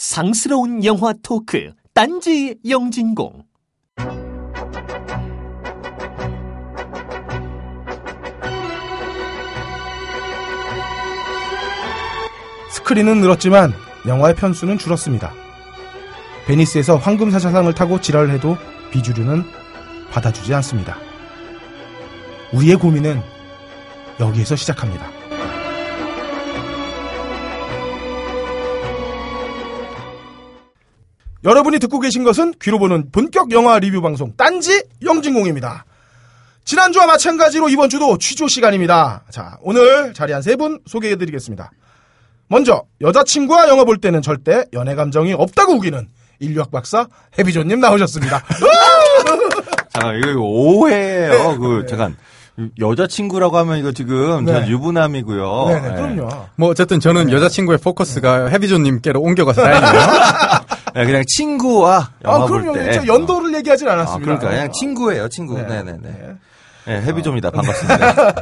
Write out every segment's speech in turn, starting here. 상스러운 영화 토크 딴지 영진공. 스크린은 늘었지만 영화의 편수는 줄었습니다. 베니스에서 황금사자상을 타고 지랄을 해도 비주류는 받아주지 않습니다. 우리의 고민은 여기에서 시작합니다. 여러분이 듣고 계신 것은 귀로 보는 본격 영화 리뷰 방송 딴지 영진공입니다. 지난주와 마찬가지로 이번주도 취조 시간입니다. 자, 오늘 자리한 세 분 소개해드리겠습니다. 먼저 여자친구와 영화 볼 때는 절대 연애 감정이 없다고 우기는 인류학 박사 해비존님 나오셨습니다. 자, 이거 오해예요. 네. 그 잠깐 여자친구라고 하면 이거 지금 네. 전 유부남이고요. 네네, 그럼요. 네. 뭐 어쨌든 저는 네. 여자친구의 포커스가 네. 해비존님께로 옮겨가서 다행이네요. 네, 그냥 친구와 영화 볼 때. 그럼요. 연도를 얘기하진 않았습니다. 그러니까 그냥 친구예요, 친구. 네네네. 네. 네, 해비존입니다. 반갑습니다.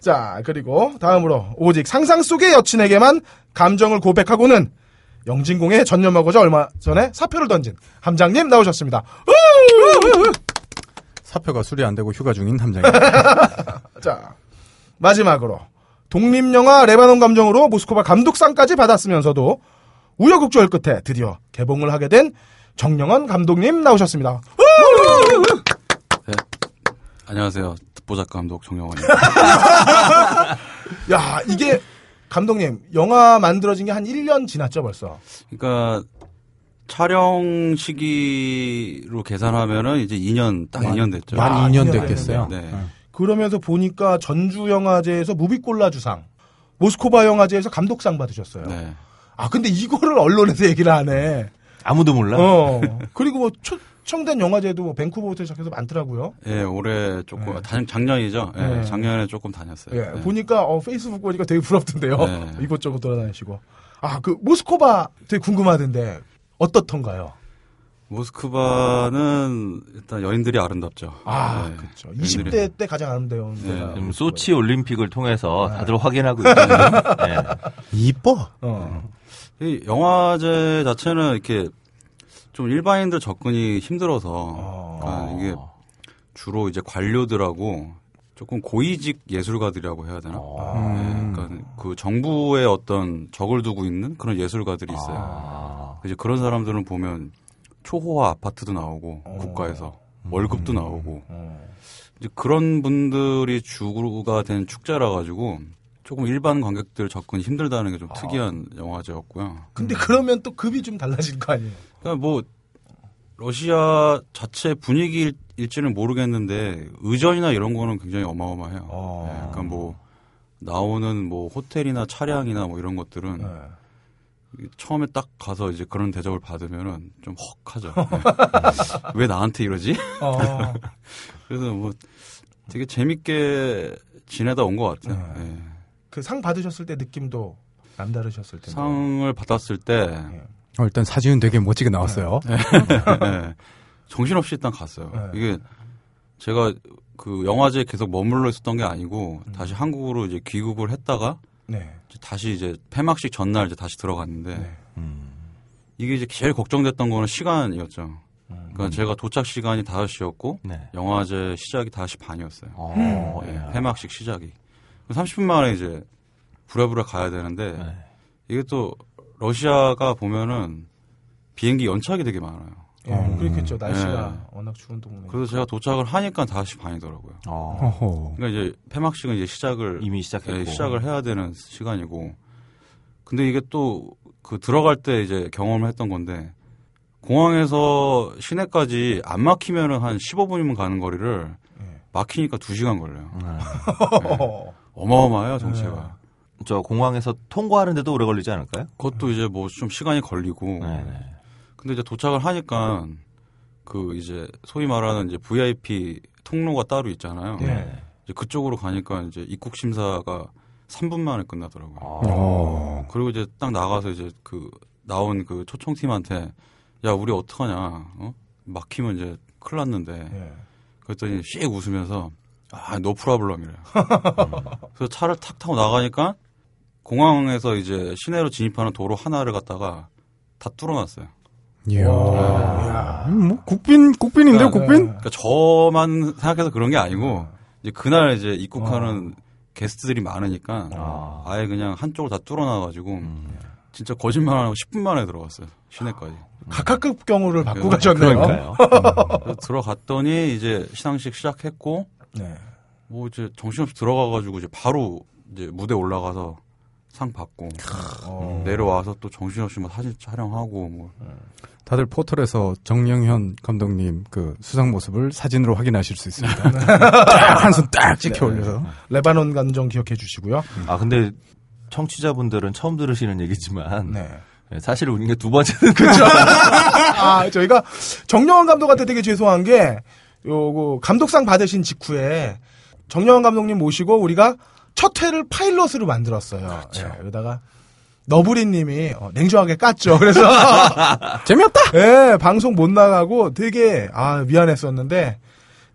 자, 그리고 다음으로 오직 상상 속의 여친에게만 감정을 고백하고는 영진공에 전념하고자 얼마 전에 사표를 던진 함장님 나오셨습니다. 사표가 수리 안 되고 휴가 중인 함장입니다. 자, 마지막으로 독립영화 레바논 감정으로 모스코바 감독상까지 받았으면서도 우여곡절 끝에 드디어 개봉을 하게 된 정영헌 감독님 나오셨습니다. 안녕하세요. 듣보작가 감독 정영원입니다. 야, 이게 감독님 영화 만들어진 게 한 1년 지났죠 벌써? 그러니까 촬영 시기로 계산하면은 이제 2년 딱 2년 됐죠. 만 2년 됐겠어요. 네. 네. 그러면서 보니까 전주영화제에서 무비꼴라주상, 모스코바 영화제에서 감독상 받으셨어요. 네. 아, 근데 이거를 언론에서 얘기를 안 해. 아무도 몰라. 그리고 뭐 청단 영화제도 뭐 밴쿠버부터 시작해서 많더라고요. 예, 올해 조금 작년이죠. 예, 네. 작년에 조금 다녔어요. 예, 네. 보니까 페이스북 보니까 되게 부럽던데요. 네. 이것저것 돌아다니시고. 아, 그 모스크바 되게 궁금하던데 어떻던가요? 모스크바는 일단 여인들이 아름답죠. 아, 네. 그렇죠. 20대 때 가장 아름다운. 네, 지금 소치 올림픽을 통해서 다들 확인하고 있거든요. 네. 이뻐. 이 영화제 자체는 이렇게 좀 일반인들 접근이 힘들어서 그러니까 이게 주로 이제 관료들하고 조금 고위직 예술가들이라고 해야 되나? 네, 그러니까 그 정부의 어떤 적을 두고 있는 그런 예술가들이 있어요. 이제 그런 사람들은 보면 초호화 아파트도 나오고 국가에서 월급도 나오고 이제 그런 분들이 주가 된 축제라 가지고. 조금 일반 관객들 접근이 힘들다는 게 좀 특이한 영화제였고요. 근데 그러면 또 급이 좀 달라질 거 아니에요? 그러니까 뭐 러시아 자체 분위기일지는 모르겠는데 의전이나 이런 거는 굉장히 어마어마해요. 네, 그러니까 뭐 나오는 뭐 호텔이나 차량이나 뭐 이런 것들은 처음에 딱 가서 이제 그런 대접을 받으면은 좀 헉하죠. 네. 왜 나한테 이러지? 그래서 뭐 되게 재밌게 지내다 온 것 같아요. 네. 네. 그 상 받으셨을 때 느낌도 남다르셨을 텐데. 상을 받았을 때 일단 사진은 되게 멋지게 나왔어요. 네. 네. 정신없이 일단 갔어요. 네. 이게 제가 그 영화제에 계속 머물러 있었던 게 아니고 다시 한국으로 이제 귀국을 했다가 네. 다시 이제 폐막식 전날 이제 다시 들어갔는데 네. 이게 이제 제일 걱정됐던 거는 시간이었죠. 그러니까 제가 도착 시간이 5시였고 네. 영화제 시작이 5시 반이었어요. 네. 폐막식 시작이. 30분 만에 이제 부랴부랴 가야 되는데 네. 이게 또 러시아가 보면은 비행기 연착이 되게 많아요. 그렇겠죠. 날씨가 네. 워낙 추운 동네. 그래서 제가 도착을 하니까 5시 반이더라고요. 그러니까 이제 폐막식은 이제 시작을 이미 시작했고 시작을 해야 되는 시간이고. 근데 이게 또 그 들어갈 때 이제 경험을 했던 건데 공항에서 시내까지 안 막히면은 한 15분이면 가는 거리를 막히니까 2시간 걸려요. 네. 어마어마해요, 정체가. 네. 저 공항에서 통과하는데도 오래 걸리지 않을까요? 그것도 이제 뭐 좀 시간이 걸리고. 네네. 근데 이제 도착을 하니까 그 이제 소위 말하는 이제 VIP 통로가 따로 있잖아요. 네네. 이제 그쪽으로 가니까 이제 입국 심사가 3분 만에 끝나더라고요. 그리고 이제 딱 나가서 이제 그 나온 그 초청팀한테 야, 우리 어떡하냐. 어? 막히면 이제 큰일 났는데. 네. 그랬더니 씩 웃으면서 아, no problem이래요. 그래서 차를 탁 타고 나가니까 공항에서 이제 시내로 진입하는 도로 하나를 갔다가 다 뚫어놨어요. 이야. 이야. 뭐 국빈인데요, 국빈? 그러니까 저만 생각해서 그런 게 아니고 이제 그날 이제 입국하는 게스트들이 많으니까 아예 그냥 한쪽을 다 뚫어놔가지고 진짜 거짓말 안 하고 10분 만에 들어갔어요. 시내까지. 각하급 경우를 받고 가셨네요. 들어갔더니 이제 시상식 시작했고 네. 뭐 이제 정신없이 들어가가지고 이제 바로 이제 무대 올라가서 상 받고 내려와서 또 정신없이 막 사진 촬영하고 뭐 다들 포털에서 정영헌 감독님 그 수상 모습을 사진으로 확인하실 수 있습니다. 딱 한 손 딱 찍혀 올려서 레바논 감정 기억해 주시고요. 아 근데 청취자분들은 처음 들으시는 얘기지만 네. 사실 우리가 두 번째는 그렇죠. 아 저희가 정영헌 감독한테 되게 죄송한 게 요거 감독상 받으신 직후에 정영헌 감독님 모시고 우리가 첫 회를 파일럿으로 만들었어요. 그렇죠. 예, 여기다가 너브리님이 냉정하게 깠죠. 그래서 재미없다. 예, 방송 못 나가고 되게 미안했었는데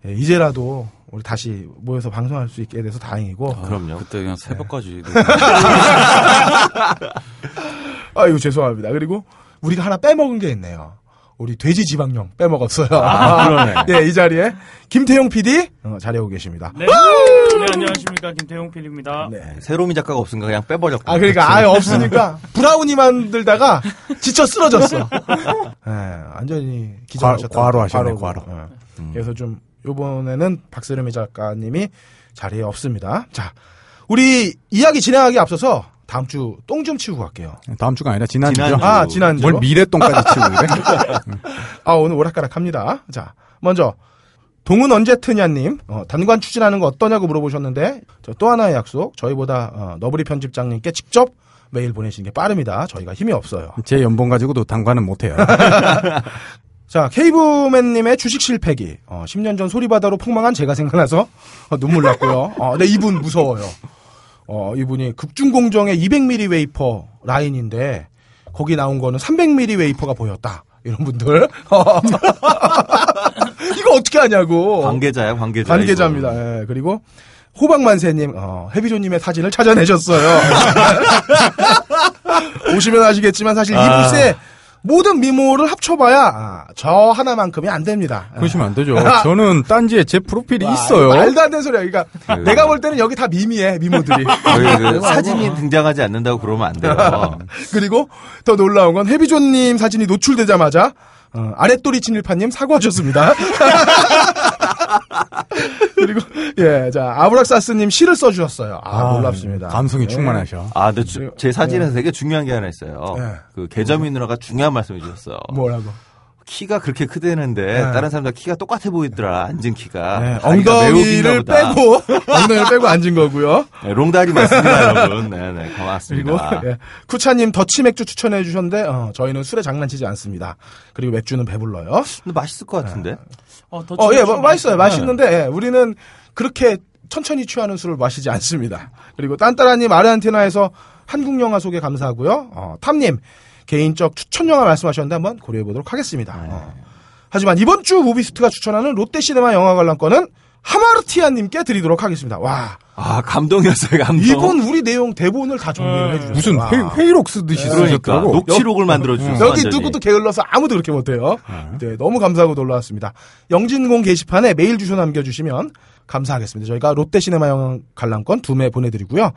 예, 이제라도 우리 다시 모여서 방송할 수 있게 돼서 다행이고. 그럼요. 그때 그냥 새벽까지. 네. 아이고 죄송합니다. 그리고 우리가 하나 빼먹은 게 있네요. 우리 돼지 지방령 빼먹었어요. 네, 이 자리에 김태용 PD 잘해오고 계십니다. 네. 네, 안녕하십니까. 김태용 PD입니다. 네. 새로미 작가가 없으니까 그냥 빼버렸고. 아, 그러니까 아예 없으니까 브라우니 만들다가 지쳐 쓰러졌어. 네, 완전히 기절하셨다. 과로하셨네, 과로. 그래서 좀 이번에는 박세롬이 작가님이 자리에 없습니다. 자, 우리 이야기 진행하기 앞서서 다음 주 똥 좀 치우고 갈게요. 다음 주가 아니라 지난주죠. 아, 지난주. 뭘 미래 똥까지 치우고 그래? 아, 오늘 오락가락합니다. 자, 먼저 동은 언제 트냐님 단관 추진하는 거 어떠냐고 물어보셨는데 저 또 하나의 약속 저희보다 너브리 편집장님께 직접 메일 보내시는 게 빠릅니다. 저희가 힘이 없어요. 제 연봉 가지고도 단관은 못해요. 자, 케이브맨님의 주식 실패기 10년 전 소리바다로 폭망한 제가 생각나서 눈물 났고요. 근데 이분 무서워요. 이분이 극중공정의 200ml 웨이퍼 라인인데 거기 나온 거는 300ml 웨이퍼가 보였다 이런 분들 이거 어떻게 하냐고 관계자입니다. 예, 그리고 호박만세님 해비존님의 사진을 찾아내셨어요. 오시면 아시겠지만 사실 이분의 모든 미모를 합쳐봐야 저 하나만큼이 안 됩니다. 그러시면 안 되죠. 저는 딴지에 제 프로필이 있어요. 말도 안 되는 소리야. 그러니까 내가 볼 때는 여기 다 미미해, 미모들이. 사진이 등장하지 않는다고 그러면 안 돼요. 그리고 더 놀라운 건 해비존님 사진이 노출되자마자 아랫도리 친일파님 사과하셨습니다. 그리고 예, 자 아브락사스님 시를 써주셨어요. 놀랍습니다. 감성이 충만하셔. 근데 제 사진에서 되게 중요한 게 하나 있어요. 그 개점이 누나가 중요한 말씀을 주셨어요. 뭐라고? 키가 그렇게 크대는데 다른 사람들 키가 똑같아 보이더라. 앉은 키가 엉덩이를 빼고 엉덩이를 빼고 앉은 거고요. 네, 롱다리 맞습니다, 여러분. 네네 고맙습니다. 그리고 쿠차님 더치 맥주 추천해 주셨는데 저희는 술에 장난치지 않습니다. 그리고 맥주는 배불러요. 근데 맛있을 것 같은데. 예, 맛있어요. 맛있는데 예, 우리는 그렇게 천천히 취하는 술을 마시지 않습니다. 그리고 딴따라님 아르헨티나에서 한국 영화 소개 감사하고요. 탐님 개인적 추천 영화 말씀하셨는데 한번 고려해보도록 하겠습니다. 하지만 이번 주 무비스트가 추천하는 롯데시네마 영화 관람권은 하마르티아님께 드리도록 하겠습니다. 와. 감동이었어요, 감동. 이분 우리 내용 대본을 다 정리를 해주셨어요. 무슨 회의록 쓰듯이 쓰셨더라고. 녹취록을 만들어주셨어요. 여기 누구도 게을러서 아무도 그렇게 못해요. 네, 너무 감사하고 놀라웠습니다. 영진공 게시판에 메일 주소 남겨주시면 감사하겠습니다. 저희가 롯데시네마 영화 관람권 2매 보내드리고요.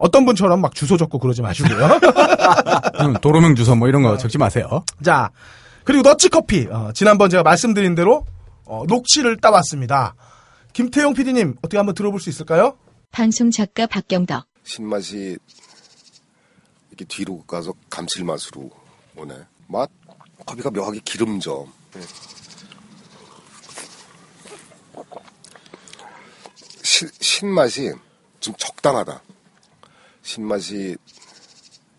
어떤 분처럼 막 주소 적고 그러지 마시고요. 도로명 주소 뭐 이런 거 적지 마세요. 자, 그리고 너치커피. 지난번 제가 말씀드린 대로 녹취를 따왔습니다. 김태용 PD님 어떻게 한번 들어볼 수 있을까요? 방송 작가 박경덕. 신맛이 이렇게 뒤로 가서 감칠맛으로 오네. 맛 커피가 묘하게 기름져. 신맛이 좀 적당하다. 신맛이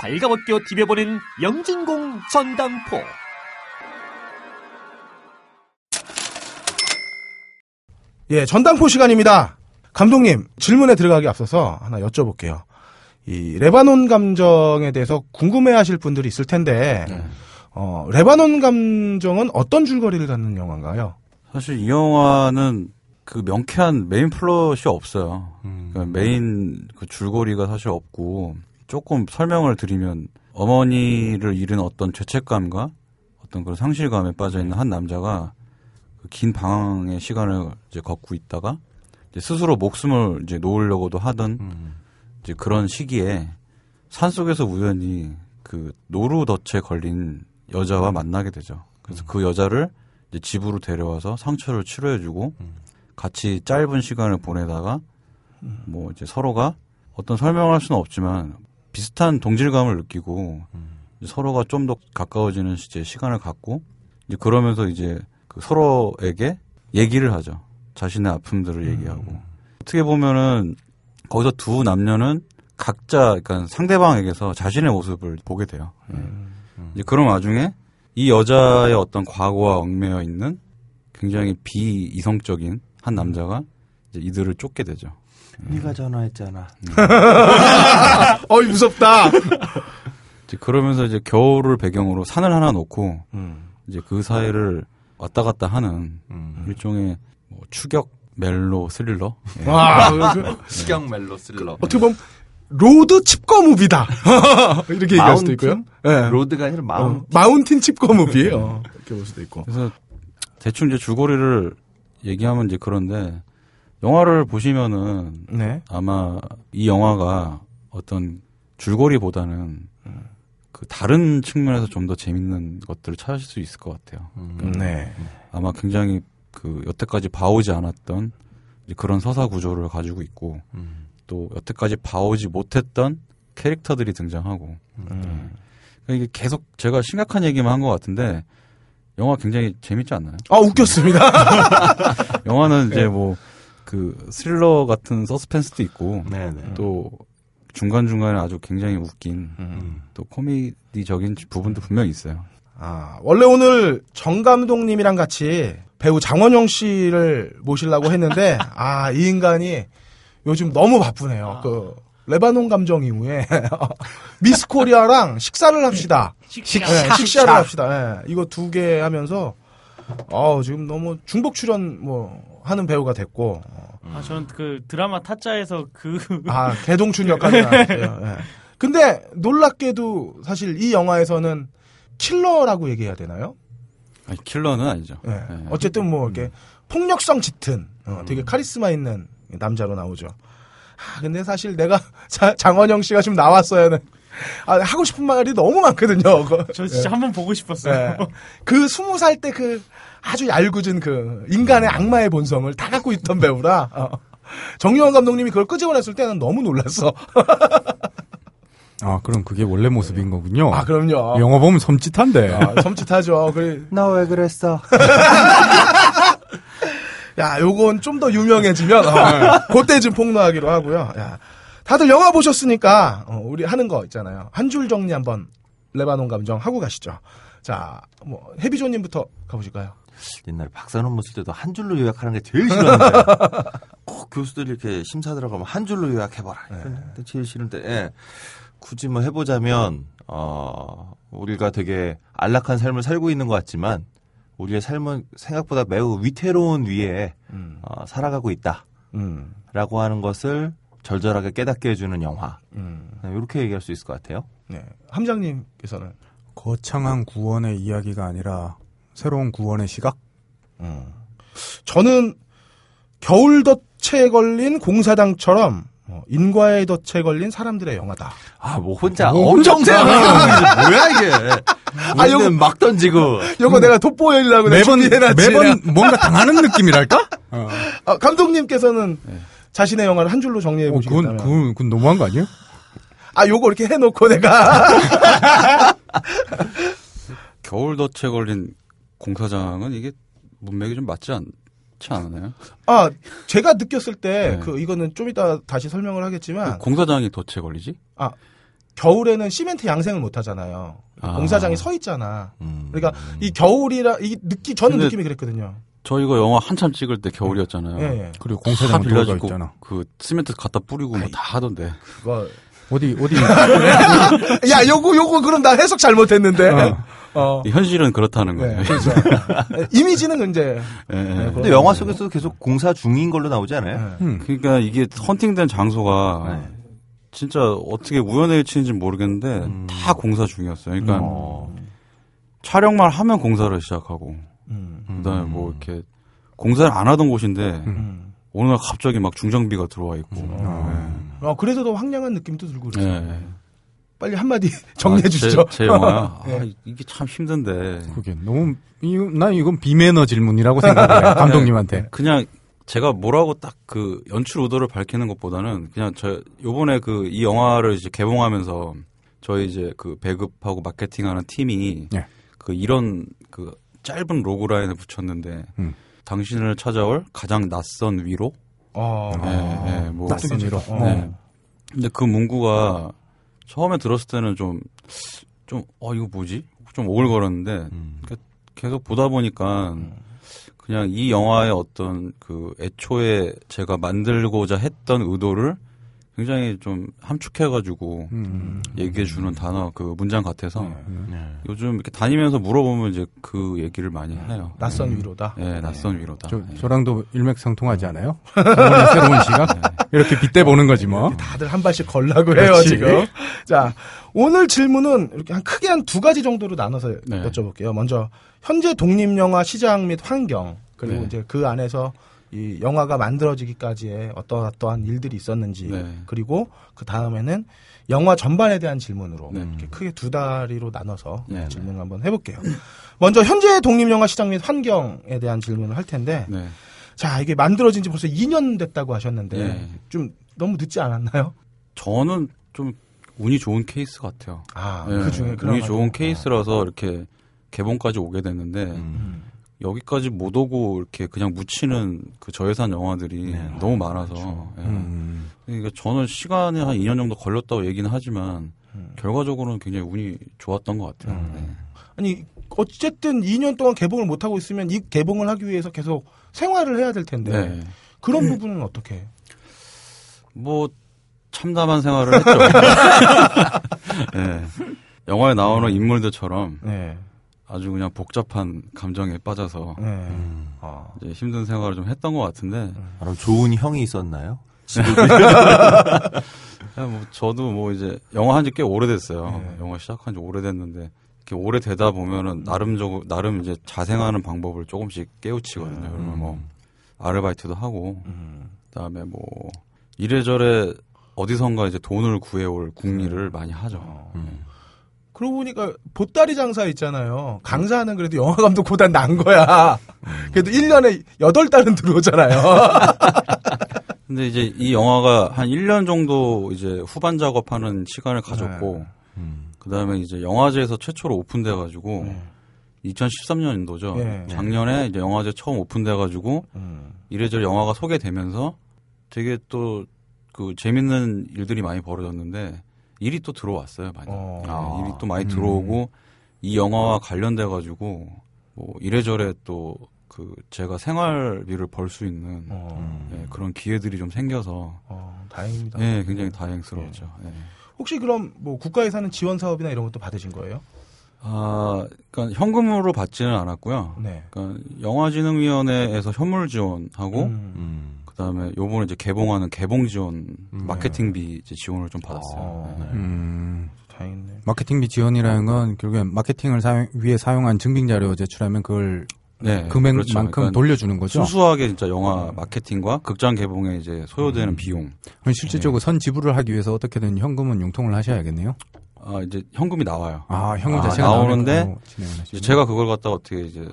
발가벗겨 디벼보는 영진공 전당포. 예, 전당포 시간입니다. 감독님, 질문에 들어가기 앞서서 하나 여쭤볼게요. 이 레바논 감정에 대해서 궁금해하실 분들이 있을 텐데, 레바논 감정은 어떤 줄거리를 갖는 영화인가요? 사실 이 영화는 그 명쾌한 메인 플롯이 없어요. 그러니까 메인 그 줄거리가 사실 없고. 조금 설명을 드리면 어머니를 잃은 어떤 죄책감과 어떤 그런 상실감에 빠져있는 한 남자가 그 긴 방황의 시간을 이제 걷고 있다가 이제 스스로 목숨을 이제 놓으려고도 하던 이제 그런 시기에 산속에서 우연히 그 노루덫에 걸린 여자와 만나게 되죠. 그래서 그 여자를 이제 집으로 데려와서 상처를 치료해주고 같이 짧은 시간을 보내다가 뭐 이제 서로가 어떤 설명할 수는 없지만 비슷한 동질감을 느끼고 서로가 좀 더 가까워지는 이제 시간을 갖고 이제 그러면서 이제 그 서로에게 얘기를 하죠. 자신의 아픔들을 얘기하고. 어떻게 보면은 거기서 두 남녀는 각자 그러니까 상대방에게서 자신의 모습을 보게 돼요. 이제 그런 와중에 이 여자의 어떤 과거와 얽매여 있는 굉장히 비이성적인 한 남자가 이제 이들을 쫓게 되죠. 네가 전화했잖아. 어이 무섭다. 이제 그러면서 이제 겨울을 배경으로 산을 하나 놓고 이제 그 사이를 왔다 갔다 하는 일종의 뭐 추격 멜로 스릴러. 와, 추격 멜로 스릴러. 어떻게 보면 로드 칩거 무비다. 이렇게 얘기할 수도 있고요. 네. 로드가 아니라 마운틴 칩거 무비예요. 이렇게 볼 수도 있고. 그래서 대충 이제 줄거리를 얘기하면 이제 그런데. 영화를 보시면은 네. 아마 이 영화가 어떤 줄거리보다는 그 다른 측면에서 좀 더 재밌는 것들을 찾으실 수 있을 것 같아요. 그러니까 네. 아마 굉장히 그 여태까지 봐오지 않았던 이제 그런 서사 구조를 가지고 있고 또 여태까지 봐오지 못했던 캐릭터들이 등장하고 그러니까 이게 계속 제가 심각한 얘기만 한 것 같은데 영화 굉장히 재밌지 않나요? 아 웃겼습니다. 영화는 이제 뭐 그 스릴러 같은 서스펜스도 있고 네네. 또 중간중간에 아주 굉장히 웃긴 또 코미디적인 부분도 분명히 있어요. 아 원래 오늘 정 감독님이랑 같이 배우 장원영 씨를 모시려고 했는데 아 이 인간이 요즘 너무 바쁘네요. 그 레바논 감정 이후에 미스코리아랑 식사를 합시다. 식사를 합시다. 네, 이거 두 개 하면서 지금 너무 중복 출연 뭐 하는 배우가 됐고. 저는 그 드라마 타짜에서 개동춘 역할을 하셨어요. 예. 근데 놀랍게도 사실 이 영화에서는 킬러라고 얘기해야 되나요? 아니, 킬러는 아니죠. 예. 예. 어쨌든 뭐 이렇게 폭력성 짙은 되게 카리스마 있는 남자로 나오죠. 근데 사실 내가 장원영 씨가 좀 나왔어야는 하고 싶은 말이 너무 많거든요. 저 진짜 예. 한번 보고 싶었어요. 예. 그 20살 때 그 아주 얄궂은 그 인간의 악마의 본성을 다 갖고 있던 배우라 정영헌 감독님이 그걸 끄집어냈을 때는 너무 놀랐어. 아, 그럼 그게 원래 모습인 거군요. 아, 그럼요. 영화 보면 섬찟한데. 아, 섬찟하죠. 그래. 나 왜 그랬어? 야, 요건 좀 더 유명해지면 그때 좀 폭로하기로 하고요. 야, 다들 영화 보셨으니까 우리 하는 거 있잖아요. 한 줄 정리 한번 레바논 감정 하고 가시죠. 자, 뭐 해비존님부터 가보실까요? 옛날에 박사논 봤을 때도 한 줄로 요약하는 게 제일 싫었는데 꼭 교수들이 이렇게 심사 들어가면 한 줄로 요약해봐라. 네. 제일 싫은데 예. 굳이 뭐 해보자면 우리가 되게 안락한 삶을 살고 있는 것 같지만 우리의 삶은 생각보다 매우 위태로운 위에 살아가고 있다 라고 하는 것을 절절하게 깨닫게 해주는 영화. 이렇게 얘기할 수 있을 것 같아요. 네. 함장님께서는 거창한 구원의 이야기가 아니라 새로운 구원의 시각? 저는 겨울 덫에 걸린 공사당처럼 인과의 덫에 걸린 사람들의 영화다. 아, 뭐 혼자 엄청 생각하는 뭐야 이게. 아, 요거 막 던지고. 요거 내가 돋보이려고 매번 뭔가 당하는 느낌이랄까? 아, 감독님께서는 네. 자신의 영화를 한 줄로 정리해 보시겠다면. 그건 너무한 거 아니에요? 아, 요거 이렇게 해놓고 내가. 겨울 덫에 걸린 공사장은 이게 문맥이 좀 맞지 않지 않나요? 아, 제가 느꼈을 때 네. 이거는 좀 이따 다시 설명을 하겠지만 공사장이 덫에 걸리지? 아, 겨울에는 시멘트 양생을 못 하잖아요. 아. 공사장이 서 있잖아. 그러니까 이 겨울이라 이 느낌 저는 느낌이 그랬거든요. 저 이거 영화 한참 찍을 때 겨울이었잖아요. 예, 예. 그리고 공사장 빌려져 있잖아. 그 시멘트 갖다 뿌리고 뭐 다 하던데. 그거 어디? 야, 요거 그럼 나 해석 잘못했는데. 현실은 그렇다는 거예요. 네, 그렇죠. 이미지는 이제. 네, 네, 근데 영화 속에서도 계속 공사 중인 걸로 나오지 않아요? 네. 그러니까 이게 헌팅된 장소가 네. 진짜 어떻게 우연의 일치인지는 모르겠는데 다 공사 중이었어요. 그러니까 촬영만 하면 공사를 시작하고 그다음에 뭐 이렇게 공사를 안 하던 곳인데 어느 날 갑자기 막 중장비가 들어와 있고. 네. 그래서 더 황량한 느낌도 들고 그래요. 네. 빨리 한마디 정리해 주시죠. 제 영화야. 네. 아, 이게 참 힘든데. 그게 너무, 난 이건 비매너 질문이라고 생각해요. 감독님한테. 그냥 제가 뭐라고 딱 그 연출 의도를 밝히는 것보다는 그냥 요번에 이 영화를 이제 개봉하면서 저희 이제 그 배급하고 마케팅하는 팀이 네. 이런 짧은 로그라인을 붙였는데 당신을 찾아올 가장 낯선 위로? 네, 뭐. 낯선 위로. 네. 근데 그 문구가 처음에 들었을 때는 이거 뭐지? 좀 오글거렸는데, 계속 보다 보니까, 그냥 이 영화의 어떤 애초에 제가 만들고자 했던 의도를 굉장히 좀 함축해가지고 얘기해주는 단어, 문장 같아서, 요즘 이렇게 다니면서 물어보면 이제 그 얘기를 많이 해요. 낯선 위로다? 네, 낯선 위로다. 저랑도 일맥상통하지 않아요? 새로운 시각? 네. 이렇게 빗대보는 거지 뭐. 다들 한 발씩 걸라고 해요, 그렇지. 지금. 자, 오늘 질문은 이렇게 크게 한 두 가지 정도로 나눠서 네. 여쭤볼게요. 먼저, 현재 독립영화 시장 및 환경, 그리고 네. 이제 그 안에서 이 영화가 만들어지기까지의 어떠한 일들이 있었는지 네. 그리고 그 다음에는 영화 전반에 대한 질문으로 네. 이렇게 크게 두 다리로 나눠서 네. 질문을 한번 해볼게요. 먼저 현재의 독립영화 시장 및 환경에 대한 질문을 할 텐데 네. 자 이게 만들어진 지 벌써 2년 됐다고 하셨는데 네. 좀 너무 늦지 않았나요? 저는 좀 운이 좋은 케이스 같아요. 아, 네. 그중에 운이 좋은 케이스라서 이렇게 개봉까지 오게 됐는데 여기까지 못 오고 이렇게 그냥 묻히는 그 저예산 영화들이 네, 너무 많아서. 그렇죠. 예. 그러니까 저는 시간이 한 2년 정도 걸렸다고 얘기는 하지만 결과적으로는 굉장히 운이 좋았던 것 같아요. 네. 아니 어쨌든 2년 동안 개봉을 못 하고 있으면 이 개봉을 하기 위해서 계속 생활을 해야 될 텐데 네. 그런 부분은 어떻게? 뭐 참담한 생활을 했죠. 네. 영화에 나오는 인물들처럼. 네. 아주 그냥 복잡한 감정에 빠져서 이제 힘든 생활을 좀 했던 것 같은데 그럼 좋은 형이 있었나요? 저도 이제 영화 한지 꽤 오래됐어요. 네. 영화 시작한 지 오래됐는데 이렇게 오래 되다 보면은 나름 이제 자생하는 방법을 조금씩 깨우치거든요. 그러면 뭐 아르바이트도 하고 그다음에 뭐 이래저래 어디선가 이제 돈을 구해올 궁리를 많이 하죠. 그러고 보니까 보따리 장사 있잖아요. 강사는 그래도 영화감독보다 난 거야. 그래도 1년에 8달은 들어오잖아요. 근데 이제 이 영화가 한 1년 정도 이제 후반 작업하는 시간을 가졌고, 네. 그 다음에 이제 영화제에서 최초로 오픈돼가지고, 네. 2013년도죠. 네. 작년에 이제 영화제 처음 오픈돼가지고, 이래저래 영화가 소개되면서 되게 또 그 재밌는 일들이 많이 벌어졌는데, 일이 또 들어왔어요, 많이. 아. 일이 또 많이 들어오고, 이 영화와 관련돼가지고, 뭐 이래저래 또, 그 제가 생활비를 벌 수 있는 예, 그런 기회들이 좀 생겨서 다행입니다. 예, 굉장히 다행스러웠죠. 예. 예. 혹시 그럼 뭐 국가에 사는 지원 사업이나 이런 것도 받으신 거예요? 아, 그러니까 현금으로 받지는 않았고요. 네. 그러니까 영화진흥위원회에서 현물 지원하고 그다음에 요번에 이제 개봉하는 개봉 지원 마케팅비 이제 지원을 좀 받았어요. 아, 네. 다행이네. 마케팅비 지원이라는 건 결국엔 마케팅을 위해 사용한 증빙 자료 제출하면 그걸 네, 금액만큼 그렇죠. 그러니까 돌려주는 거죠. 수수하게 진짜 영화 마케팅과 극장 개봉에 이제 소요되는 비용. 실질적으로 네. 선 지불을 하기 위해서 어떻게든 현금은 융통을 하셔야겠네요. 아 이제 현금이 나와요. 아 현금 자체가 나오는데 제가 그걸 갖다가 어떻게 이제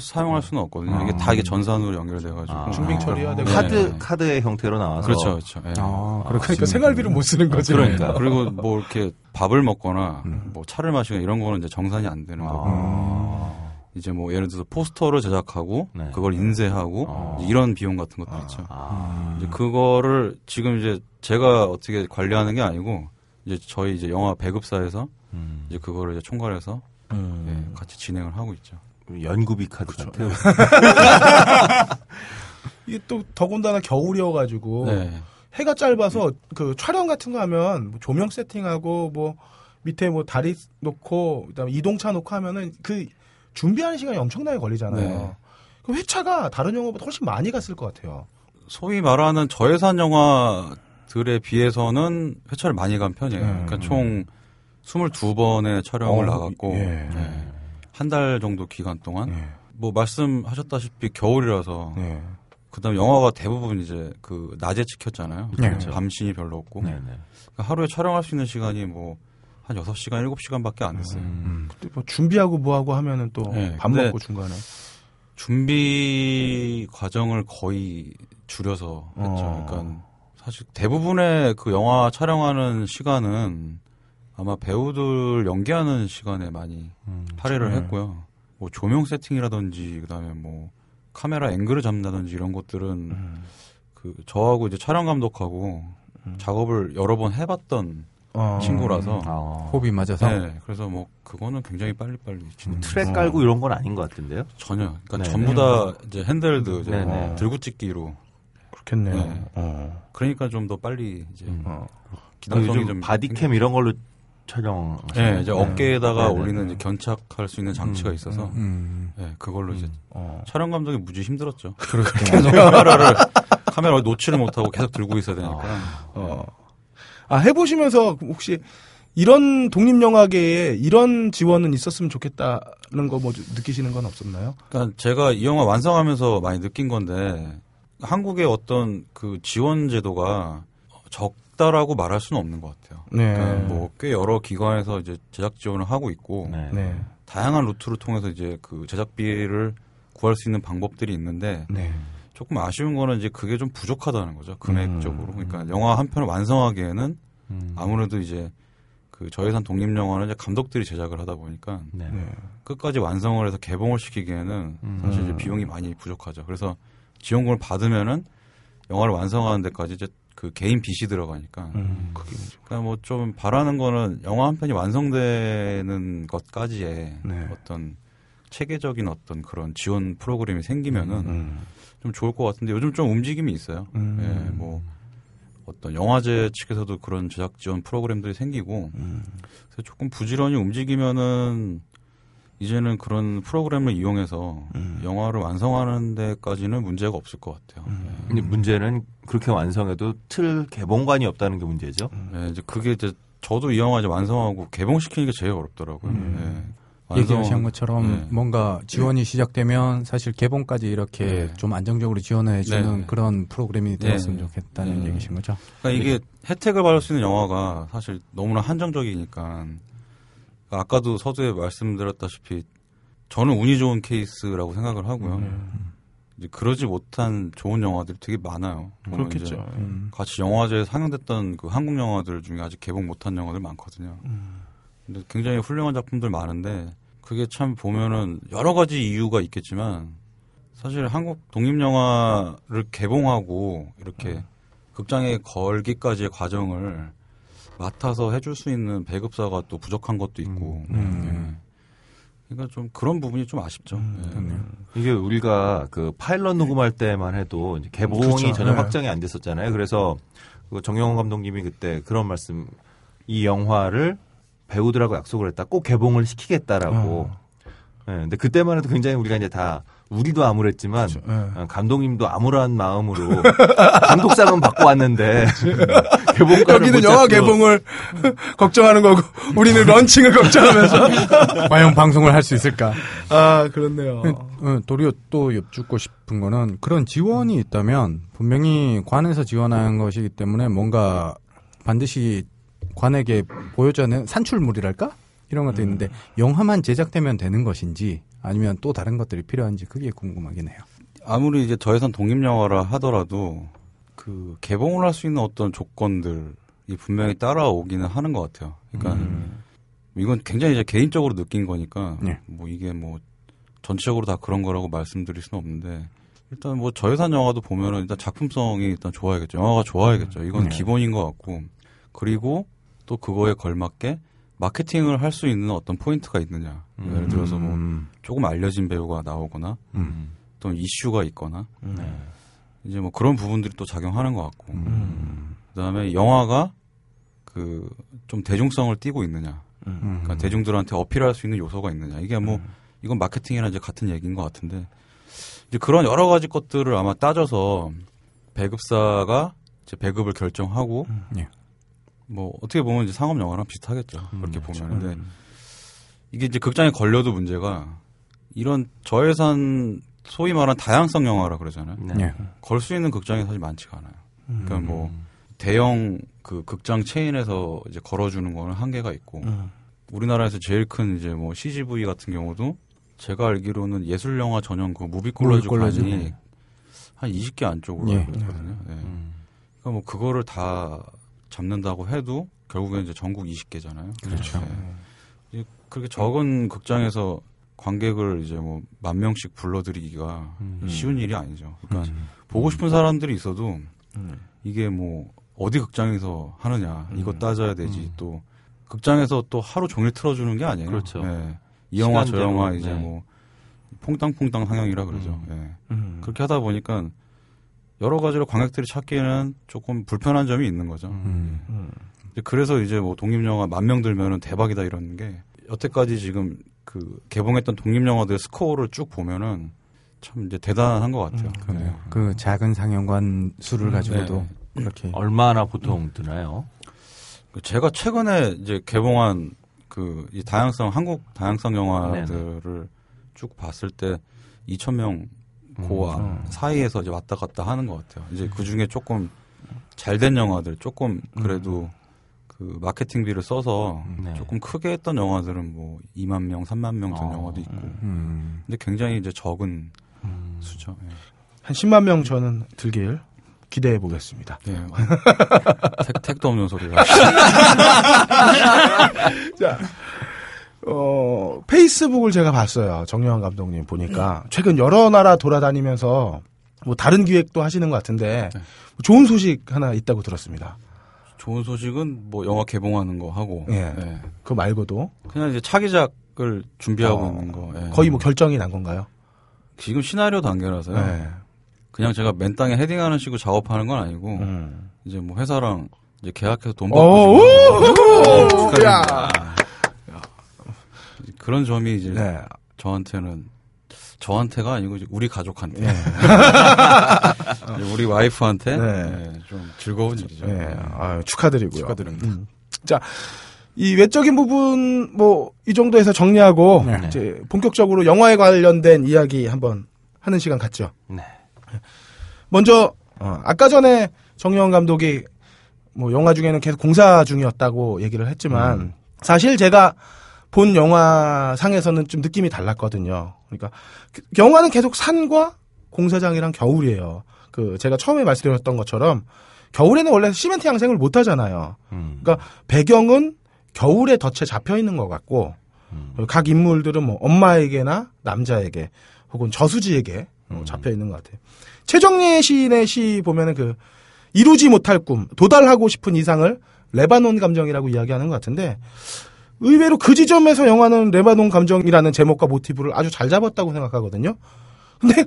사용할 수는 없거든요. 이게 다 이게 전산으로 연결돼가지고 증빙 처리해야 되고 카드의 형태로 나와서 그렇죠, 그렇죠. 예. 아, 그러니까 생활비를 못 쓰는 거죠. 그러니까 그리고 뭐 이렇게 밥을 먹거나 뭐 차를 마시거나 이런 거는 이제 정산이 안 되는 거고. 이제 뭐 예를 들어서 포스터를 제작하고 네. 그걸 인쇄하고 이런 비용 같은 것도 있죠. 이제 그거를 지금 이제 제가 어떻게 관리하는 게 아니고 이제 저희 이제 영화 배급사에서 이제 그거를 이제 총괄해서 예, 같이 진행을 하고 있죠. 연구비 카드 같아요. 이게 또 더군다나 겨울이어가지고 네. 해가 짧아서 그 촬영 같은 거 하면 뭐 조명 세팅하고 뭐 밑에 뭐 다리 놓고 그다음에 이동차 놓고 하면은 그 준비하는 시간이 엄청나게 걸리잖아요. 네. 그럼 회차가 다른 영화보다 훨씬 많이 갔을 것 같아요. 소위 말하는 저예산 영화들에 비해서는 회차를 많이 간 편이에요. 그러니까 총 22번의 촬영을 나갔고 예. 예. 한 달 정도 기간 동안 예. 뭐 말씀하셨다시피 겨울이라서 예. 그다음에 영화가 대부분 이제 그 낮에 찍혔잖아요. 예. 밤신이 별로 없고 예. 그러니까 하루에 촬영할 수 있는 시간이 뭐 한 6시간, 7시간밖에 안 됐어요. 그때 뭐 준비하고 뭐하고 하면은 또 밥 네, 먹고 중간에. 준비 과정을 거의 줄여서 했죠. 그러니까 사실 대부분의 그 영화 촬영하는 시간은 아마 배우들 연기하는 시간에 많이 할애를 했고요. 뭐 조명 세팅이라든지 그다음에 뭐 카메라 앵글을 잡는다든지 이런 것들은 그 저하고 이제 촬영 감독하고 작업을 여러 번 해봤던 친구라서 호흡이 맞아서 네, 그래서 뭐 그거는 굉장히 빨리빨리 트랙 깔고 이런 건 아닌 것 같은데요? 전혀 그러니까 네네. 전부 다 이제 핸들드 이제 들고 찍기로 그렇겠네요. 네. 그러니까 좀 더 빨리 이제 기능성이 좀 바디캠 이런 걸로 촬영 네, 이제 어깨에다가 네네. 올리는 이제 견착할 수 있는 장치가 있어서 네, 그걸로 이제 촬영 감독이 무지 힘들었죠. 계속 카메라를 놓지를 못하고 계속 들고 있어야 되니까. 아, 해보시면서 혹시 이런 독립영화계에 이런 지원은 있었으면 좋겠다는 거 뭐 느끼시는 건 없었나요? 그러니까 제가 이 영화 완성하면서 많이 느낀 건데 한국의 어떤 그 지원 제도가 적다라고 말할 수는 없는 것 같아요. 네. 그러니까 뭐 꽤 여러 기관에서 이제 제작 지원을 하고 있고 네. 다양한 루트를 통해서 이제 그 제작비를 구할 수 있는 방법들이 있는데 네. 조금 아쉬운 거는 이제 그게 좀 부족하다는 거죠. 금액적으로. 그러니까 영화 한 편을 완성하기에는 아무래도 이제 그 저예산 독립영화는 이제 감독들이 제작을 하다 보니까 네. 끝까지 완성을 해서 개봉을 시키기에는 사실 이제 비용이 많이 부족하죠. 그래서 지원금을 받으면은 영화를 완성하는 데까지 이제 그 개인 빚이 들어가니까. 그러니까 뭐 좀 바라는 거는 영화 한 편이 완성되는 것까지의 네. 어떤 체계적인 어떤 그런 지원 프로그램이 생기면은 좀 좋을 것 같은데 요즘 좀 움직임이 있어요. 예, 뭐 어떤 영화제 측에서도 그런 제작 지원 프로그램들이 생기고 그래서 조금 부지런히 움직이면은 이제는 그런 프로그램을 이용해서 영화를 완성하는 데까지는 문제가 없을 것 같아요. 예. 근데 문제는 그렇게 완성해도 틀 개봉관이 없다는 게 문제죠. 예, 이제 그게 이제 저도 이 영화 이제 완성하고 개봉시키는 게 제일 어렵더라고요. 예. 얘기하신 것처럼 네. 뭔가 지원이 시작되면 사실 개봉까지 이렇게 네. 좀 안정적으로 지원해 주는 네. 그런 프로그램이 되었으면 네. 좋겠다는 네. 얘기신 거죠. 그러니까 이게 혜택을 받을 수 있는 영화가 사실 너무나 한정적이니까 아까도 서두에 말씀드렸다시피 저는 운이 좋은 케이스라고 생각을 하고요. 이제 그러지 못한 좋은 영화들이 되게 많아요. 그렇겠죠. 같이 영화제에 상영됐던 그 한국 영화들 중에 아직 개봉 못한 영화들 많거든요. 근데 굉장히 훌륭한 작품들 많은데 그게 참 보면은 여러 가지 이유가 있겠지만 사실 한국 독립영화를 개봉하고 이렇게 극장에 걸기까지의 과정을 맡아서 해줄 수 있는 배급사가 또 부족한 것도 있고 예. 그러니까 좀 그런 부분이 좀 아쉽죠. 예. 이게 우리가 그 파일럿 녹음할 때만 해도 이제 개봉이 그렇죠. 전혀 네. 확정이 안 됐었잖아요. 그래서 그 정영원 감독님이 그때 그런 말씀 이 영화를 배우들하고 약속을 했다. 꼭 개봉을 시키겠다라고. 네, 근데 그때만 해도 굉장히 우리가 이제 다 우리도 암울했지만 그렇죠. 네. 감독님도 암울한 마음으로 감독상은 받고 왔는데 여기는 영화 개봉을 걱정하는 거고 우리는 런칭을 걱정하면서 과연 방송을 할 수 있을까? 아 그렇네요. 도리어 또 엿주고 싶은 거는 그런 지원이 있다면 분명히 관에서 지원한 것이기 때문에 뭔가 반드시 관에게 보여주는 산출물이랄까? 이런 것도 있는데 영화만 제작되면 되는 것인지 아니면 또 다른 것들이 필요한지 그게 궁금하긴 해요. 아무리 이제 저예산 독립영화라 하더라도 그 개봉을 할 수 있는 어떤 조건들이 분명히 따라오기는 하는 것 같아요. 그러니까 이건 굉장히 이제 개인적으로 느낀 거니까 네. 뭐 이게 뭐 전체적으로 다 그런 거라고 말씀드릴 수는 없는데 일단 뭐 저예산 영화도 보면은 일단 작품성이 일단 좋아야겠죠. 영화가 좋아야겠죠. 이건 기본인 것 같고 그리고 또 그거에 걸맞게 마케팅을 할 수 있는 어떤 포인트가 있느냐. 예를 들어서 뭐 조금 알려진 배우가 나오거나 또는 이슈가 있거나 이제 뭐 그런 부분들이 또 작용하는 것 같고 그다음에 영화가 그 좀 대중성을 띠고 있느냐. 그러니까 대중들한테 어필할 수 있는 요소가 있느냐. 이게 뭐 이건 마케팅이랑 이제 같은 얘기인 것 같은데 이제 그런 여러 가지 것들을 아마 따져서 배급사가 이제 배급을 결정하고 예. 뭐 어떻게 보면 이제 상업 영화랑 비슷하겠죠. 그렇게 보면. 근데 이게 이제 극장에 걸려도 문제가 이런 저예산 소위 말하는 다양성 영화라 그러잖아요. 네. 걸 수 있는 극장이 사실 많지가 않아요. 그러니까 뭐 대형 그 극장 체인에서 이제 걸어주는 거는 한계가 있고 우리나라에서 제일 큰 이제 뭐 CGV 같은 경우도 제가 알기로는 예술 영화 전용 그 무비 콜라주 관이 한 20개 안쪽으로 알고 있거든요. 네. 그러니까 뭐 그거를 다 잡는다고 해도 결국엔 이제 전국 20개잖아요. 그렇죠. 네. 그렇게 적은 극장에서 관객을 이제 뭐 10,000명씩 불러들이기가 쉬운 일이 아니죠. 그러니까 보고 싶은 사람들이 있어도 이게 뭐 어디 극장에서 하느냐 이거 따져야 되지 또 극장에서 또 하루 종일 틀어주는 게 아니에요. 그렇죠. 네. 이 영화 저 영화 이제 뭐 퐁당퐁당 상영이라 그러죠. 네. 그렇게 하다 보니까 여러 가지로 관객들이 찾기에는 조금 불편한 점이 있는 거죠. 그래서 이제 뭐 독립영화 10,000명 들면은 대박이다 이런 게 여태까지 지금 그 개봉했던 독립영화들의 스코어를 쭉 보면은 참 이제 대단한 것 같아요. 그래요. 그 작은 상영관 수를 가지고도 네. 그렇게 얼마나 보통 드나요? 제가 최근에 이제 개봉한 그 이 다양성 한국 다양성 영화들을 쭉 봤을 때 2,000명 그 사이에서 이제 왔다 갔다 하는 것 같아요. 이제 그 중에 조금 잘된 영화들, 조금 그래도 그 마케팅비를 써서 네. 조금 크게 했던 영화들은 뭐 20,000명, 30,000명 된 영화도 있고. 근데 굉장히 이제 적은 수죠. 예. 한 100,000명 저는 들길 기대해 보겠습니다. 예. 택도 없는 소리가. 자. 페이스북을 제가 봤어요. 정영헌 감독님 보니까. 최근 여러 나라 돌아다니면서 뭐 다른 기획도 하시는 것 같은데 좋은 소식 하나 있다고 들었습니다. 좋은 소식은 뭐 영화 개봉하는 거 하고. 예. 예. 그거 말고도. 그냥 이제 차기작을 준비하고 있는 거. 예. 거의 뭐 결정이 난 건가요? 지금 시나리오 단계라서요. 예. 그냥 제가 맨 땅에 헤딩하는 식으로 작업하는 건 아니고 이제 뭐 회사랑 이제 계약해서 돈 받고. 축하드립니다. 그런 점이 이제 네. 저한테가 아니고 이제 우리 가족한테, 네. 우리 와이프한테 네. 네, 좀 즐거운 일이죠. 네. 아유, 축하드리고요. 축하드립니다. 자, 이 외적인 부분 뭐 이 정도에서 정리하고 네. 이제 본격적으로 영화에 관련된 이야기 한번 하는 시간 갖죠. 네. 먼저 아까 전에 정영원 감독이 뭐 영화 중에는 계속 공사 중이었다고 얘기를 했지만 사실 제가 본 영화상에서는 좀 느낌이 달랐거든요. 그러니까 영화는 계속 산과 공사장이랑 겨울이에요. 그 제가 처음에 말씀드렸던 것처럼 겨울에는 원래 시멘트 양생을 못 하잖아요. 그러니까 배경은 겨울에 덫에 잡혀 있는 것 같고 각 인물들은 뭐 엄마에게나 남자에게 혹은 저수지에게 잡혀 있는 것 같아요. 최정예 시인의 시 보면은 그 이루지 못할 꿈, 도달하고 싶은 이상을 레바논 감정이라고 이야기하는 것 같은데 의외로 그 지점에서 영화는 레바논 감정이라는 제목과 모티브를 아주 잘 잡았다고 생각하거든요. 근데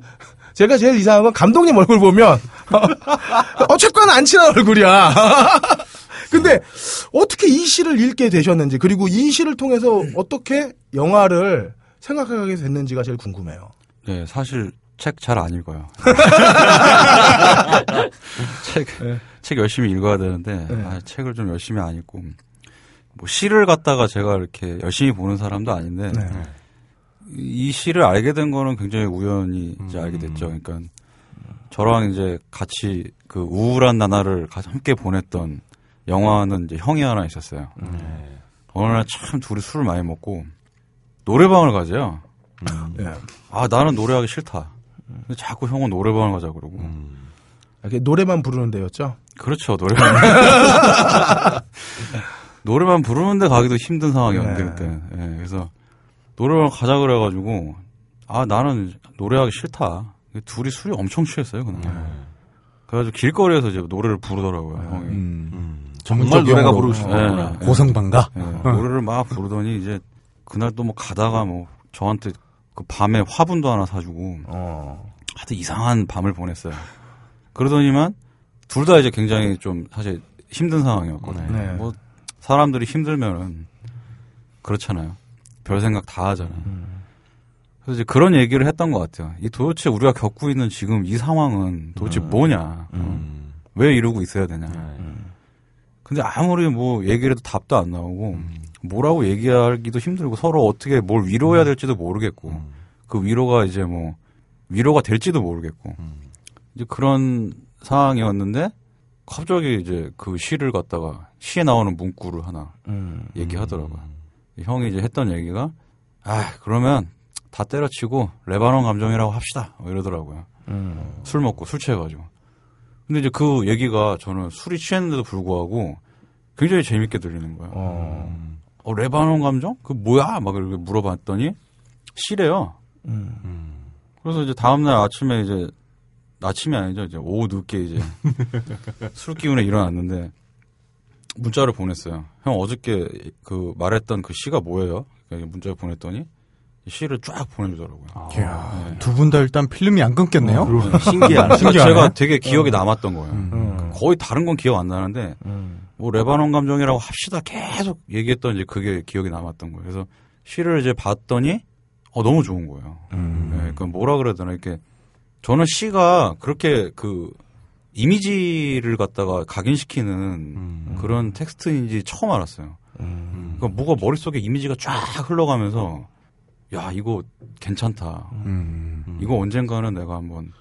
제가 제일 이상한 건 감독님 얼굴 보면 어쨌거나 안 친한 얼굴이야. 근데 어떻게 이 시를 읽게 되셨는지 그리고 이 시를 통해서 어떻게 영화를 생각하게 됐는지가 제일 궁금해요. 네, 사실 책 잘 안 읽어요. 책 열심히 읽어야 되는데 네. 아, 책을 좀 열심히 안 읽고 뭐 시를 갖다가 제가 이렇게 열심히 보는 사람도 아닌데 네. 이 시를 알게 된 거는 굉장히 우연히 이제 알게 됐죠. 그러니까 저랑 이제 같이 그 우울한 나날을 함께 보냈던 영화는 이제 형이 하나 있었어요. 어느 날 참 둘이 술을 많이 먹고 노래방을 가재요. 네. 아 나는 노래하기 싫다. 근데 자꾸 형은 노래방을 가자 그러고. 노래만 부르는 데였죠? 그렇죠. 노래만 부르는데 가기도 힘든 상황이었는데 네. 그때. 네, 그래서 노래방 가자 그래가지고 아 나는 노래하기 싫다. 둘이 술이 엄청 취했어요 그날. 그래가지고 길거리에서 이제 노래를 부르더라고요. 형이. 정말 노래가 부르고 싶었구나. 네. 고성방가. 네. 노래를 막 부르더니 이제 그날 또 뭐 가다가 뭐 저한테 그 밤에 화분도 하나 사주고 하여튼 이상한 밤을 보냈어요. 그러더니만 둘 다 이제 굉장히 좀 사실 힘든 상황이었거든요. 네. 뭐 사람들이 힘들면은 그렇잖아요. 별 생각 다 하잖아요. 그래서 이제 그런 얘기를 했던 것 같아요. 이 도대체 우리가 겪고 있는 지금 이 상황은 도대체 뭐냐? 왜 이러고 있어야 되냐? 근데 아무리 뭐 얘기를 해도 답도 안 나오고 뭐라고 얘기하기도 힘들고 서로 어떻게 뭘 위로해야 될지도 모르겠고 그 위로가 이제 뭐 위로가 될지도 모르겠고 이제 그런 상황이었는데 갑자기 이제 그 시를 갖다가 시에 나오는 문구를 하나 얘기하더라고요. 형이 이제 했던 얘기가 아 그러면 다 때려치고 레바논 감정이라고 합시다 이러더라고요. 술 먹고 술 취해가지고. 근데 이제 그 얘기가 저는 술이 취했는데도 불구하고 굉장히 재밌게 들리는 거예요. 레바논 감정? 그 뭐야? 막 이렇게 물어봤더니 시래요. 그래서 이제 다음날 아침에 이제 아침이 아니죠. 이제 오후 늦게 이제 술 기운에 일어났는데 문자를 보냈어요. 형 어저께 그 말했던 그 시가 뭐예요? 문자를 보냈더니 시를 쫙 보내주더라고요. 아, 네. 두 분 다 일단 필름이 안 끊겼네요. 신기하네. 제가 되게 기억에 남았던 거예요. 거의 다른 건 기억 안 나는데 뭐 레바논 감정이라고 합시다 계속 얘기했던 이제 그게 기억에 남았던 거예요. 그래서 시를 이제 봤더니 너무 좋은 거예요. 네, 그 뭐라 그래야 되나 이렇게 저는 시가 그렇게 그 이미지를 갖다가 각인시키는 그런 텍스트인지 처음 알았어요. 그러니까 뭐가 머릿속에 이미지가 쫙 흘러가면서 야 이거 괜찮다. 이거 언젠가는 내가 한번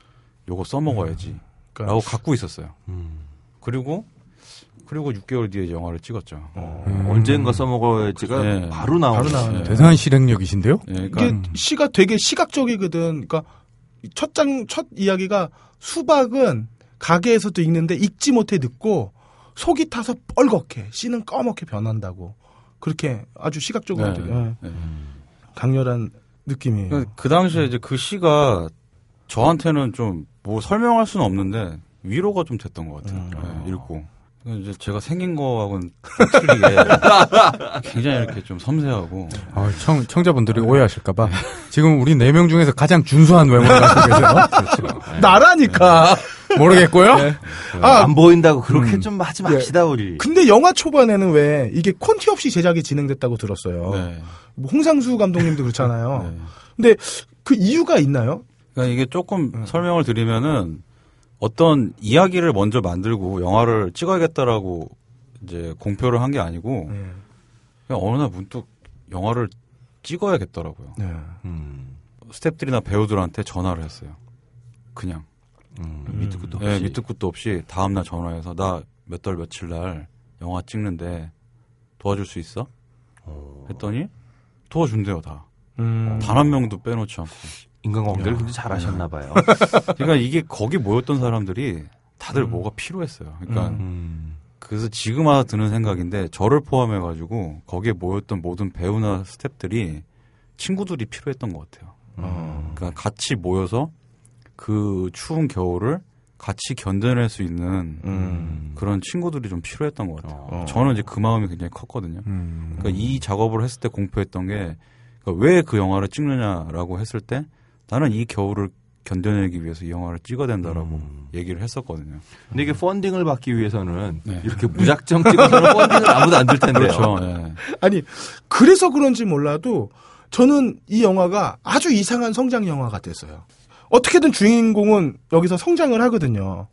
요거 써먹어야지 그러니까. 라고 갖고 있었어요. 그리고 6개월 뒤에 영화를 찍었죠. 언젠가 써먹어야지가 네. 바로 나오는 대단한 실행력이신데요. 네, 그러니까. 이게 시가 되게 시각적이거든. 그러니까 첫 이야기가 수박은 가게에서도 읽는데 읽지 못해 듣고 속이 타서 뻘겋게 씨는 꺼멓게 변한다고 그렇게 아주 시각적으로 되게 강렬한 느낌이에요. 그 당시에 이제 그 시가 저한테는 좀 뭐 설명할 수는 없는데 위로가 좀 됐던 것 같아요. 네, 읽고 이제 제가 생긴 거하고는 틀리게 굉장히 이렇게 좀 섬세하고 청자분들이 오해하실까봐 지금 우리 4명 중에서 가장 준수한 외모를 갖고 계세요. 나라니까. 모르겠고요. 네. 안 보인다고 그렇게 좀 하지 맙시다 우리. 근데 영화 초반에는 왜 이게 콘티 없이 제작이 진행됐다고 들었어요. 네. 뭐 홍상수 감독님도 그렇잖아요. 네. 근데 그 이유가 있나요? 그러니까 이게 조금 설명을 드리면은 어떤 이야기를 먼저 만들고 영화를 찍어야겠다라고 이제 공표를 한 게 아니고 그냥 어느 날 문득 영화를 찍어야겠더라고요. 네. 스태프들이나 배우들한테 전화를 했어요. 그냥. 밑도 끝도 없이. 네, 밑도 끝도 없이 다음날 전화해서 나 몇 달 며칠 날 영화 찍는데 도와줄 수 있어? 했더니 도와준대요 다. 단 한 명도 빼놓지 않고. 인간관계를 굉장히 잘하셨나 봐요. 그러니까 이게 거기 모였던 사람들이 다들 뭐가 필요했어요. 그러니까 그래서 지금 와서 드는 생각인데 저를 포함해가지고 거기에 모였던 모든 배우나 스태프들이 친구들이 필요했던 것 같아요. 그러니까 같이 모여서 그 추운 겨울을 같이 견뎌낼 수 있는 그런 친구들이 좀 필요했던 것 같아요. 저는 이제 그 마음이 굉장히 컸거든요. 그러니까 이 작업을 했을 때 공포했던 게 왜 그 영화를 찍느냐라고 했을 때 나는 이 겨울을 견뎌내기 위해서 이 영화를 찍어야 된다라고 얘기를 했었거든요. 근데 이게 펀딩을 받기 위해서는 이렇게 무작정 찍어서는 펀딩을 아무도 안 줄 텐데요. 그렇죠. 네. 아니 그래서 그런지 몰라도 저는 이 영화가 아주 이상한 성장 영화 같았어요. 어떻게든 주인공은 여기서 성장을 하거든요.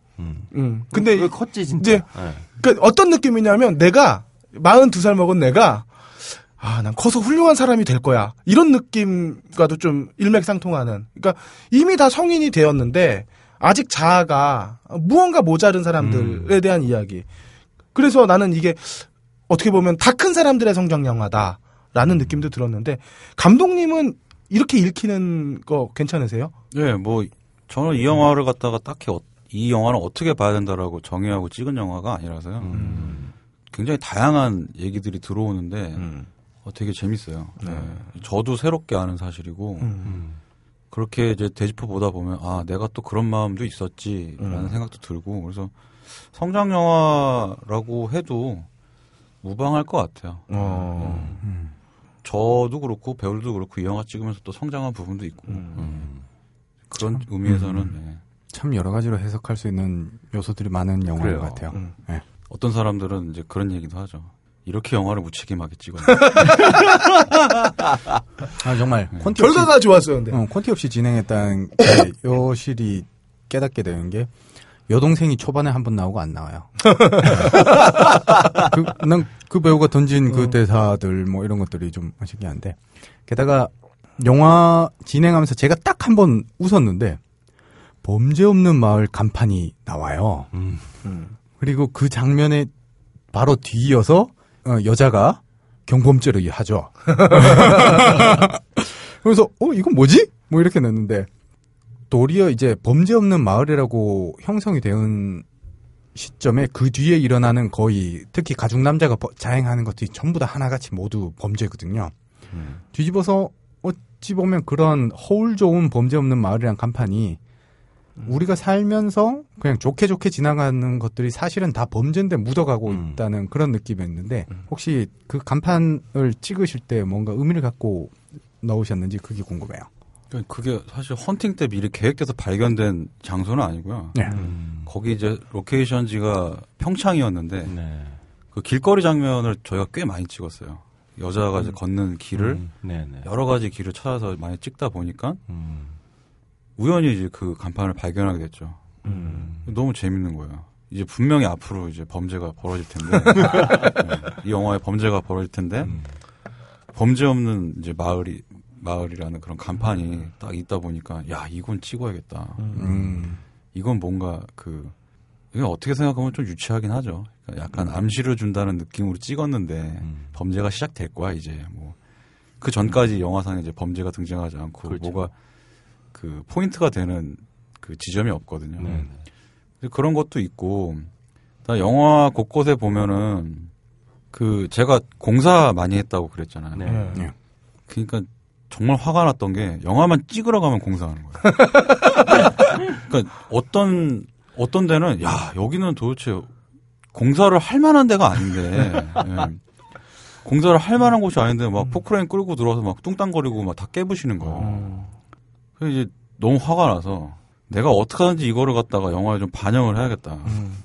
근데 왜 컸지 진짜. 이제 네. 그러니까 어떤 느낌이냐면 내가 42살 먹은 내가 아, 난 커서 훌륭한 사람이 될 거야. 이런 느낌과도 좀 일맥상통하는. 그러니까 이미 다 성인이 되었는데 아직 자아가 무언가 모자른 사람들에 대한 이야기. 그래서 나는 이게 어떻게 보면 다 큰 사람들의 성장 영화다라는 느낌도 들었는데 감독님은 이렇게 읽히는 거 괜찮으세요? 네, 뭐 저는 이 영화를 갖다가 딱히 이 영화는 어떻게 봐야 된다라고 정의하고 찍은 영화가 아니라서요. 굉장히 다양한 얘기들이 들어오는데 되게 재밌어요. 네. 네. 저도 새롭게 아는 사실이고 그렇게 이제 되짚어 보다 보면 아 내가 또 그런 마음도 있었지라는 생각도 들고 그래서 성장 영화라고 해도 무방할 것 같아요. 저도 그렇고 배우들도 그렇고 이 영화 찍으면서 또 성장한 부분도 있고 그런 참, 의미에서는 네. 참 여러 가지로 해석할 수 있는 요소들이 많은 영화인 것 같아요. 네. 어떤 사람들은 이제 그런 얘기도 하죠. 이렇게 영화를 무책임하게 찍어요. 아, 정말. 네. 결과가 좋았어요, 근데. 콘티 없이 진행했다는 게, 요실이 깨닫게 되는 게, 여동생이 초반에 한 번 나오고 안 나와요. 난 그 배우가 던진 그 대사들 뭐 이런 것들이 좀 신기한데. 게다가, 영화 진행하면서 제가 딱 한 번 웃었는데, 범죄 없는 마을 간판이 나와요. 그리고 그 장면에 바로 뒤이어서, 여자가 경범죄를 하죠. 그래서 이건 뭐지? 뭐 이렇게 냈는데 도리어 이제 범죄 없는 마을이라고 형성이 되는 시점에 그 뒤에 일어나는 거의 특히 가죽 남자가 자행하는 것들이 전부 다 하나같이 모두 범죄거든요. 뒤집어서 어찌 보면 그런 허울 좋은 범죄 없는 마을이란 간판이 우리가 살면서 그냥 좋게 좋게 지나가는 것들이 사실은 다 범죄인데 묻어가고 있다는 그런 느낌이었는데 혹시 그 간판을 찍으실 때 뭔가 의미를 갖고 넣으셨는지 그게 궁금해요. 그게 사실 헌팅 때 미리 계획돼서 발견된 장소는 아니고요. 네. 거기 이제 로케이션지가 평창이었는데 그 길거리 장면을 저희가 꽤 많이 찍었어요. 여자가 이제 걷는 길을 여러 가지 길을 찾아서 많이 찍다 보니까 우연히 이제 그 간판을 발견하게 됐죠. 너무 재밌는 거예요. 이제 분명히 앞으로 이제 범죄가 벌어질 텐데, 이 영화에 범죄가 벌어질 텐데, 범죄 없는 이제 마을이라는 그런 간판이 딱 있다 보니까, 야, 이건 찍어야겠다. 이건 뭔가 어떻게 생각하면 좀 유치하긴 하죠. 약간 암시를 준다는 느낌으로 찍었는데, 범죄가 시작될 거야, 이제. 그 전까지 영화상에 이제 범죄가 등장하지 않고, 그렇죠. 뭐가 그 포인트가 되는 그 지점이 없거든요. 네네. 그런 것도 있고, 영화 곳곳에 보면은 그 제가 공사 많이 했다고 그랬잖아요. 네. 그러니까 정말 화가 났던 게 영화만 찍으러 가면 공사하는 거예요. 그러니까 어떤 데는 야 여기는 도대체 공사를 할 만한 데가 아닌데. 네. 공사를 할 만한 곳이 아닌데 막 포크레인 끌고 들어와서 막 뚱땅거리고 막 다 깨부시는 거예요. 그래서 이제 너무 화가 나서 내가 어떻게든지 이거를 갖다가 영화에 좀 반영을 해야겠다.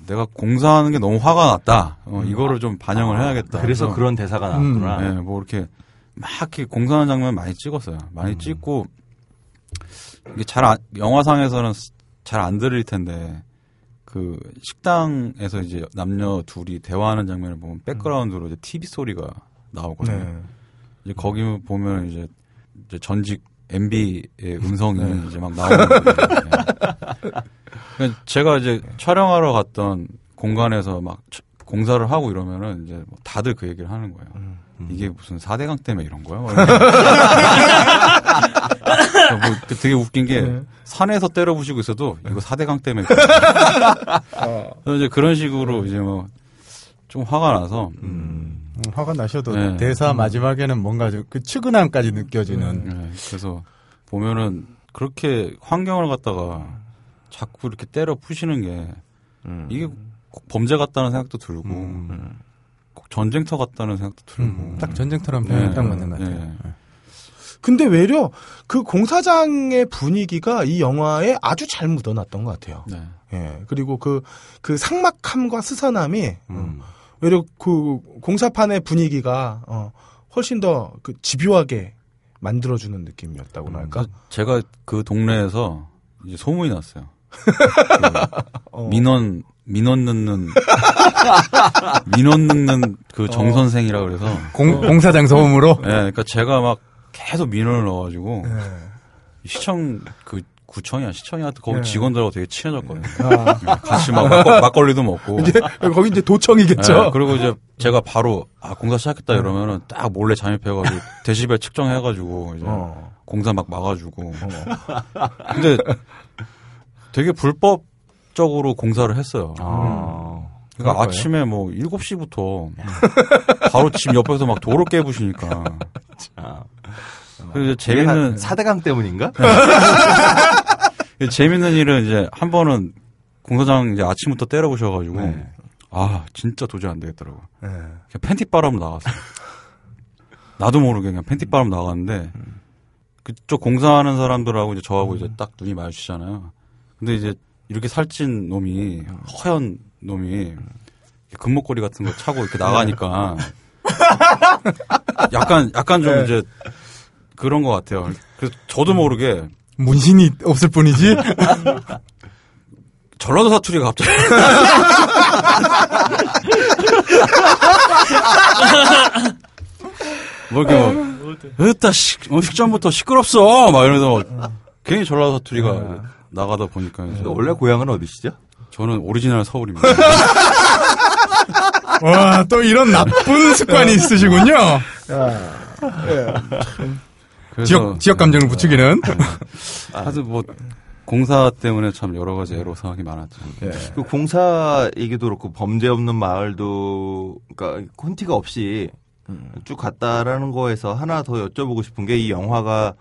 내가 공사하는 게 너무 화가 났다. 이거를 좀 반영을 해야겠다. 그래서 그런 대사가 나왔구나. 네, 이렇게 막 이렇게 공사하는 장면 많이 찍었어요. 많이 찍고 이게 영화상에서는 잘 안 들릴 텐데 그 식당에서 이제 남녀 둘이 대화하는 장면을 보면 백그라운드로 이제 TV 소리가 나오거든요. 네. 이제 거기 보면 이제 전직 MB의 음성이 이제 막 나오는 거예요. 네. 제가 이제 촬영하러 갔던 공간에서 막 공사를 하고 이러면은 이제 다들 그 얘기를 하는 거예요. 이게 무슨 4대강 때문에 이런 거야? 뭐 되게 웃긴 게 산에서 때려 부시고 있어도 이거 4대강 때문에. 그래서 이제 그런 식으로 이제 뭐 좀 화가 나서. 화가 나셔도 네. 대사 마지막에는 뭔가 좀 그 측은함까지 느껴지는. 네. 그래서 보면은 그렇게 환경을 갖다가 자꾸 이렇게 때려 부시는 게 이게 꼭 범죄 같다는 생각도 들고 꼭 전쟁터 같다는 생각도 들고 딱 전쟁터라는 표현이 딱 맞는 것 같아요. 네. 근데 외려 그 공사장의 분위기가 이 영화에 아주 잘 묻어났던 것 같아요. 네. 예. 그리고 그 삭막함과 스산함이 외려 그 공사판의 분위기가 훨씬 더 그 집요하게 만들어주는 느낌이었다고나 할까? 제가 그 동네에서 이제 소문이 났어요. 그 민원 넣는 그 정 선생이라 그래서 공사장 소음으로. 예. 네, 그러니까 제가 막 계속 민원을 넣어가지고 네. 시청이한테 거기 네. 직원들하고 되게 친해졌거든요. 아. 같이 막 막걸리도 먹고 이제 거기 이제 도청이겠죠. 네, 그리고 이제 제가 바로 공사 시작했다 이러면은 딱 몰래 잠입해가지고 데시벨 측정해가지고 이제 공사 막 막아주고. 근데 되게 불법적으로 공사를 했어요. 그러니까 아침에 뭐 7시부터 바로 집 옆에서 막 도로 깨부시니까. 그래서 재밌는 4대강 때문인가? 네. 재밌는 일은 이제 한 번은 공사장 이제 아침부터 때려보셔가지고 네. 아 진짜 도저히 안 되겠더라고. 네. 그냥 팬티 바람 나왔어. 나도 모르게 그냥 팬티 바람 나갔는데 그쪽 공사하는 사람들하고 이제 저하고 이제 딱 눈이 마주치잖아요. 근데 이제 이렇게 살찐 놈이 허연 놈이 금목걸이 같은 거 차고 이렇게 나가니까 약간 좀 이제 그런 것 같아요. 그래서 저도 모르게 문신이 없을 뿐이지 전라도 사투리가 갑자기 뭐 이렇게 으따 식전부터 시끄럽소 막 이러면서 괜히 전라도 사투리가 나가다 보니까 이제 원래 고향은 어디시죠? 저는 오리지널 서울입니다. 와, 또 이런 나쁜 습관이 있으시군요. 그래서, 지역 감정을 부추기는. 하여튼 뭐 공사 때문에 참 여러 가지 애로 사항이 많았죠. 예. 그 공사 얘기도 그렇고 범죄 없는 마을도 그러니까 콘티가 없이 쭉 갔다라는 거에서 하나 더 여쭤보고 싶은 게 이 영화가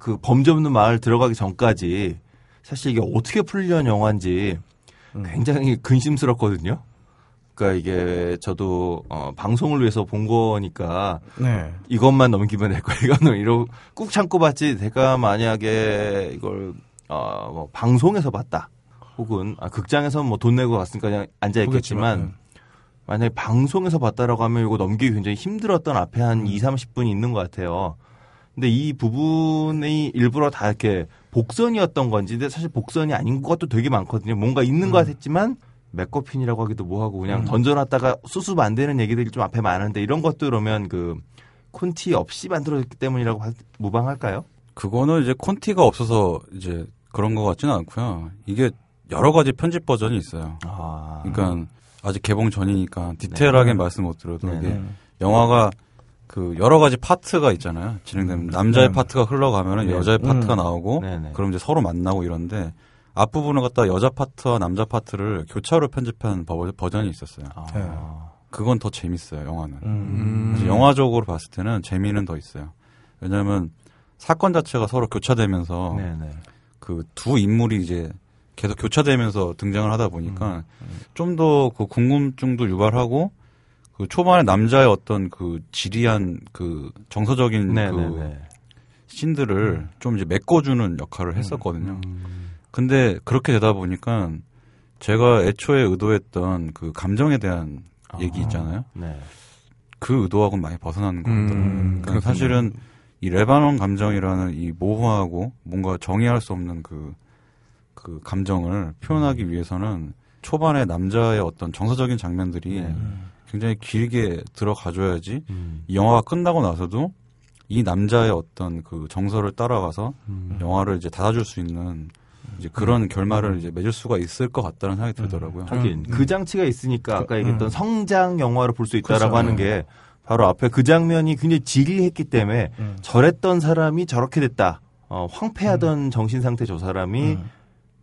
그 범죄 없는 마을 들어가기 전까지 사실 이게 어떻게 풀리는 영화인지 굉장히 근심스럽거든요. 그러니까 이게 저도 방송을 위해서 본 거니까 네. 이것만 넘기면 될 거야. 이거는 이러고 꾹 참고 봤지. 제가 만약에 이걸 뭐 방송에서 봤다. 혹은 극장에서 뭐 돈 내고 갔으니까 그냥 앉아 있겠지만 만약에 방송에서 봤다라고 하면 이거 넘기기 굉장히 힘들었던 앞에 한 20-30분이 있는 것 같아요. 근데 이 부분이 일부러 다 이렇게 복선이었던 건지, 근데 사실 복선이 아닌 것도 되게 많거든요. 뭔가 있는 것 같았지만, 메커핀이라고 하기도 뭐하고, 그냥 던져놨다가 수습 안 되는 얘기들이 좀 앞에 많은데, 이런 것도 그러면 그, 콘티 없이 만들어졌기 때문이라고 무방할까요? 그거는 이제 콘티가 없어서 이제 그런 것 같지는 않고요. 이게 여러 가지 편집 버전이 있어요. 아. 그러니까 아직 개봉 전이니까 디테일하게 말씀 못 드려도 이게 영화가 그 여러 가지 파트가 있잖아요. 진행되면 남자의 파트가 흘러가면은 여자의 파트가 나오고 그럼 이제 서로 만나고 이런데 앞부분을 갖다 여자 파트와 남자 파트를 교차로 편집한 버전이 있었어요. 아. 그건 더 재밌어요. 영화는. 영화적으로 봤을 때는 재미는 더 있어요. 왜냐하면 사건 자체가 서로 교차되면서 그 두 인물이 이제 계속 교차되면서 등장을 하다 보니까 좀 더 그 궁금증도 유발하고 그 초반에 남자의 어떤 그 지리한 그 정서적인 그 신들을 좀 이제 메꿔주는 역할을 했었거든요. 근데 그렇게 되다 보니까 제가 애초에 의도했던 그 감정에 대한 얘기 있잖아요. 네. 그 의도하고는 많이 벗어나는 것 같더라고요. 그러니까 사실은 이 레바논 감정이라는 이 모호하고 뭔가 정의할 수 없는 그 감정을 표현하기 위해서는 초반에 남자의 어떤 정서적인 장면들이 굉장히 길게 들어가줘야지 이 영화가 끝나고 나서도 이 남자의 어떤 그 정서를 따라가서 영화를 이제 닫아줄 수 있는 이제 그런 결말을 이제 맺을 수가 있을 것 같다는 생각이 들더라고요. 하긴 그 장치가 있으니까 아까 얘기했던 성장 영화로 볼 수 있다라고 그렇죠. 하는 게 바로 앞에 그 장면이 굉장히 지리했기 때문에 저랬던 사람이 저렇게 됐다. 황폐하던 정신상태 저 사람이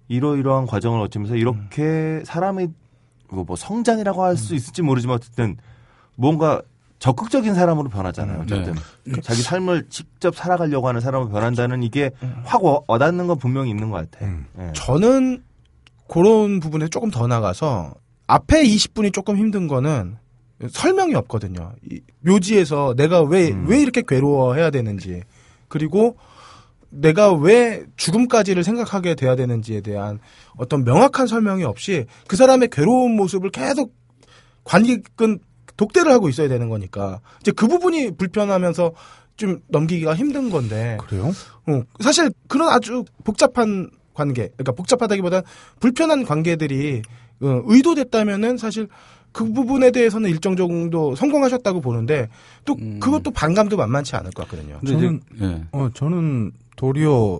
이러이러한 과정을 거치면서 이렇게 사람이 뭐 성장이라고 할 수 있을지 모르지만 어쨌든 뭔가 적극적인 사람으로 변하잖아요. 어쨌든 네. 자기 삶을 직접 살아가려고 하는 사람으로 변한다는 이게 확 와닿는 건 분명히 있는 것 같아요. 네. 저는 그런 부분에 조금 더 나가서 앞에 20분이 조금 힘든 거는 설명이 없거든요. 묘지에서 내가 왜 이렇게 괴로워해야 되는지 그리고 내가 왜 죽음까지를 생각하게 돼야 되는지에 대한 어떤 명확한 설명이 없이 그 사람의 괴로운 모습을 계속 관객은 독대를 하고 있어야 되는 거니까 이제 그 부분이 불편하면서 좀 넘기기가 힘든 건데. 그래요? 사실 그런 아주 복잡한 관계, 그러니까 복잡하다기보다는 불편한 관계들이 의도됐다면은 사실 그 부분에 대해서는 일정 정도 성공하셨다고 보는데 또 그것도 반감도 만만치 않을 것 같거든요. 저는 네. 저는 도리어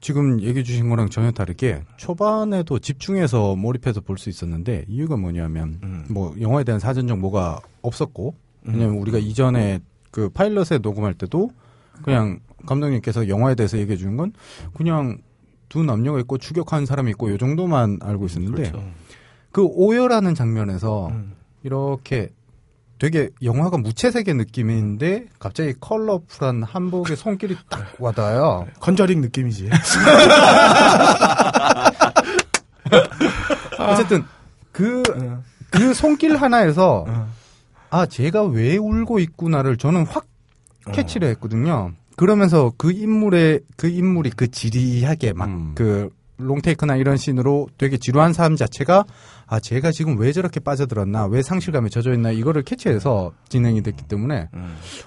지금 얘기해 주신 거랑 전혀 다르게 초반에도 집중해서 몰입해서 볼 수 있었는데 이유가 뭐냐면 뭐 영화에 대한 사전 정보가 없었고 왜냐면 우리가 이전에 그 파일럿에 녹음할 때도 그냥 감독님께서 영화에 대해서 얘기해 주는 건 그냥 두 남녀가 있고 추격한 사람이 있고 요 정도만 알고 있었는데 그렇죠. 그 오열하는 장면에서 이렇게 되게 영화가 무채색의 느낌인데 갑자기 컬러풀한 한복의 손길이 딱 와닿아요. 컨저링 느낌이지. 어쨌든 그 손길 하나에서 아 제가 왜 울고 있구나를 저는 확 캐치를 했거든요. 그러면서 그 인물이 그 지리하게 막 그 롱테이크나 이런 씬으로 되게 지루한 삶 자체가 아 제가 지금 왜 저렇게 빠져들었나 왜 상실감에 젖어있나 이거를 캐치해서 진행이 됐기 때문에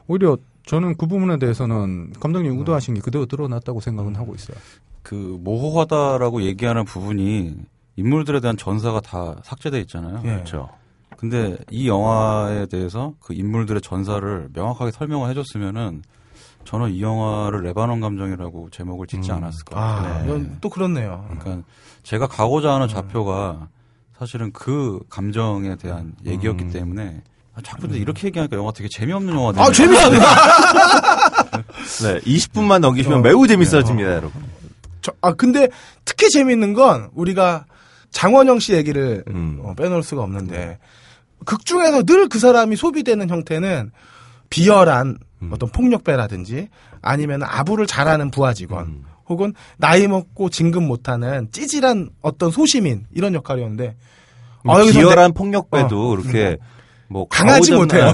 오히려 저는 그 부분에 대해서는 감독님 의도하신 게 그대로 드러났다고 생각은 하고 있어요. 그 모호하다라고 얘기하는 부분이 인물들에 대한 전사가 다 삭제돼 있잖아요. 예. 그렇죠. 근데 이 영화에 대해서 그 인물들의 전사를 명확하게 설명을 해줬으면은 저는 이 영화를 레바논 감정이라고 제목을 짓지 않았을 것 같아요. 아, 네. 또 그렇네요. 그러니까 제가 가고자 하는 좌표가 사실은 그 감정에 대한 얘기였기 때문에 자꾸 이렇게 얘기하니까 영화 되게 재미없는 영화 되네요. 아, 재미없네. 네, 20분만 넘기시면 매우 재밌어집니다, 네. 여러분. 근데 특히 재밌는 건 우리가 장원영 씨 얘기를 빼놓을 수가 없는데 극 중에서 늘 그 사람이 소비되는 형태는 비열한 어떤 폭력배라든지 아니면 아부를 잘하는 부하 직원 혹은 나이 먹고 진급 못하는 찌질한 어떤 소시민 이런 역할이었는데 비열한 폭력배도 그렇게 뭐 강하지 못해요.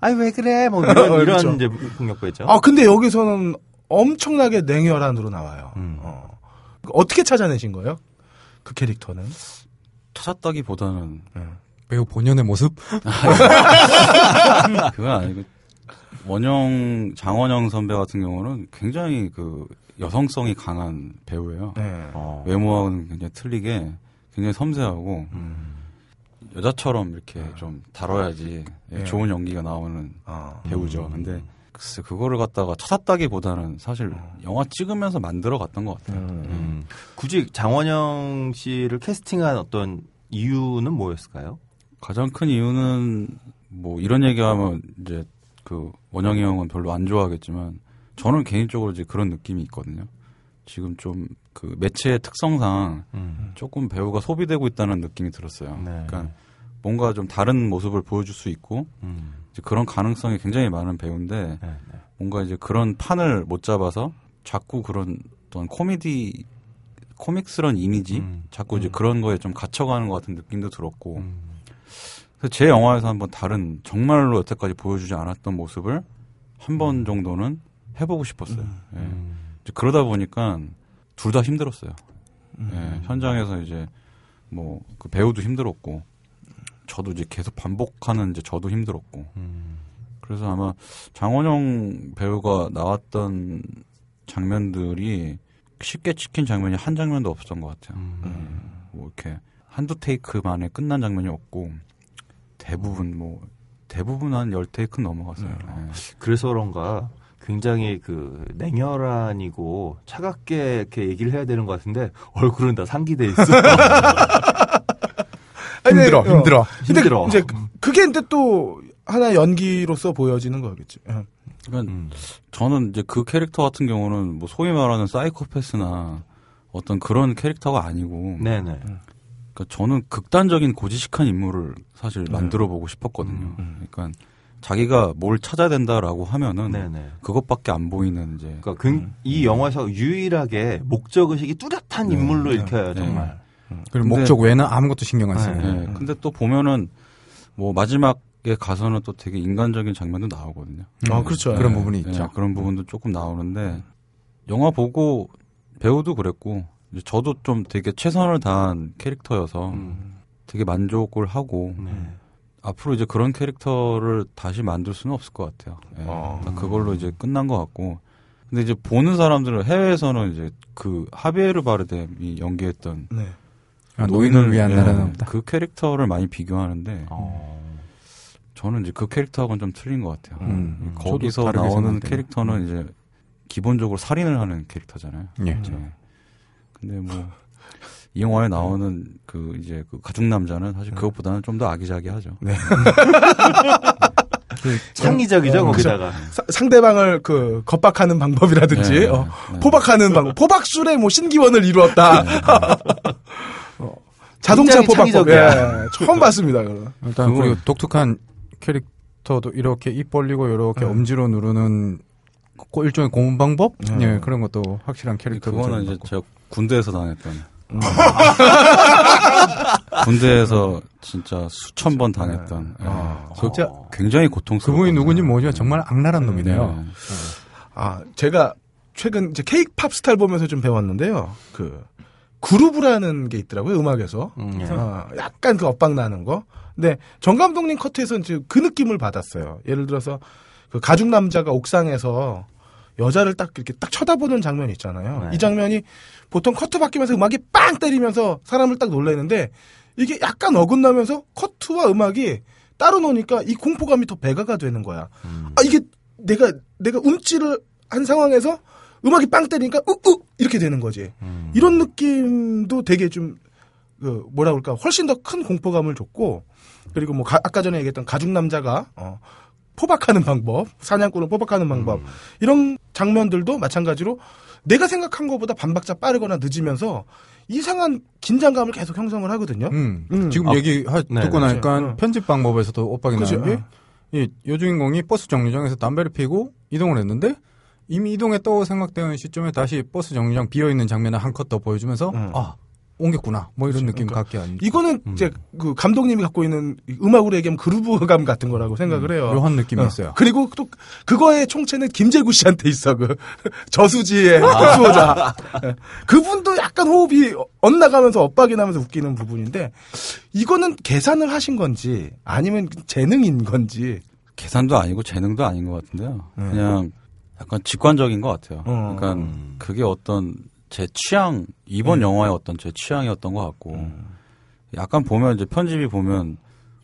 아이 왜 그래 뭐 이런 이제 폭력배죠. 근데 여기서는 엄청나게 냉혈한으로 나와요. 어떻게 찾아내신 거예요? 그 캐릭터는 찾았다기보다는 배우 본연의 모습 그건 아니고. 장원영 선배 같은 경우는 굉장히 그 여성성이 강한 배우예요. 네. 외모와는 굉장히 틀리게 굉장히 섬세하고 여자처럼 이렇게 좀 다뤄야지 네. 좋은 연기가 나오는 배우죠. 근데 글쎄 그거를 갖다가 찾았다기보다는 사실 영화 찍으면서 만들어갔던 것 같아요. 굳이 장원영 씨를 캐스팅한 어떤 이유는 뭐였을까요? 가장 큰 이유는 뭐 이런 얘기하면 이제 그 원영이 형은 별로 안 좋아하겠지만 저는 개인적으로 이제 그런 느낌이 있거든요. 지금 좀 그 매체의 특성상 조금 배우가 소비되고 있다는 느낌이 들었어요. 네. 그러니까 뭔가 좀 다른 모습을 보여줄 수 있고 이제 그런 가능성이 굉장히 많은 배우인데 네. 뭔가 이제 그런 판을 못 잡아서 자꾸 그런 어떤 코믹스런 이미지 자꾸 이제 그런 거에 좀 갇혀가는 것 같은 느낌도 들었고. 제 영화에서 한번 다른 정말로 여태까지 보여주지 않았던 모습을 한 번 정도는 해보고 싶었어요. 예. 이제 그러다 보니까 둘 다 힘들었어요. 예. 현장에서 이제 뭐 그 배우도 힘들었고 저도 이제 계속 반복하는 이제 저도 힘들었고 그래서 아마 장원영 배우가 나왔던 장면들이 쉽게 찍힌 장면이 한 장면도 없었던 것 같아요. 뭐 이렇게 한두 테이크 만에 끝난 장면이 없고. 대부분 한 10테이크 넘어갔어요. 네. 그래서 그런가 굉장히 그 냉혈한이고 차갑게 이렇게 얘기를 해야 되는 것 같은데 얼굴은 다 상기돼 있어. 힘들어. 근데 이제 그게 또 하나 연기로서 보여지는 거겠지. 그러니까 저는 이제 그 캐릭터 같은 경우는 뭐 소위 말하는 사이코패스나 어떤 그런 캐릭터가 아니고, 네네. 그러니까 저는 극단적인 고지식한 인물을 사실 만들어 보고 싶었거든요. 그러니까 자기가 뭘 찾아야 된다라고 하면은 네네. 그것밖에 안 보이는 이제. 그러니까 이 영화에서 유일하게 목적 의식이 뚜렷한 인물로 읽혀요, 정말. 그리고 목적 외에는 아무것도 신경 안 쓰는. 네. 근데 또 보면은 뭐 마지막 에 가서는 또 되게 인간적인 장면도 나오거든요. 아 그렇죠. 네, 그런 부분이 있죠. 그런 부분도 조금 나오는데 영화 보고 배우도 그랬고 이제 저도 좀 되게 최선을 다한 캐릭터여서 되게 만족을 하고 앞으로 이제 그런 캐릭터를 다시 만들 수는 없을 것 같아요. 네, 그걸로 이제 끝난 것 같고 근데 이제 보는 사람들은 해외에서는 이제 그 하비에르 바르뎀이 연기했던 노인을 위한 나라는 없다. 그 캐릭터를 많이 비교하는데. 저는 이제 그 캐릭터하고는 좀 틀린 것 같아요. 거기서 나오는 캐릭터는 이제 기본적으로 살인을 하는 캐릭터잖아요. 예. 근데 뭐 이 영화에 나오는 그 이제 그 가죽 남자는 사실 그것보다는 좀 더 아기자기하죠. 네. 창의적이죠 거기다가 상대방을 그 겁박하는 방법이라든지 포박하는 방법, 포박술의 뭐 신기원을 이루었다. 네. 자동차 포박법 처음 봤습니다. 일단 그리고 독특한 캐릭터도 이렇게 입 벌리고 이렇게 엄지로 누르는 일종의 고문 방법 그런 것도 확실한 캐릭터. 그거는 이제 제가 군대에서 당했던 군대에서 진짜 수천 번 당했던 진짜 굉장히 고통스러운. 그분이 누군지 모르지만 정말 악랄한 놈이네요. 아 제가 최근 이제 K-팝 스타를 보면서 좀 배웠는데요. 그 그루브라는 게 있더라고요, 음악에서. 약간 그 엇박 나는 거. 근데 정 감독님 커트에서는 지금 그 느낌을 받았어요. 예를 들어서 그 가죽 남자가 옥상에서 여자를 딱 이렇게 딱 쳐다보는 장면이 있잖아요. 네. 이 장면이 보통 커트 바뀌면서 음악이 빵 때리면서 사람을 딱 놀래는데 이게 약간 어긋나면서 커트와 음악이 따로 노니까 이 공포감이 더 배가가 되는 거야. 아, 이게 내가 움찔을 한 상황에서 음악이 빵 때리니까 으으 이렇게 되는 거지. 이런 느낌도 되게 좀 그 뭐라 그럴까 훨씬 더 큰 공포감을 줬고 그리고 뭐 아까 전에 얘기했던 가죽 남자가 포박하는 방법, 사냥꾼을 포박하는 방법 이런 장면들도 마찬가지로 내가 생각한 것보다 반박자 빠르거나 늦으면서 이상한 긴장감을 계속 형성을 하거든요. 지금 얘기 듣고 나니까 편집 방법에서도 엇박이 나는 게 여주인공이 버스 정류장에서 담배를 피고 이동을 했는데. 이미 이동했다고 생각되는 시점에 다시 버스 정류장 비어있는 장면을 한 컷 더 보여주면서 아 옮겼구나 뭐 이런 느낌 그러니까, 갖게 하는 이거는 이제 그 감독님이 갖고 있는 음악으로 얘기하면 그루브감 같은 거라고 생각을 해요. 묘한 느낌이 있어요. 그리고 또 그거의 총체는 김재구 씨한테 있어. 그 저수지의 수호자 그분도 약간 호흡이 엇나가면서 엇박이 나면서 웃기는 부분인데 이거는 계산을 하신 건지 아니면 재능인 건지 계산도 아니고 재능도 아닌 것 같은데요. 그냥 약간 직관적인 것 같아요. 그러니까 그게 어떤 제 취향 이번 영화의 어떤 제 취향이었던 것 같고 약간 보면 이제 편집이 보면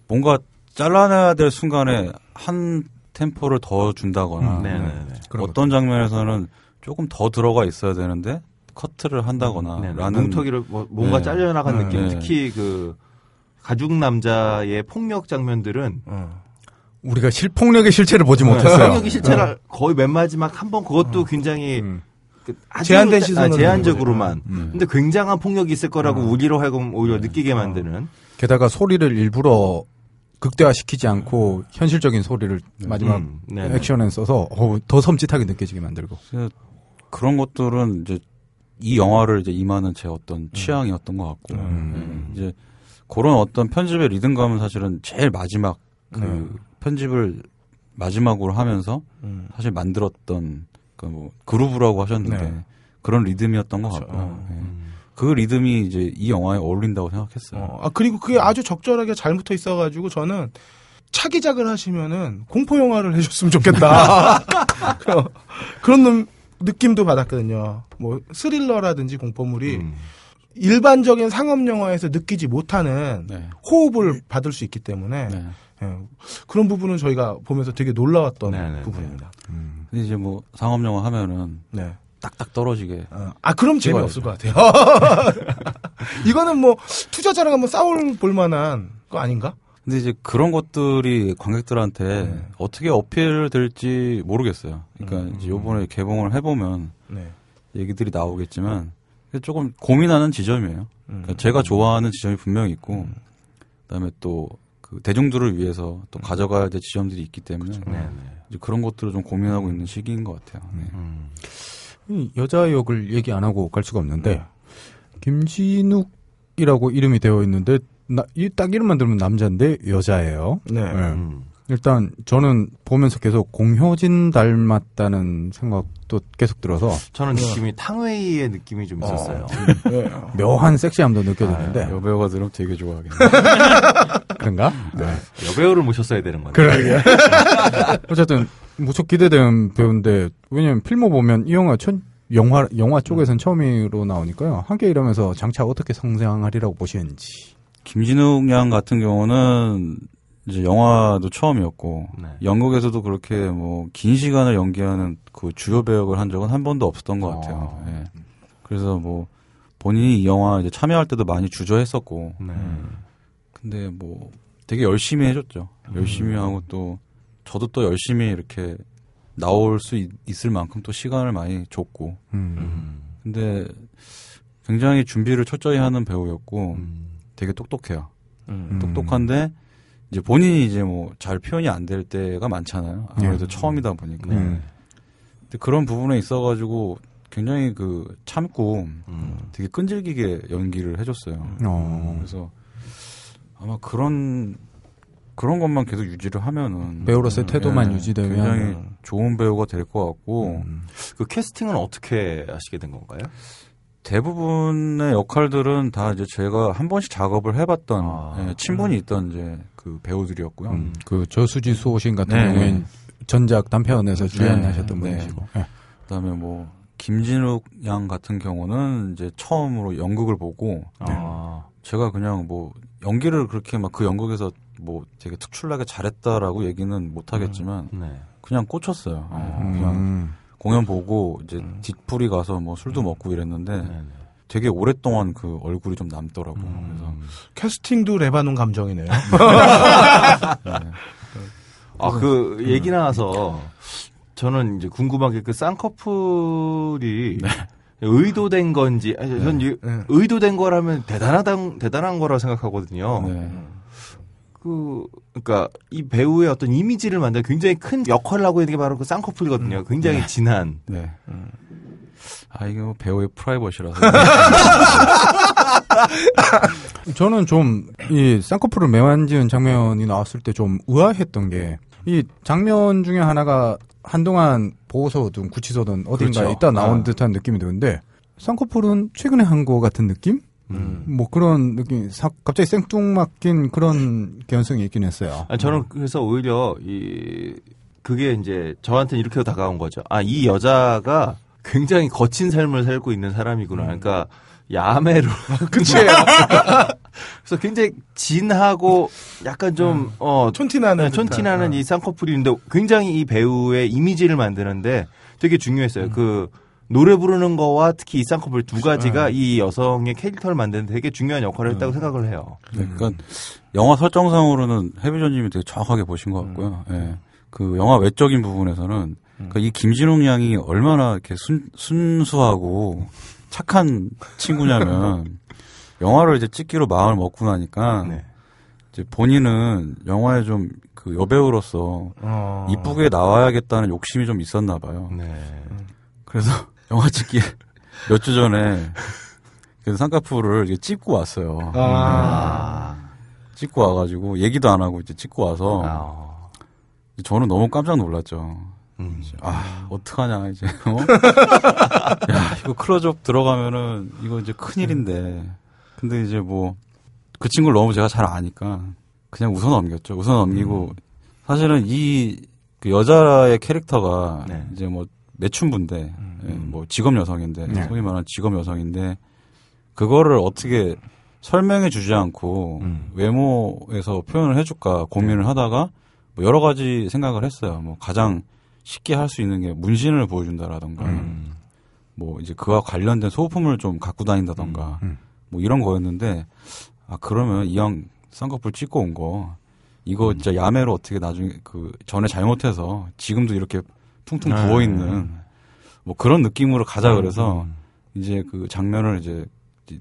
뭔가 잘라내야 될 순간에 한 템포를 더 준다거나 어떤 장면에서는 조금 더 들어가 있어야 되는데 커트를 한다거나 라는 뭉터기를 뭔가 잘려나간 느낌. 특히 그 가죽 남자의 폭력 장면들은 우리가 폭력의 실체를 보지 못했어요. 폭력의 실체를 거의 맨 마지막 한 번 그것도 굉장히 아주 제한된 시선 제한적으로만. 근데 굉장한 폭력이 있을 거라고 우리로 하여금 오히려 느끼게 만드는. 게다가 소리를 일부러 극대화시키지 않고 현실적인 소리를 마지막 액션에 써서 더 섬찟하게 느껴지게 만들고. 그런 것들은 이제 이 영화를 이제 임하는 제 어떤 취향이었던 것 같고 이제 그런 어떤 편집의 리듬감은 사실은 제일 마지막 편집을 마지막으로 하면서 사실 만들었던 그러니까 뭐 그루브라고 하셨는데 그런 리듬이었던 것 같고요. 그 리듬이 이제 이 영화에 어울린다고 생각했어요. 아 그리고 그게 아주 적절하게 잘 붙어 있어가지고 저는 차기작을 하시면은 공포 영화를 해줬으면 좋겠다. 그런 느낌도 받았거든요. 뭐 스릴러라든지 공포물이. 일반적인 상업 영화에서 느끼지 못하는 호흡을 받을 수 있기 때문에 그런 부분은 저희가 보면서 되게 놀라웠던 부분입니다. 근데 이제 뭐 상업 영화 하면은 딱딱 떨어지게. 아 그럼 재미없을 것 같아요. 이거는 뭐 투자자랑 한번 싸울 볼만한 거 아닌가? 근데 이제 그런 것들이 관객들한테 어떻게 어필될지 모르겠어요. 그러니까 이제 요번에 개봉을 해보면 네. 얘기들이 나오겠지만 조금 고민하는 지점이에요. 그러니까 제가 좋아하는 지점이 분명히 있고 그다음에 또 그 대중들을 위해서 또 가져가야 될 지점들이 있기 때문에 이제 그런 것들을 좀 고민하고 있는 시기인 것 같아요. 네. 여자 역을 얘기 안 하고 갈 수가 없는데 김진욱이라고 이름이 되어 있는데 딱 이름만 들으면 남자인데 여자예요. 네. 일단 저는 보면서 계속 공효진 닮았다는 생각도 계속 들어서 저는 느낌이 탕웨이의 느낌이 좀 있었어요. 네. 묘한 섹시함도 느껴졌는데 여배우가 들으면 되게 좋아하겠네. 그런가? 네. 여배우를 모셨어야 되는 건데. 그러게. 어쨌든 무척 기대된 배우인데 왜냐면 필모 보면 이 영화 영화 쪽에서는 처음으로 나오니까요. 함께 일하면서 장차 어떻게 성장하리라고 보시는지. 김진욱 양 같은 경우는 이제 영화도 처음이었고 네. 연극에서도 그렇게 뭐 긴 시간을 연기하는 그 주요 배역을 한 적은 한 번도 없었던 것 같아요. 예. 그래서 뭐 본인이 이 영화 이제 참여할 때도 많이 주저했었고 근데 뭐 되게 열심히 해줬죠. 열심히 하고 또 저도 또 열심히 이렇게 나올 수 있을 만큼 또 시간을 많이 줬고 근데 굉장히 준비를 철저히 하는 배우였고 되게 똑똑해요. 똑똑한데 이제 본인이 이제 뭐 잘 표현이 안 될 때가 많잖아요. 아무래도 처음이다 보니까. 근데 그런 부분에 있어가지고 굉장히 그 참고 되게 끈질기게 연기를 해줬어요. 그래서 아마 그런 것만 계속 유지를 하면은 배우로서의 태도만 유지되면 굉장히 좋은 배우가 될 것 같고 그 캐스팅은 어떻게 하시게 된 건가요? 대부분의 역할들은 다 이제 제가 한 번씩 작업을 해봤던 예, 친분이 있던 이제 그 배우들이었고요. 그 저수지 수호신 같은 경우에는 전작 단편에서 주연하셨던 분이시고. 네. 그다음에 뭐 김진욱 양 같은 경우는 이제 처음으로 연극을 보고 제가 그냥 뭐 연기를 그렇게 막 그 연극에서 뭐 되게 특출나게 잘했다라고 얘기는 못 하겠지만 그냥 꽂혔어요. 그냥 공연 보고 이제 뒷풀이 가서 뭐 술도 먹고 이랬는데 되게 오랫동안 그 얼굴이 좀 남더라고요. 그래서 캐스팅도 레바논 감정이네요. 아, 그 얘기 나와서 저는 이제 궁금한 게 그 쌍꺼풀이 의도된 건지 저는 의도된 거라면 대단한 거라 생각하거든요. 그러니까 이 배우의 어떤 이미지를 만드는 굉장히 큰 역할을 하고 있는 게 바로 그 쌍꺼풀이거든요. 굉장히 진한. 네. 아, 이게 뭐 배우의 프라이버시라서. 저는 좀 이 쌍꺼풀을 매만지는 장면이 나왔을 때 좀 의아했던 게 이 장면 중에 하나가 한동안 보호소든 구치소든 어딘가에 있다 나온 듯한 느낌이 드는데 쌍꺼풀은 최근에 한 거 같은 느낌? 뭐 그런 느낌, 갑자기 생뚱맞긴 그런 개연성이 있긴 했어요. 아, 저는 그래서 오히려 그게 이제 저한테는 이렇게 다가온 거죠. 아, 이 여자가 굉장히 거친 삶을 살고 있는 사람이구나. 그러니까 야매로. 그치. 그래서 굉장히 진하고 약간 좀 촌티나는 이 쌍꺼풀인데 굉장히 이 배우의 이미지를 만드는데 되게 중요했어요. 그 노래 부르는 거와 특히 이 쌍꺼풀 두 가지가 이 여성의 캐릭터를 만드는 데 되게 중요한 역할을 했다고 생각을 해요. 네, 그러니까 영화 설정상으로는 해비존 님이 되게 정확하게 보신 것 같고요. 예. 그 영화 외적인 부분에서는 그러니까 이 김진욱 양이 얼마나 이렇게 순수하고 착한 친구냐면 영화를 이제 찍기로 마음을 먹고 나니까 이제 본인은 영화에 좀 그 여배우로서 이쁘게 나와야겠다는 욕심이 좀 있었나 봐요. 그래서 영화 찍기 몇 주 전에 그래서 쌍꺼풀을 이제 찍고 왔어요. 찍고 와가지고 얘기도 안 하고 이제 찍고 와서 저는 너무 깜짝 놀랐죠. 아, 어떡하냐 이제. 야, 이거 클로즈업 들어가면은 이거 이제 큰일인데. 근데 이제 뭐 그 친구를 너무 제가 잘 아니까 그냥 웃어넘겼죠. 웃어넘기고 사실은 이 그 여자의 캐릭터가 이제 뭐 매춘부인데, 뭐 직업 여성인데, 소위 말하는 직업 여성인데, 그거를 어떻게 설명해 주지 않고 외모에서 표현을 해줄까 고민을 하다가 뭐 여러 가지 생각을 했어요. 뭐 가장 쉽게 할 수 있는 게 문신을 보여준다라던가, 뭐 이제 그와 관련된 소품을 좀 갖고 다닌다던가, 뭐 이런 거였는데, 아, 그러면 이왕 쌍꺼풀 찍고 온 거, 이거 진짜 야매로 어떻게 나중에 그 전에 잘못해서 지금도 이렇게 퉁퉁 부어 있는 뭐 그런 느낌으로 가자 그래서 이제 그 장면을 이제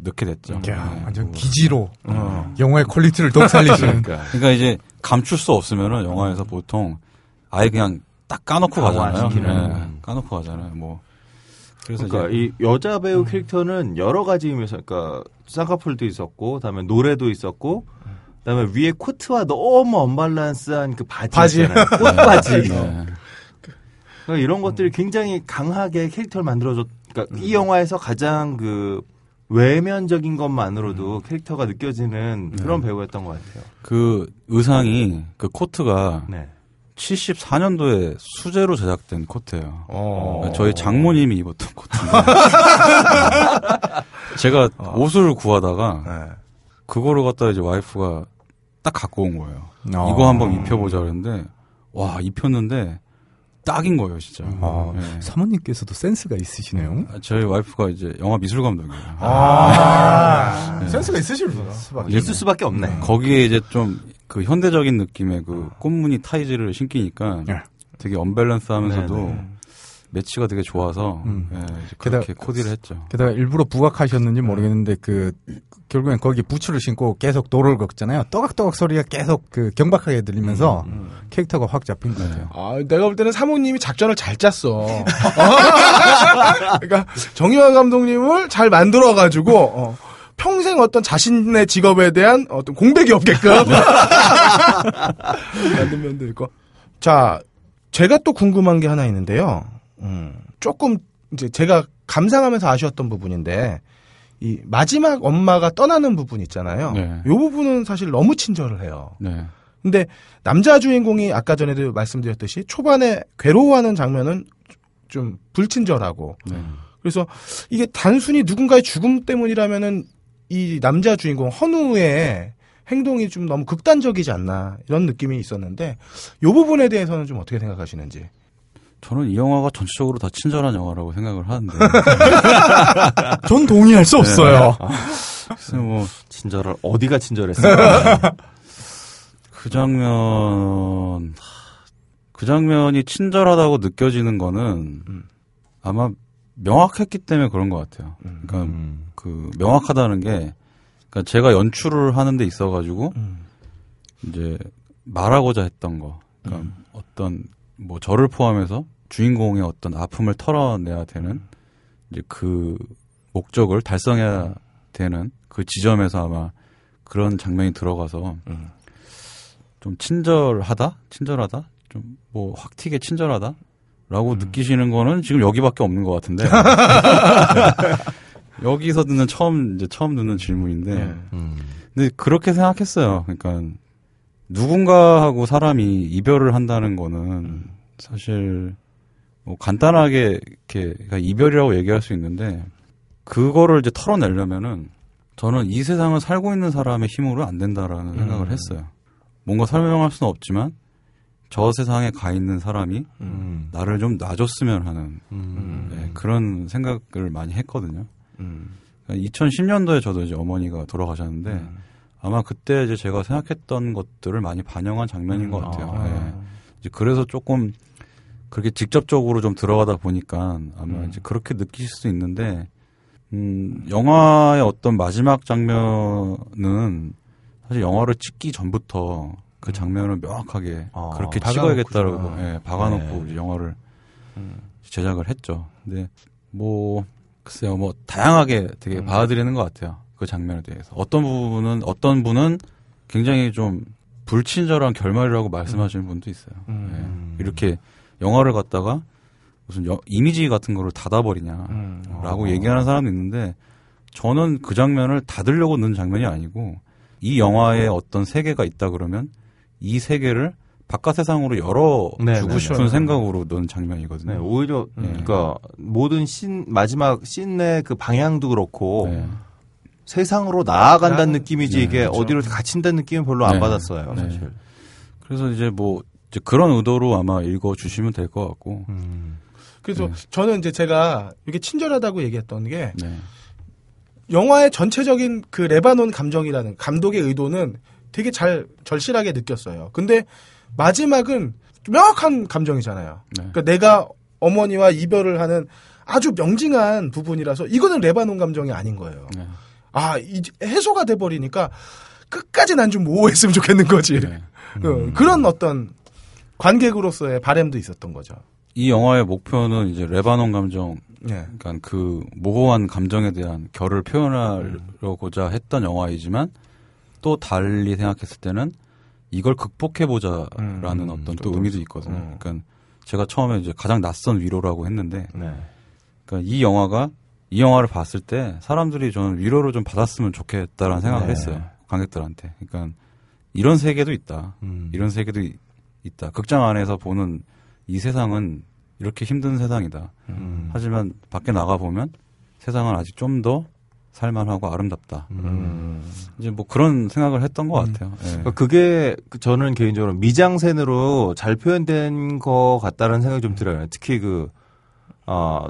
넣게 됐죠. 야, 완전 기지로 영화의 퀄리티를 더 살리시는. 그러니까 이제 감출 수 없으면은 영화에서 보통 아예 그냥 딱 까놓고 가잖아요. 네, 까놓고 가잖아요. 뭐 그래서 그러니까 이제, 이 여자 배우 캐릭터는 여러 가지 의미에서 그러니까 쌍꺼풀도 있었고, 다음에 노래도 있었고, 그다음에 위에 코트와 너무 언밸런스한 그 바지 있잖아요. 꽃바지. 네. 그러니까 이런 것들이 굉장히 강하게 캐릭터를 만들어줬. 그러니까 이 영화에서 가장 그 외면적인 것만으로도 캐릭터가 느껴지는 그런 배우였던 것 같아요. 그 의상이 그 코트가 74년도에 수제로 제작된 코트예요. 그러니까 저희 장모님이 입었던 코트인데 제가 옷을 구하다가 그거를 갖다 이제 와이프가 딱 갖고 온 거예요. 이거 한번 입혀보자 그랬는데 와 입혔는데 딱인 거예요, 진짜. 아, 네. 사모님께서도 센스가 있으시네요. 저희 와이프가 이제 영화 미술 감독이에요. 아, 네. 센스가 있으시구나. 있을 수밖에 없네. 거기에 이제 좀 그 현대적인 느낌의 그 꽃무늬 타이즈를 신기니까 되게 언밸런스하면서도 매치가 되게 좋아서 네, 그렇게 코디를 했죠. 게다가 일부러 부각하셨는지 모르겠는데 그 결국엔 거기 부츠를 신고 계속 도로를 걷잖아요. 떠각떠각 소리가 계속 그 경박하게 들리면서 캐릭터가 확 잡힌 것 같아요. 아, 내가 볼 때는 사모님이 작전을 잘 짰어. 그러니까 정영헌 감독님을 잘 만들어가지고 평생 어떤 자신의 직업에 대한 어떤 공백이 없게끔 만들면 될 거. 자, 제가 또 궁금한 게 하나 있는데요. 조금 이제 제가 감상하면서 아쉬웠던 부분인데. 이 마지막 엄마가 떠나는 부분 있잖아요. 네. 이 부분은 사실 너무 친절을 해요. 네. 근데 남자 주인공이 아까 전에도 말씀드렸듯이 초반에 괴로워하는 장면은 좀 불친절하고 그래서 이게 단순히 누군가의 죽음 때문이라면은 이 남자 주인공 헌우의 행동이 좀 너무 극단적이지 않나 이런 느낌이 있었는데 이 부분에 대해서는 좀 어떻게 생각하시는지. 저는 이 영화가 전체적으로 다 친절한 영화라고 생각을 하는데. 전 동의할 수 없어요. 글쎄 뭐 친절을 어디가 친절했을까? 그 장면이 친절하다고 느껴지는 거는 아마 명확했기 때문에 그런 것 같아요. 그러니까 그 명확하다는 게 그러니까 제가 연출을 하는 데 있어 가지고 이제 말하고자 했던 거. 그러니까 어떤 뭐 저를 포함해서 주인공의 어떤 아픔을 털어내야 되는 이제 그 목적을 달성해야 되는 그 지점에서 아마 그런 장면이 들어가서 좀 친절하다, 좀 뭐 확 튀게 친절하다라고 느끼시는 거는 지금 여기밖에 없는 것 같은데 여기서 듣는 처음 듣는 질문인데 근데 그렇게 생각했어요. 그러니까. 누군가하고 사람이 이별을 한다는 거는 사실 뭐 간단하게 이렇게 이별이라고 얘기할 수 있는데 그거를 이제 털어내려면은 저는 이 세상을 살고 있는 사람의 힘으로 안 된다라는 생각을 했어요. 뭔가 설명할 수는 없지만 저 세상에 가 있는 사람이 나를 좀 놔줬으면 하는 네, 그런 생각을 많이 했거든요. 그러니까 2010년도에 저도 이제 어머니가 돌아가셨는데 아마 그때 이제 제가 생각했던 것들을 많이 반영한 장면인 것 같아요. 네. 이제 그래서 조금 그렇게 직접적으로 좀 들어가다 보니까 아마 이제 그렇게 느끼실 수 있는데, 영화의 어떤 마지막 장면은 사실 영화를 찍기 전부터 그 장면을 명확하게 그렇게 찍어야겠다라고 박아놓고 이제 영화를 제작을 했죠. 근데 뭐, 글쎄요, 뭐 다양하게 되게 받아들이는 것 같아요. 그 장면에 대해서. 어떤 분은 굉장히 좀 불친절한 결말이라고 말씀하시는 분도 있어요. 네. 이렇게 영화를 갖다가 무슨 이미지 같은 거를 닫아버리냐라고 얘기하는 사람도 있는데 저는 그 장면을 닫으려고 넣은 장면이 아니고 이 영화에 어떤 세계가 있다 그러면 이 세계를 바깥 세상으로 열어주고 싶은 생각으로 넣은 장면이거든요. 네, 오히려 그러니까 모든 씬, 마지막 씬의 그 방향도 그렇고 세상으로 나아간다는 느낌이지 이게 그렇죠. 어디로 갇힌다는 느낌은 별로 안 받았어요. 사실. 그래서 이제 뭐 이제 그런 의도로 아마 읽어주시면 될 것 같고. 그래서 저는 이제 제가 이게 친절하다고 얘기했던 게 영화의 전체적인 그 레바논 감정이라는 감독의 의도는 되게 잘 절실하게 느꼈어요. 근데 마지막은 명확한 감정이잖아요. 네. 그러니까 내가 어머니와 이별을 하는 아주 명징한 부분이라서 이거는 레바논 감정이 아닌 거예요. 네. 아, 이제 해소가 돼버리니까 끝까지 난 좀 모호했으면 좋겠는 거지. 네. 그런 어떤 관객으로서의 바람도 있었던 거죠. 이 영화의 목표는 이제 레바논 감정, 네. 그러니까 그 모호한 감정에 대한 결을 표현하려고자 했던 영화이지만 또 달리 생각했을 때는 이걸 극복해보자라는 어떤 또 의미도 있거든요. 그러니까 제가 처음에 이제 가장 낯선 위로라고 했는데, 네. 그러니까 이 영화를 봤을 때 사람들이 저는 위로를 좀 받았으면 좋겠다라는 생각을 네. 했어요. 관객들한테. 그러니까 이런 세계도 있다. 이런 세계도 있다. 극장 안에서 보는 이 세상은 이렇게 힘든 세상이다. 하지만 밖에 나가보면 세상은 아직 좀 더 살만하고 아름답다. 이제 뭐 그런 생각을 했던 것 같아요. 네. 그게 저는 개인적으로 미장센으로 잘 표현된 것 같다는 생각이 좀 들어요. 특히 그,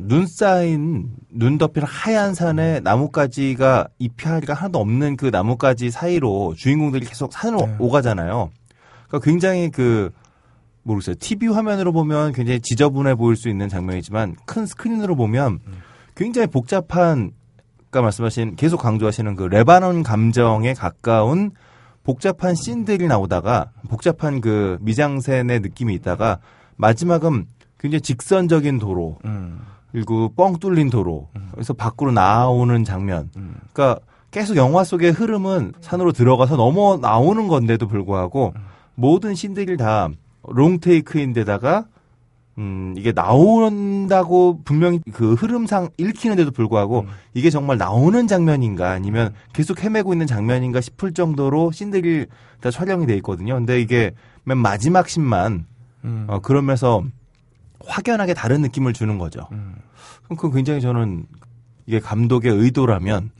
눈 쌓인, 눈 덮인 하얀 산에 나뭇가지가 잎이가 하나도 없는 그 나뭇가지 사이로 주인공들이 계속 산으로 네. 오가잖아요. 그러니까 굉장히 그, 모르겠어요. TV 화면으로 보면 굉장히 지저분해 보일 수 있는 장면이지만 큰 스크린으로 보면 굉장히 복잡한 아까 말씀하신 계속 강조하시는 그 레바논 감정에 가까운 복잡한 씬들이 나오다가 복잡한 그 미장센의 느낌이 있다가 마지막은 굉장히 직선적인 도로 그리고 뻥 뚫린 도로 그래서 밖으로 나오는 장면 그러니까 계속 영화 속의 흐름은 산으로 들어가서 넘어 나오는 건데도 불구하고 모든 씬들이 다 롱테이크인데다가 이게 나온다고 분명히 그 흐름상 읽히는데도 불구하고 이게 정말 나오는 장면인가 아니면 계속 헤매고 있는 장면인가 싶을 정도로 씬들이 다 촬영이 돼 있거든요. 근데 이게 맨 마지막 씬만 그러면서 확연하게 다른 느낌을 주는 거죠. 그럼 그 굉장히 저는 이게 감독의 의도라면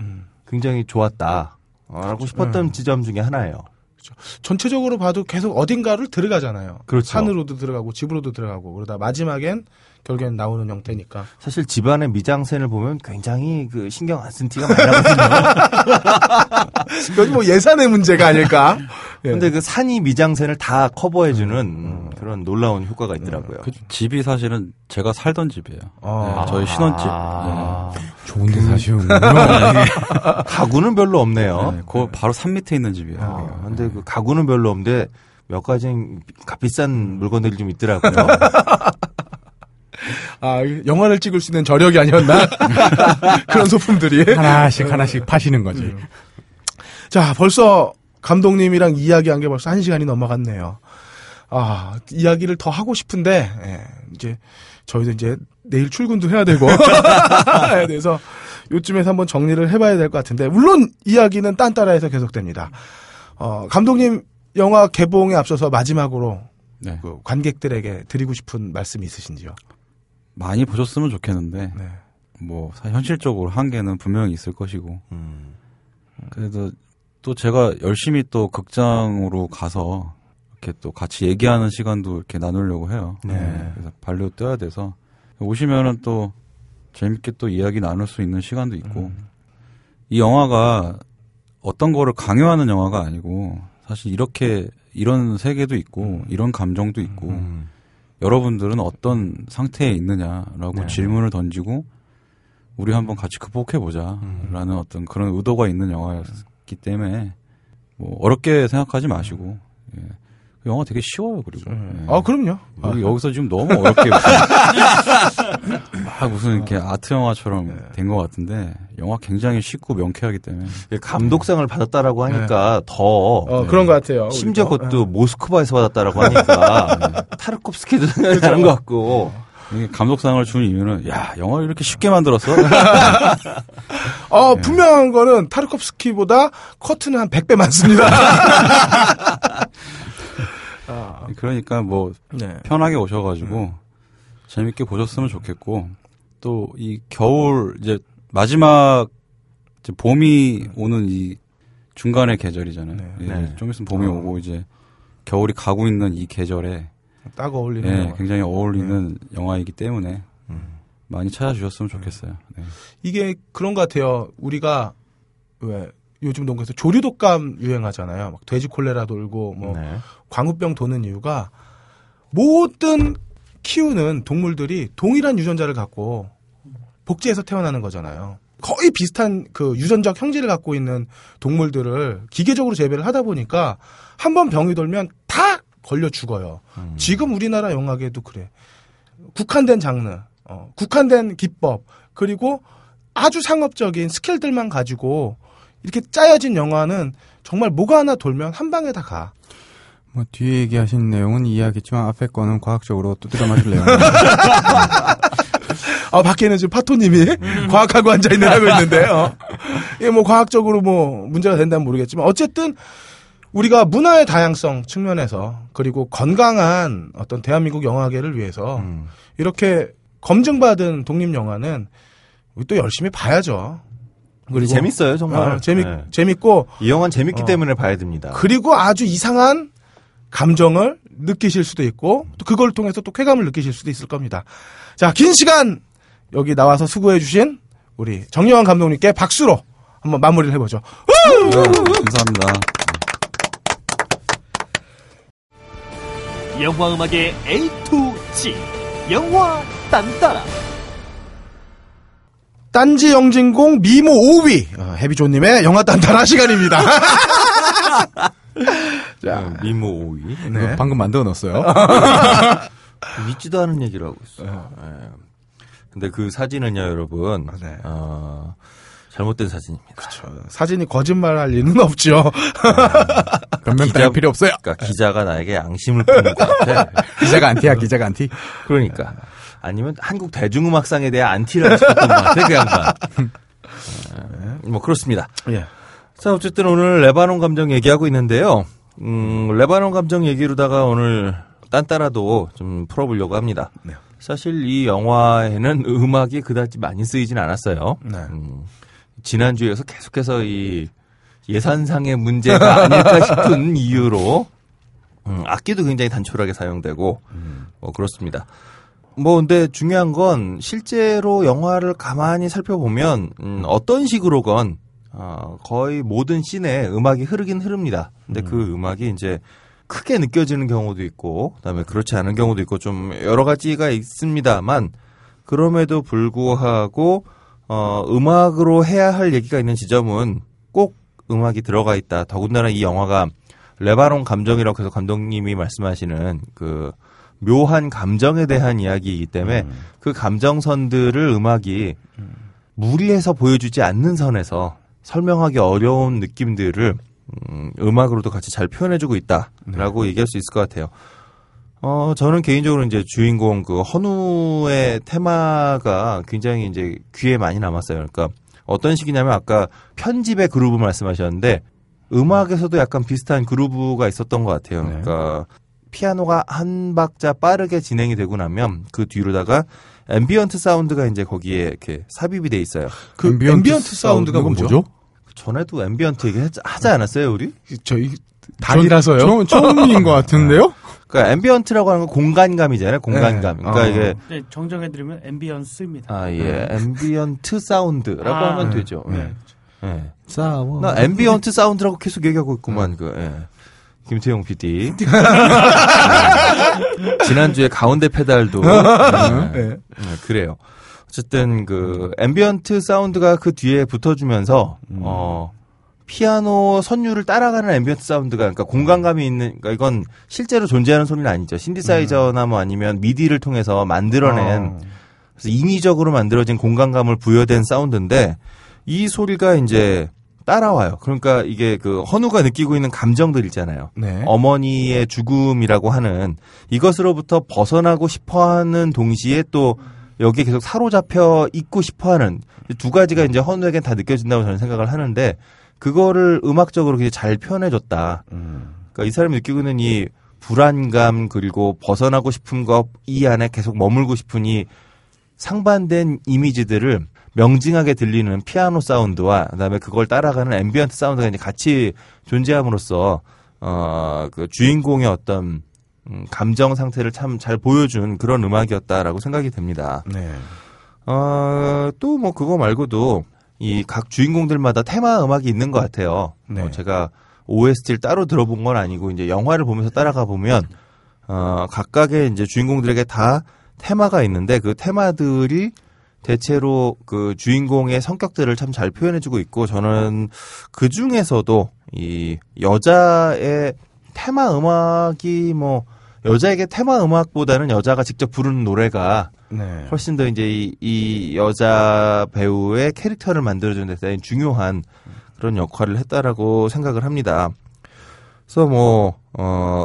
굉장히 좋았다라고 싶었던 지점 중에 하나예요. 그렇죠. 전체적으로 봐도 계속 어딘가를 들어가잖아요. 그렇죠. 산으로도 들어가고 집으로도 들어가고 그러다 마지막엔 결국엔 나오는 형태니까. 사실 집안의 미장센을 보면 굉장히 그 신경 안 쓴 티가 많이 나거든요. 이건 뭐 예산의 문제가 아닐까. 그런데 예. 그 산이 미장센을 다 커버해주는 그런 놀라운 효과가 있더라고요. 그 집이 사실은 제가 살던 집이에요. 아. 네, 저희 신혼집. 아. 네. 좋은데 사시는구나. 가구는 별로 없네요. 네, 그 바로 산 밑에 있는 집이에요. 아. 근데 그 가구는 별로 없는데 몇 가지 값비싼 물건들이 좀 있더라고요. 아, 영화를 찍을 수 있는 저력이 아니었나? 그런 소품들이. 하나씩 파시는 거지. 자, 벌써 감독님이랑 이야기한 게 벌써 1시간이 넘어갔네요. 아, 이야기를 더 하고 싶은데, 예, 이제, 저희도 이제 내일 출근도 해야 되고. 그래서 요쯤에서 한번 정리를 해봐야 될 것 같은데, 물론 이야기는 딴따라에서 계속됩니다. 감독님 영화 개봉에 앞서서 마지막으로 네. 그 관객들에게 드리고 싶은 말씀이 있으신지요? 많이 보셨으면 좋겠는데 네. 뭐 현실적으로 한계는 분명히 있을 것이고 그래도 또 제가 열심히 또 극장으로 가서 이렇게 또 같이 얘기하는 시간도 이렇게 나누려고 해요. 네. 네. 그래서 발로 뛰어야 돼서 오시면은 또 재밌게 또 이야기 나눌 수 있는 시간도 있고 이 영화가 어떤 거를 강요하는 영화가 아니고 사실 이렇게 이런 세계도 있고 이런 감정도 있고 여러분들은 어떤 상태에 있느냐라고 네. 질문을 던지고 우리 한번 같이 극복해보자라는 어떤 그런 의도가 있는 영화였기 때문에 뭐 어렵게 생각하지 마시고 예. 그 영화 되게 쉬워요. 그리고 예. 아 그럼요. 여기서 지금 너무 어렵게 막 무슨 이렇게 아트 영화처럼 네. 된 것 같은데 영화 굉장히 쉽고 명쾌하기 때문에 예, 감독상을 받았다라고 하니까 네. 더 그런 것 같아요. 심지어 그것도 모스크바에서 받았다라고 하니까 네. 타르콥스키도 생각나는 것 같고 감독상을 준 이유는 야 영화를 이렇게 쉽게 만들었어? 네. 분명한 거는 타르콥스키보다 커트는 한 100배 많습니다. 그러니까 뭐 네. 편하게 오셔가지고 재밌게 보셨으면 좋겠고 또 이 겨울 이제 마지막 이제 봄이 오는 이 중간의 계절이잖아요. 네. 예, 네. 좀 있으면 봄이 오고 이제 겨울이 가고 있는 이 계절에 딱 어울리는 예, 굉장히 어울리는 영화이기 때문에 많이 찾아주셨으면 좋겠어요. 네. 이게 그런 것 같아요. 우리가 왜 요즘 농구에서 조류 독감 유행하잖아요. 막 돼지 콜레라 돌고 뭐 네. 광우병 도는 이유가 모든 키우는 동물들이 동일한 유전자를 갖고 복제해서 태어나는 거잖아요. 거의 비슷한 그 유전적 형질을 갖고 있는 동물들을 기계적으로 재배를 하다 보니까 한번 병이 돌면 다 걸려 죽어요. 지금 우리나라 영화계도 그래. 국한된 장르, 국한된 기법, 그리고 아주 상업적인 스킬들만 가지고 이렇게 짜여진 영화는 정말 뭐가 하나 돌면 한 방에 다 가. 뭐 뒤에 얘기하신 내용은 이해하겠지만 앞에 거는 과학적으로 두드려 맞을 내용. 아, 밖에는 지금 파토님이 과학하고 앉아있는 하고 있는데요. 이게 뭐 과학적으로 뭐 문제가 된다면 모르겠지만 어쨌든 우리가 문화의 다양성 측면에서 그리고 건강한 어떤 대한민국 영화계를 위해서 이렇게 검증받은 독립영화는 또 열심히 봐야죠. 그리고 재밌어요, 정말. 네. 재밌고. 이 영화는 재밌기 때문에 봐야 됩니다. 그리고 아주 이상한 감정을 느끼실 수도 있고 또 그걸 통해서 또 쾌감을 느끼실 수도 있을 겁니다. 자, 긴 시간 여기 나와서 수고해 주신 우리 정영헌 감독님께 박수로 한번 마무리를 해보죠. 감사합니다. 영화음악의 A to Z 영화 딴따라 딴지 영진공 미모 5위 해비존님의 영화 딴따라 시간입니다. 자, 미모 5위 네. 방금 만들어 놨어요. 믿지도 않은 얘기를 하고 있어요. 네. 근데 그 사진은요, 여러분 네. 잘못된 사진입니다. 그렇죠. 사진이 거짓말할 리는 없죠. 변명 따위 필요 없어요. 그러니까 기자가 나에게 양심을 푸는 것 같아. 기자가 안티야, 기자가 안티. 그러니까 아니면 한국 대중음악상에 대해 안티를 하셨던 것 같아, 그 양반. 뭐 그렇습니다. 예. 자, 어쨌든 오늘 레바논 감정 얘기하고 있는데요. 레바논 감정 얘기로다가 오늘 딴따라도 좀 풀어보려고 합니다. 네. 사실 이 영화에는 음악이 그다지 많이 쓰이진 않았어요. 네. 지난주에서 계속해서 이 예산상의 문제가 아닐까 싶은 이유로 악기도 굉장히 단촐하게 사용되고 뭐 그렇습니다. 뭐 근데 중요한 건 실제로 영화를 가만히 살펴보면 어떤 식으로건 거의 모든 씬에 음악이 흐르긴 흐릅니다. 근데 그 음악이 이제 크게 느껴지는 경우도 있고 그다음에 그렇지 않은 경우도 있고 좀 여러 가지가 있습니다만 그럼에도 불구하고 음악으로 해야 할 얘기가 있는 지점은 꼭 음악이 들어가 있다. 더군다나 이 영화가 레바논 감정이라고 해서 감독님이 말씀하시는 그 묘한 감정에 대한 이야기이기 때문에 그 감정선들을 음악이 무리해서 보여주지 않는 선에서 설명하기 어려운 느낌들을 음악으로도 같이 잘 표현해주고 있다라고 얘기할 수 있을 것 같아요. 저는 개인적으로 이제 주인공 그 헌우의 테마가 굉장히 이제 귀에 많이 남았어요. 그러니까 어떤 식이냐면 아까 편집의 그루브 말씀하셨는데 음악에서도 약간 비슷한 그루브가 있었던 것 같아요. 그러니까 피아노가 한 박자 빠르게 진행이 되고 나면 그 뒤로다가 앰비언트 사운드가 이제 거기에 이렇게 삽입이 돼 있어요. 그 앰비언트 사운드가 뭐죠? 전에도 앰비언트 얘기하지 않았어요, 우리? 저희 단이라서요. 처음인 것 같은데요? 그러니까 앰비언트라고 하는 건 공간감이잖아요. 공간감. 네. 그러니까 이게 네, 정정해드리면 앰비언스입니다. 아 예, 앰비언트 사운드라고 하면 네. 되죠. 네. 네. 싸워. 나 앰비언트 사운드라고 계속 얘기하고 있구만. 그 예. 김태용 PD. 지난주에 가운데 페달도 네. 네, 그래요. 어쨌든 그 앰비언트 사운드가 그 뒤에 붙어주면서 피아노 선율을 따라가는 앰비언트 사운드가 그러니까 공간감이 있는 그러니까 이건 실제로 존재하는 소리는 아니죠. 신디사이저나 뭐 아니면 미디를 통해서 만들어낸 그래서 인위적으로 만들어진 공간감을 부여된 사운드인데 이 소리가 이제 따라와요. 그러니까 이게 그 헌우가 느끼고 있는 감정들 있잖아요. 네. 어머니의 죽음이라고 하는 이것으로부터 벗어나고 싶어하는 동시에 또 여기에 계속 사로잡혀 있고 싶어하는 두 가지가 이제 헌우에겐 다 느껴진다고 저는 생각을 하는데 그거를 음악적으로 굉장히 잘 표현해줬다. 그러니까 이 사람이 느끼고 있는 이 불안감 그리고 벗어나고 싶은 것 이 안에 계속 머물고 싶은 이 상반된 이미지들을 명징하게 들리는 피아노 사운드와 그다음에 그걸 따라가는 앰비언트 사운드가 이제 같이 존재함으로써 그 주인공의 어떤 감정 상태를 참 잘 보여준 그런 음악이었다라고 생각이 됩니다. 네. 또 뭐 그거 말고도 이 각 주인공들마다 테마 음악이 있는 것 같아요. 네. 제가 OST를 따로 들어본 건 아니고 이제 영화를 보면서 따라가 보면 각각의 이제 주인공들에게 다 테마가 있는데 그 테마들이 대체로 그 주인공의 성격들을 참 잘 표현해주고 있고 저는 그 중에서도 이 여자의 테마 음악이 뭐 여자에게 테마 음악보다는 여자가 직접 부르는 노래가 네. 훨씬 더 이제 이 여자 배우의 캐릭터를 만들어주는 데 대한 중요한 그런 역할을 했다라고 생각을 합니다. 그래서 뭐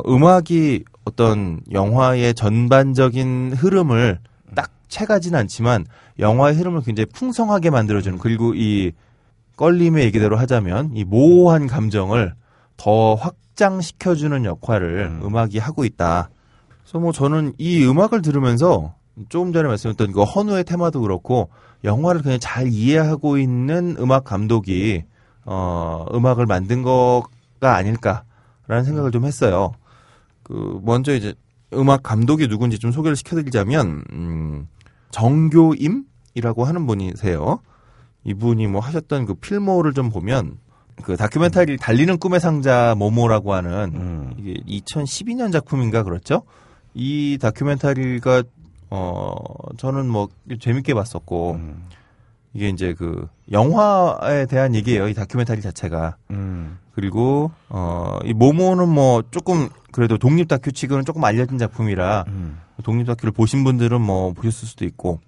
음악이 어떤 영화의 전반적인 흐름을 딱 채가진 않지만 영화의 흐름을 굉장히 풍성하게 만들어주는 그리고 이 껄림의 얘기대로 하자면 이 모호한 감정을 더 확장시켜주는 역할을 음악이 하고 있다. 그래서 뭐 저는 이 음악을 들으면서 조금 전에 말씀드렸던 그 헌우의 테마도 그렇고 영화를 그냥 잘 이해하고 있는 음악 감독이 음악을 만든 거가 아닐까라는 생각을 좀 했어요. 그 먼저 이제 음악 감독이 누군지 좀 소개를 시켜드리자면 정교임이라고 하는 분이세요. 이분이 뭐 하셨던 그 필모를 좀 보면 그 다큐멘터리 달리는 꿈의 상자 모모라고 하는 이게 2012년 작품인가 그렇죠? 이 다큐멘터리가 저는 뭐 재밌게 봤었고 이게 이제 그 영화에 대한 얘기예요. 이 다큐멘터리 자체가. 그리고 이 모모는 뭐 조금 그래도 독립 다큐 치고는 조금 알려진 작품이라 독립 다큐를 보신 분들은 뭐 보셨을 수도 있고.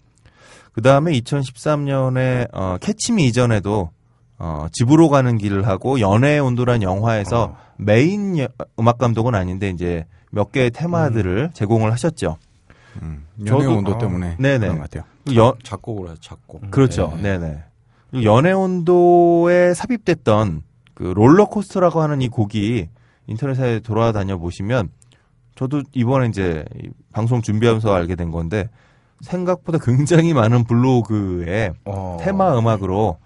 그다음에 2013년에 캐치미 이전에도 집으로 가는 길을 하고 연애의 온도란 영화에서 메인 음악 감독은 아닌데 이제 몇 개의 테마들을 제공을 하셨죠. 연애 온도 때문에 네네. 그런 것 같아요. 작곡을 해서 작곡. 그렇죠. 네. 네네. 연애 온도에 삽입됐던 그 롤러코스터라고 하는 이 곡이 인터넷에 돌아다녀 보시면 저도 이번에 이제 방송 준비하면서 알게 된 건데 생각보다 굉장히 많은 블로그에 테마 음악으로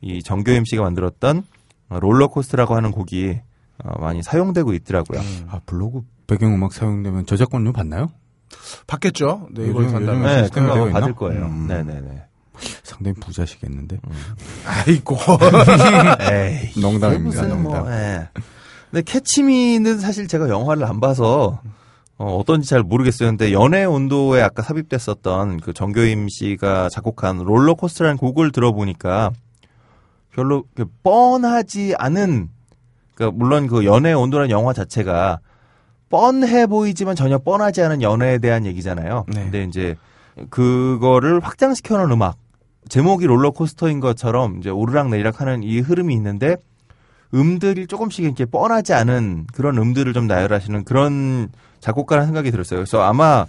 이 정교임 씨가 만들었던 롤러코스터라고 하는 곡이 많이 사용되고 있더라고요. 아 블로그 배경음악 사용되면 저작권료 받나요? 받겠죠. 네, 이걸 산다면 시스템을 받을 거예요. 네네네. 상당히 부자시겠는데. 아이고. 에이, 농담입니다. 무슨 농담. 뭐, 에. 근데 캐치미는 사실 제가 영화를 안 봐서 어떤지 잘 모르겠어요. 근데 연애 온도에 아까 삽입됐었던 그 정교임 씨가 작곡한 롤러코스터라는 곡을 들어보니까 별로 뻔하지 않은. 그러니까 물론 그 연애 온도라는 영화 자체가 뻔해 보이지만 전혀 뻔하지 않은 연애에 대한 얘기잖아요. 네. 근데 이제 그거를 확장시켜 놓은 음악. 제목이 롤러코스터인 것처럼 이제 오르락내리락 하는 이 흐름이 있는데 음들이 조금씩 이렇게 뻔하지 않은 그런 음들을 좀 나열하시는 그런 작곡가라는 생각이 들었어요. 그래서 아마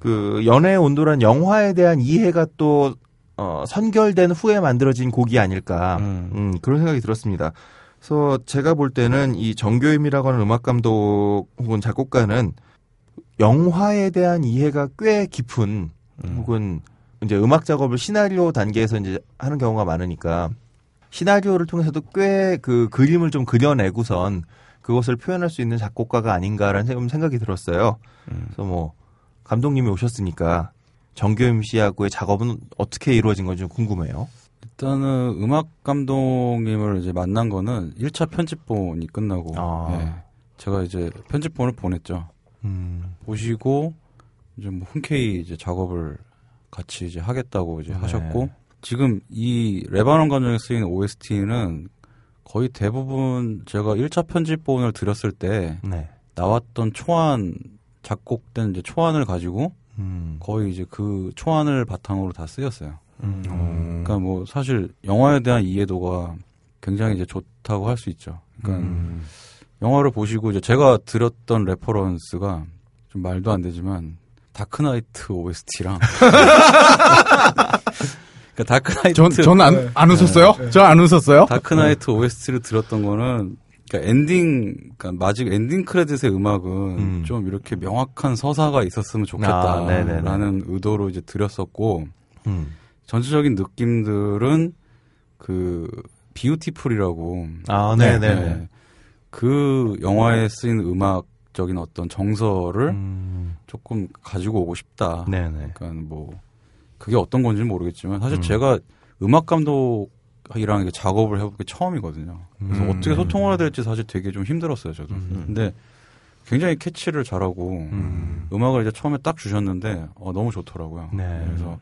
그 연애의 온도란 영화에 대한 이해가 또 선결된 후에 만들어진 곡이 아닐까. 그런 생각이 들었습니다. 그래서 제가 볼 때는 이 정교임이라고 하는 음악 감독 혹은 작곡가는 영화에 대한 이해가 꽤 깊은 혹은 이제 음악 작업을 시나리오 단계에서 이제 하는 경우가 많으니까 시나리오를 통해서도 꽤 그 그림을 좀 그려내고선 그것을 표현할 수 있는 작곡가가 아닌가라는 생각이 들었어요. 그래서 뭐 감독님이 오셨으니까 정교임 씨하고의 작업은 어떻게 이루어진 건지 궁금해요. 일단은 음악 감독님을 이제 만난 거는 1차 편집본이 끝나고 예. 제가 이제 편집본을 보냈죠. 보시고 이제 뭐 흔쾌히 이제 작업을 같이 이제 하겠다고 이제 하셨고 지금 이 레바논 감정에 쓰인 OST는 거의 대부분 제가 1차 편집본을 드렸을 때 나왔던 초안 작곡된 이제 초안을 가지고 거의 이제 그 초안을 바탕으로 다 쓰였어요. 그러니까 뭐 사실 영화에 대한 이해도가 굉장히 이제 좋다고 할 수 있죠. 그러니까 영화를 보시고 이제 제가 드렸던 레퍼런스가 좀 말도 안 되지만 다크나이트 OST랑 그러니까 다크나이트 저는 안 웃었어요? 네. 저 안 웃었어요? 다크나이트 OST를 들었던 거는 그러니까 엔딩, 그러니까 마지막 엔딩 크레딧의 음악은 좀 이렇게 명확한 서사가 있었으면 좋겠다라는 의도로 이제 드렸었고 전체적인 느낌들은 그 뷰티풀이라고 그 영화에 쓰인 음악적인 어떤 정서를 조금 가지고 오고 싶다. 네네. 그러니까 뭐 그게 어떤 건지는 모르겠지만 사실 제가 음악 감독 이랑 작업을 해본 게 처음이거든요. 그래서 어떻게 소통을 해야 될지 사실 되게 좀 힘들었어요, 저도. 근데 굉장히 캐치를 잘하고 음악을 이제 처음에 딱 주셨는데 너무 좋더라고요. 네. 그래서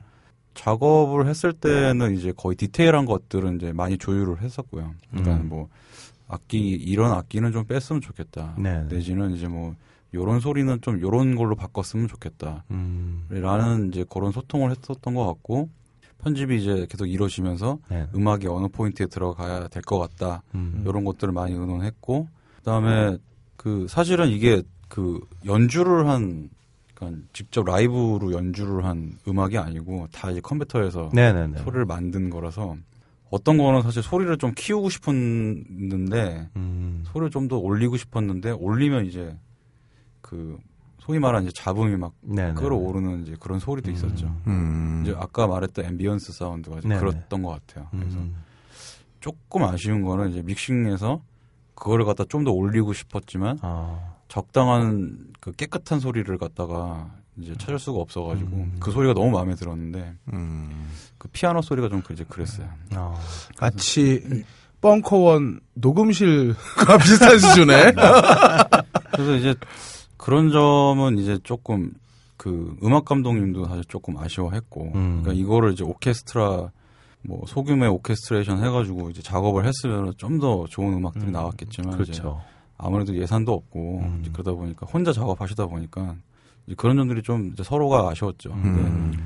작업을 했을 때는 이제 거의 디테일한 것들은 이제 많이 조율을 했었고요. 그러니까 뭐 악기 이런 악기는 좀 뺐으면 좋겠다. 네. 내지는 이제 뭐 요런 소리는 좀 요런 걸로 바꿨으면 좋겠다. 라는 이제 그런 소통을 했었던 것 같고, 편집이 이제 계속 이루어지면서 네. 음악이 어느 포인트에 들어가야 될 것 같다. 요런 것들을 많이 의논했고, 그다음에 그 사실은 이게 그 연주를 한 그러니까 직접 라이브로 연주를 한 음악이 아니고 다 이제 컴퓨터에서 네네네. 소리를 만든 거라서 어떤 거는 사실 소리를 좀 키우고 싶었는데 소리를 좀 더 올리고 싶었는데 올리면 이제 그 소위 말하는 이제 잡음이 막 네네. 끌어오르는 이제 그런 소리도 있었죠. 이제 아까 말했던 앰비언스 사운드가 이제 그랬던 것 같아요. 그래서 조금 아쉬운 거는 이제 믹싱에서 그거를 갖다 좀 더 올리고 싶었지만 적당한 그 깨끗한 소리를 갖다가 이제 찾을 수가 없어가지고 그 소리가 너무 마음에 들었는데 그 피아노 소리가 좀 이제 그랬어요. 마치 벙커원 녹음실과 비슷한 수준에. 그래서 이제 그런 점은 이제 조금 그 음악 감독님도 사실 조금 아쉬워했고, 그러니까 이거를 이제 오케스트라 뭐 소규모의 오케스트레이션 해가지고 이제 작업을 했으면 좀 더 좋은 음악들이 나왔겠지만, 그렇죠. 이제 아무래도 예산도 없고 이제 그러다 보니까 혼자 작업하시다 보니까 이제 그런 점들이 좀 이제 서로가 아쉬웠죠. 근데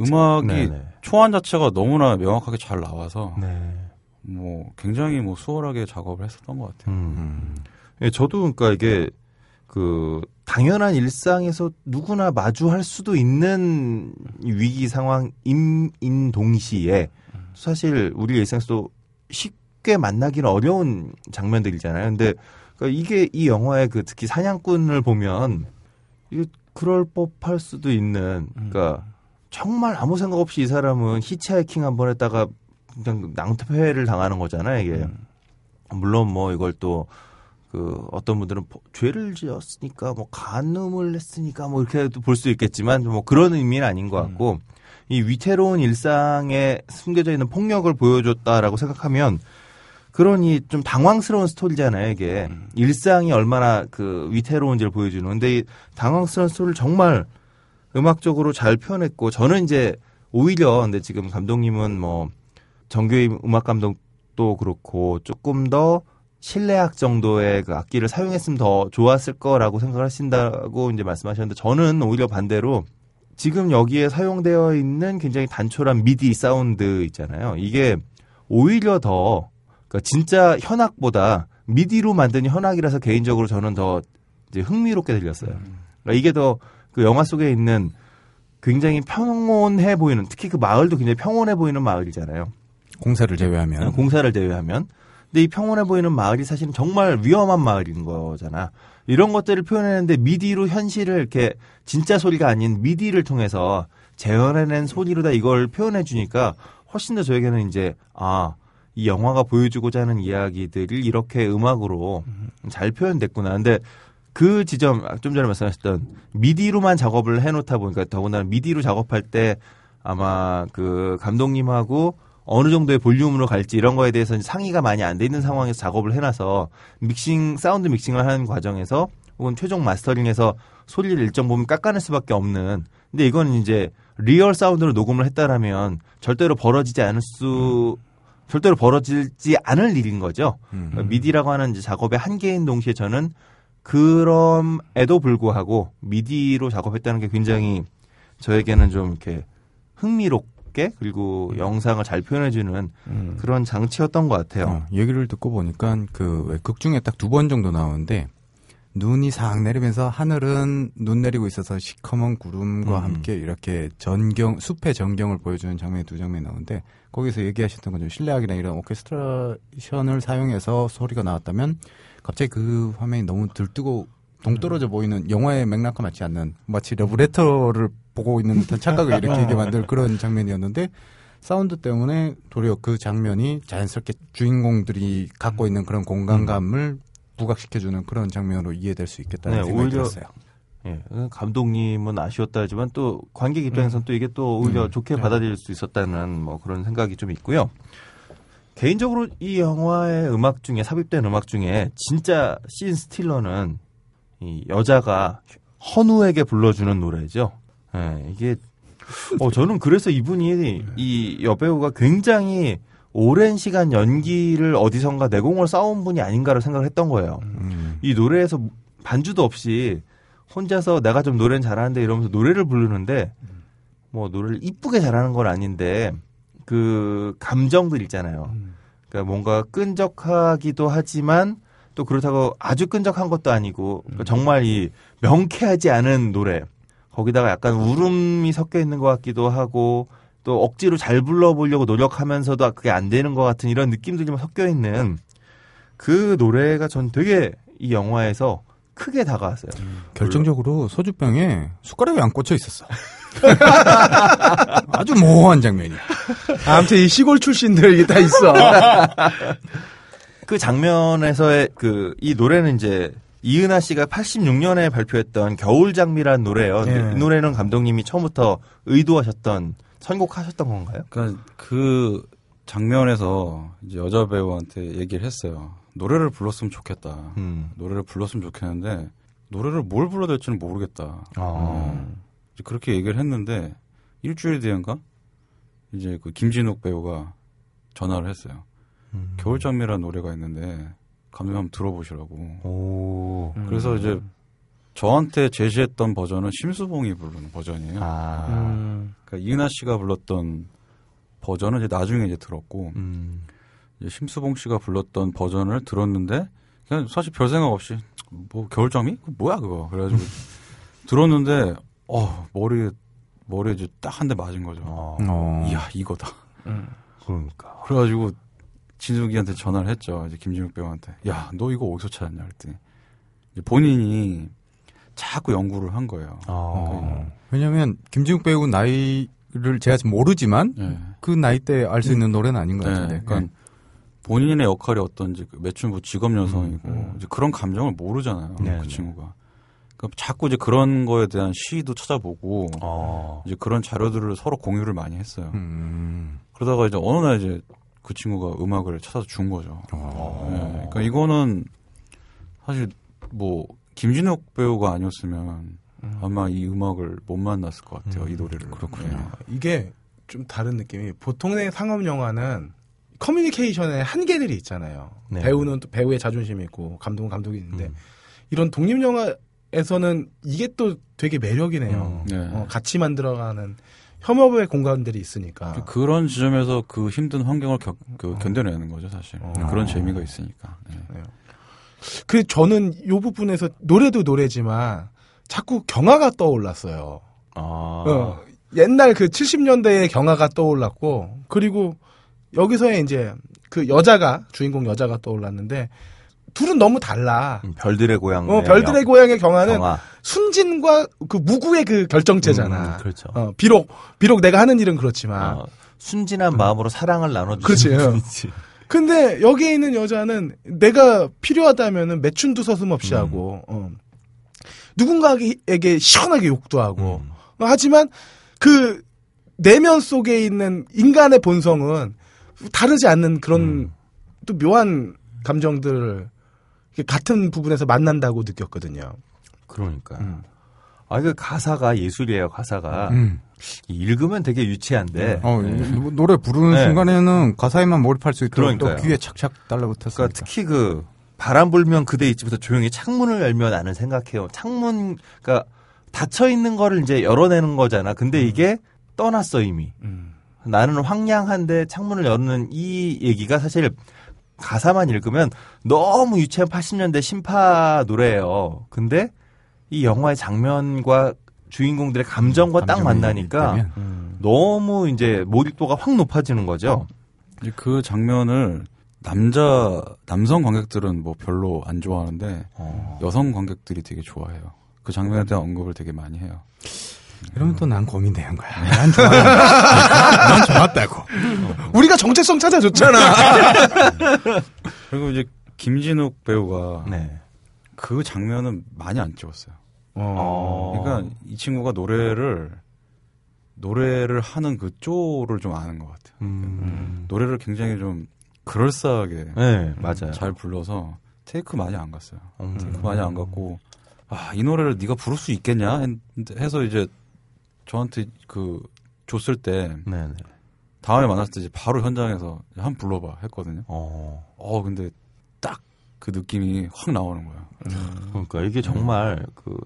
음악이 네네. 초안 자체가 너무나 명확하게 잘 나와서 네. 뭐 굉장히 뭐 수월하게 작업을 했었던 것 같아요. 예, 저도 그러니까 이게 그 당연한 일상에서 누구나 마주할 수도 있는 위기 상황인 동시에 사실 우리 일상에서도 쉽게 만나기는 어려운 장면들이잖아요. 근데 그러니까 이게 이 영화의 그 특히 사냥꾼을 보면 이게 그럴 법할 수도 있는. 그러니까 정말 아무 생각 없이 이 사람은 히치하이킹 한번 했다가 그냥 낭패를 당하는 거잖아요. 이게 물론 뭐 이걸 또 그 어떤 분들은 죄를 지었으니까 뭐 간음을 했으니까 뭐 이렇게도 볼 수 있겠지만 뭐 그런 의미는 아닌 것 같고 이 위태로운 일상에 숨겨져 있는 폭력을 보여줬다라고 생각하면 그런 이 좀 당황스러운 스토리잖아요. 이게 일상이 얼마나 그 위태로운지를 보여주는. 근데 이 당황스러운 스토리를 정말 음악적으로 잘 표현했고 저는 이제 오히려 근데 지금 감독님은 뭐 정교임 음악 감독도 그렇고 조금 더 실내악 정도의 그 악기를 사용했으면 더 좋았을 거라고 생각을 하신다고 이제 말씀하셨는데 저는 오히려 반대로 지금 여기에 사용되어 있는 굉장히 단촐한 미디 사운드 있잖아요. 이게 오히려 더 그러니까 진짜 현악보다 미디로 만든 현악이라서 개인적으로 저는 더 이제 흥미롭게 들렸어요. 그러니까 이게 더 그 영화 속에 있는 굉장히 평온해 보이는 특히 그 마을도 굉장히 평온해 보이는 마을이잖아요. 공사를 제외하면. 근데 이 평온해 보이는 마을이 사실은 정말 위험한 마을인 거잖아. 이런 것들을 표현했는데 미디로 현실을 이렇게 진짜 소리가 아닌 미디를 통해서 재현해낸 소리로다 이걸 표현해 주니까 훨씬 더 저에게는 이제 이 영화가 보여주고자 하는 이야기들이 이렇게 음악으로 잘 표현됐구나. 근데 그 지점 좀 전에 말씀하셨던 미디로만 작업을 해놓다 보니까 더구나 미디로 작업할 때 아마 그 감독님하고 어느 정도의 볼륨으로 갈지 이런 거에 대해서는 상의가 많이 안 돼 있는 상황에서 작업을 해놔서 사운드 믹싱을 하는 과정에서 혹은 최종 마스터링에서 소리를 일정 부분 깎아낼 수밖에 없는. 근데 이건 이제 리얼 사운드로 녹음을 했다라면 절대로 벌어지지 않을 일인 거죠. 그러니까 미디라고 하는 이제 작업의 한계인 동시에 저는 그럼에도 불구하고 미디로 작업했다는 게 굉장히 저에게는 좀 이렇게 흥미롭고 그리고 영상을 잘 표현해주는 그런 장치였던 것 같아요. 얘기를 듣고 보니까 그 극 중에 딱 2번 정도 나오는데 눈이 싹 내리면서 하늘은 눈 내리고 있어서 시커먼 구름과 함께 이렇게 숲의 전경을 보여주는 장면이 2장면이 나오는데 거기서 얘기하셨던 건 좀 실내악이나 이런 오케스트레이션을 사용해서 소리가 나왔다면 갑자기 그 화면이 너무 들뜨고 동떨어져 보이는 영화의 맥락과 맞지 않는 마치 러브레터를 보고 있는 듯한 착각을 일으키게 만들 그런 장면이었는데 사운드 때문에 도리어 그 장면이 자연스럽게 주인공들이 갖고 있는 그런 공간감을 부각시켜주는 그런 장면으로 이해될 수 있겠다는 생각이 들었어요. 예, 감독님은 아쉬웠다 하지만 또 관객 입장에서는 또 이게 또 오히려 좋게 받아들일 수 있었다는 뭐 그런 생각이 좀 있고요. 개인적으로 이 영화의 음악 중에 삽입된 음악 중에 진짜 씬 스틸러는 이 여자가 헌우에게 불러주는 노래죠. 네, 이게 저는 그래서 이분이 이 여배우가 굉장히 오랜 시간 연기를 어디선가 내공을 쌓아온 분이 아닌가를 생각을 했던 거예요. 이 노래에서 반주도 없이 혼자서 내가 좀 노래는 잘하는데 이러면서 노래를 부르는데 뭐 노래를 이쁘게 잘하는 건 아닌데 그 감정들 있잖아요. 그러니까 뭔가 끈적하기도 하지만 또 그렇다고 아주 끈적한 것도 아니고 그러니까 정말 이 명쾌하지 않은 노래 거기다가 약간 울음이 섞여 있는 것 같기도 하고 또 억지로 잘 불러보려고 노력하면서도 그게 안 되는 것 같은 이런 느낌들이 섞여 있는 그 노래가 전 되게 이 영화에서 크게 다가왔어요. 결정적으로 소주병에 숟가락이 안 꽂혀 있었어. 아주 모호한 장면이야. 아무튼 이 시골 출신들 이게 다 있어. 그 장면에서의 이 노래는 이제 이은하 씨가 86년에 발표했던 겨울장미라는 노래예요. 네. 이 노래는 감독님이 처음부터 의도하셨던 선곡하셨던 건가요? 그러니까 그 장면에서 이제 여자 배우한테 얘기를 했어요. 노래를 불렀으면 좋겠다. 노래를 불렀으면 좋겠는데 노래를 뭘 불러야 될지는 모르겠다. 아. 그렇게 얘기를 했는데 일주일 뒤인가 이제 그 김진욱 배우가 전화를 했어요. 겨울장미라는 노래가 있는데 감독님 한번 들어보시라고. 오. 그래서 이제 저한테 제시했던 버전은 심수봉이 부르는 버전이에요. 아. 그러니까 이은하 씨가 불렀던 버전은 이제 나중에 이제 들었고 이제 심수봉 씨가 불렀던 버전을 들었는데 그냥 사실 별 생각 없이 뭐 겨울장미? 뭐야 그거? 그래가지고 들었는데 머리에 이제 딱 한 대 맞은 거죠. 이야 이거다. 그러니까. 그래가지고 진욱이한테 전화를 했죠. 이제 김진욱 배우한테. 야, 너 이거 어디서 찾았냐 그랬더니 이제 본인이 자꾸 연구를 한 거예요. 그러니까 왜냐하면 김진욱 배우 나이를 제가 지금 모르지만 그 나이 때 알 수 있는 노래는 아닌 것 같은데. 그러니까 본인의 역할이 어떤지 매춘부 직업 여성이고 이제 그런 감정을 모르잖아요. 그 친구가. 그러니까 자꾸 이제 그런 거에 대한 시도 찾아보고 이제 그런 자료들을 서로 공유를 많이 했어요. 그러다가 이제 어느 날 이제 그 친구가 음악을 찾아서 준 거죠. 그러니까 이거는 사실 뭐 김진욱 배우가 아니었으면 아마 이 음악을 못 만났을 것 같아요. 이 노래를. 그렇군요. 이게 좀 다른 느낌이 보통의 상업 영화는 커뮤니케이션의 한계들이 있잖아요. 네. 배우는 또 배우의 자존심이 있고 감독은 감독이 있는데 이런 독립 영화에서는 이게 또 되게 매력이네요. 같이 만들어가는 협업의 공간들이 있으니까 그런 지점에서 그 힘든 환경을 견뎌내는 거죠 사실. 그런 재미가 있으니까. 네. 그래서 저는 이 부분에서 노래도 노래지만 자꾸 경아가 떠올랐어요. 옛날 그 70년대의 경아가 떠올랐고 그리고 여기서의 이제 그 여자가 주인공 여자가 떠올랐는데 둘은 너무 달라. 별들의 고향. 별들의 고향의 경아는 순진과 그 무구의 그 결정체잖아. 그렇죠. 비록 내가 하는 일은 그렇지만 순진한 마음으로 사랑을 나눠주는 분이지. 근데 여기에 있는 여자는 내가 필요하다면은 매춘도 서슴없이 하고 누군가에게 시원하게 욕도 하고 하지만 그 내면 속에 있는 인간의 본성은 다르지 않는 그런 또 묘한 감정들을 같은 부분에서 만난다고 느꼈거든요. 그러니까. 그 가사가 예술이에요. 가사가 읽으면 되게 유치한데 노래 부르는 순간에는 가사에만 몰입할 수 있도록 또 귀에 착착 달라붙었으니까. 그러니까 특히 그 바람 불면 그대 있지부터 조용히 창문을 열면 나는 생각해요. 창문 그러니까 닫혀 있는 거를 이제 열어내는 거잖아. 근데 이게 떠났어 이미. 나는 황량한데 창문을 여는 이 얘기가 사실 가사만 읽으면 너무 유치한 80년대 신파 노래예요. 근데 이 영화의 장면과 주인공들의 감정과 딱 만나니까 너무 이제 몰입도가 확 높아지는 거죠. 이제 그 장면을 남성 관객들은 뭐 별로 안 좋아하는데 여성 관객들이 되게 좋아해요. 그 장면에 대한 언급을 되게 많이 해요. 이러면 또 난 고민되는 거야. 난 좋아. 난 좋았다고. 우리가 정체성 찾아줬잖아. 그리고 이제 김진욱 배우가 그 장면은 많이 안 찍었어요. 그러니까 이 친구가 노래를 하는 그 쪼를 좀 아는 것 같아요. 노래를 굉장히 좀 그럴싸하게 네, 맞아요. 잘 불러서 테이크 많이 안 갔어요. 테이크 많이 안 갔고 아, 이 노래를 네가 부를 수 있겠냐 해서 이제 저한테 그 줬을 때 네네. 다음에 만났을 때 이제 바로 현장에서 한번 불러봐 했거든요. 근데 딱 그 느낌이 확 나오는 거예요. 그러니까 이게 정말 그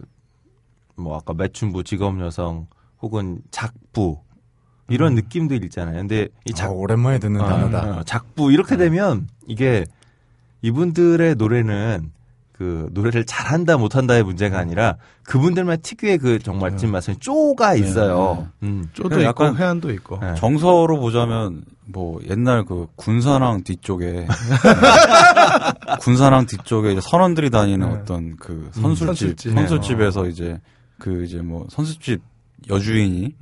뭐 아까 매춘부, 직업여성 혹은 작부 이런 느낌들 있잖아요. 근데 이 오랜만에 듣는 단어다. 작부 이렇게 되면 이게 이분들의 노래는 그 노래를 잘한다 못한다의 문제가 아니라 그분들만 특유의 그 정말 찐맛은 쪼가 있어요. 쪼도 있고 약간 회한도 있고. 네. 정서로 보자면 뭐 옛날 그 군산항 뒤쪽에 군산항 뒤쪽에 이제 선원들이 다니는 어떤 그 선술집에서 이제 그 이제 뭐 선술집 여주인이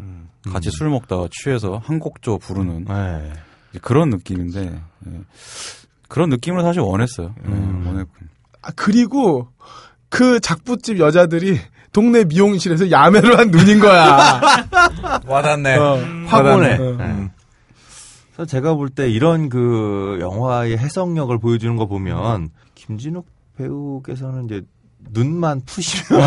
같이 술 먹다가 취해서 한 곡 줘 부르는 그런 느낌인데 그런 느낌을 사실 원했어요. 원했고. 아, 그리고 그 작부집 여자들이 동네 미용실에서 야매를 한 눈인 거야. 와닿네. 화보네. 그래서 제가 볼 때 이런 그 영화의 해석력을 보여주는 거 보면 김진욱 배우께서는 이제 눈만 푸시면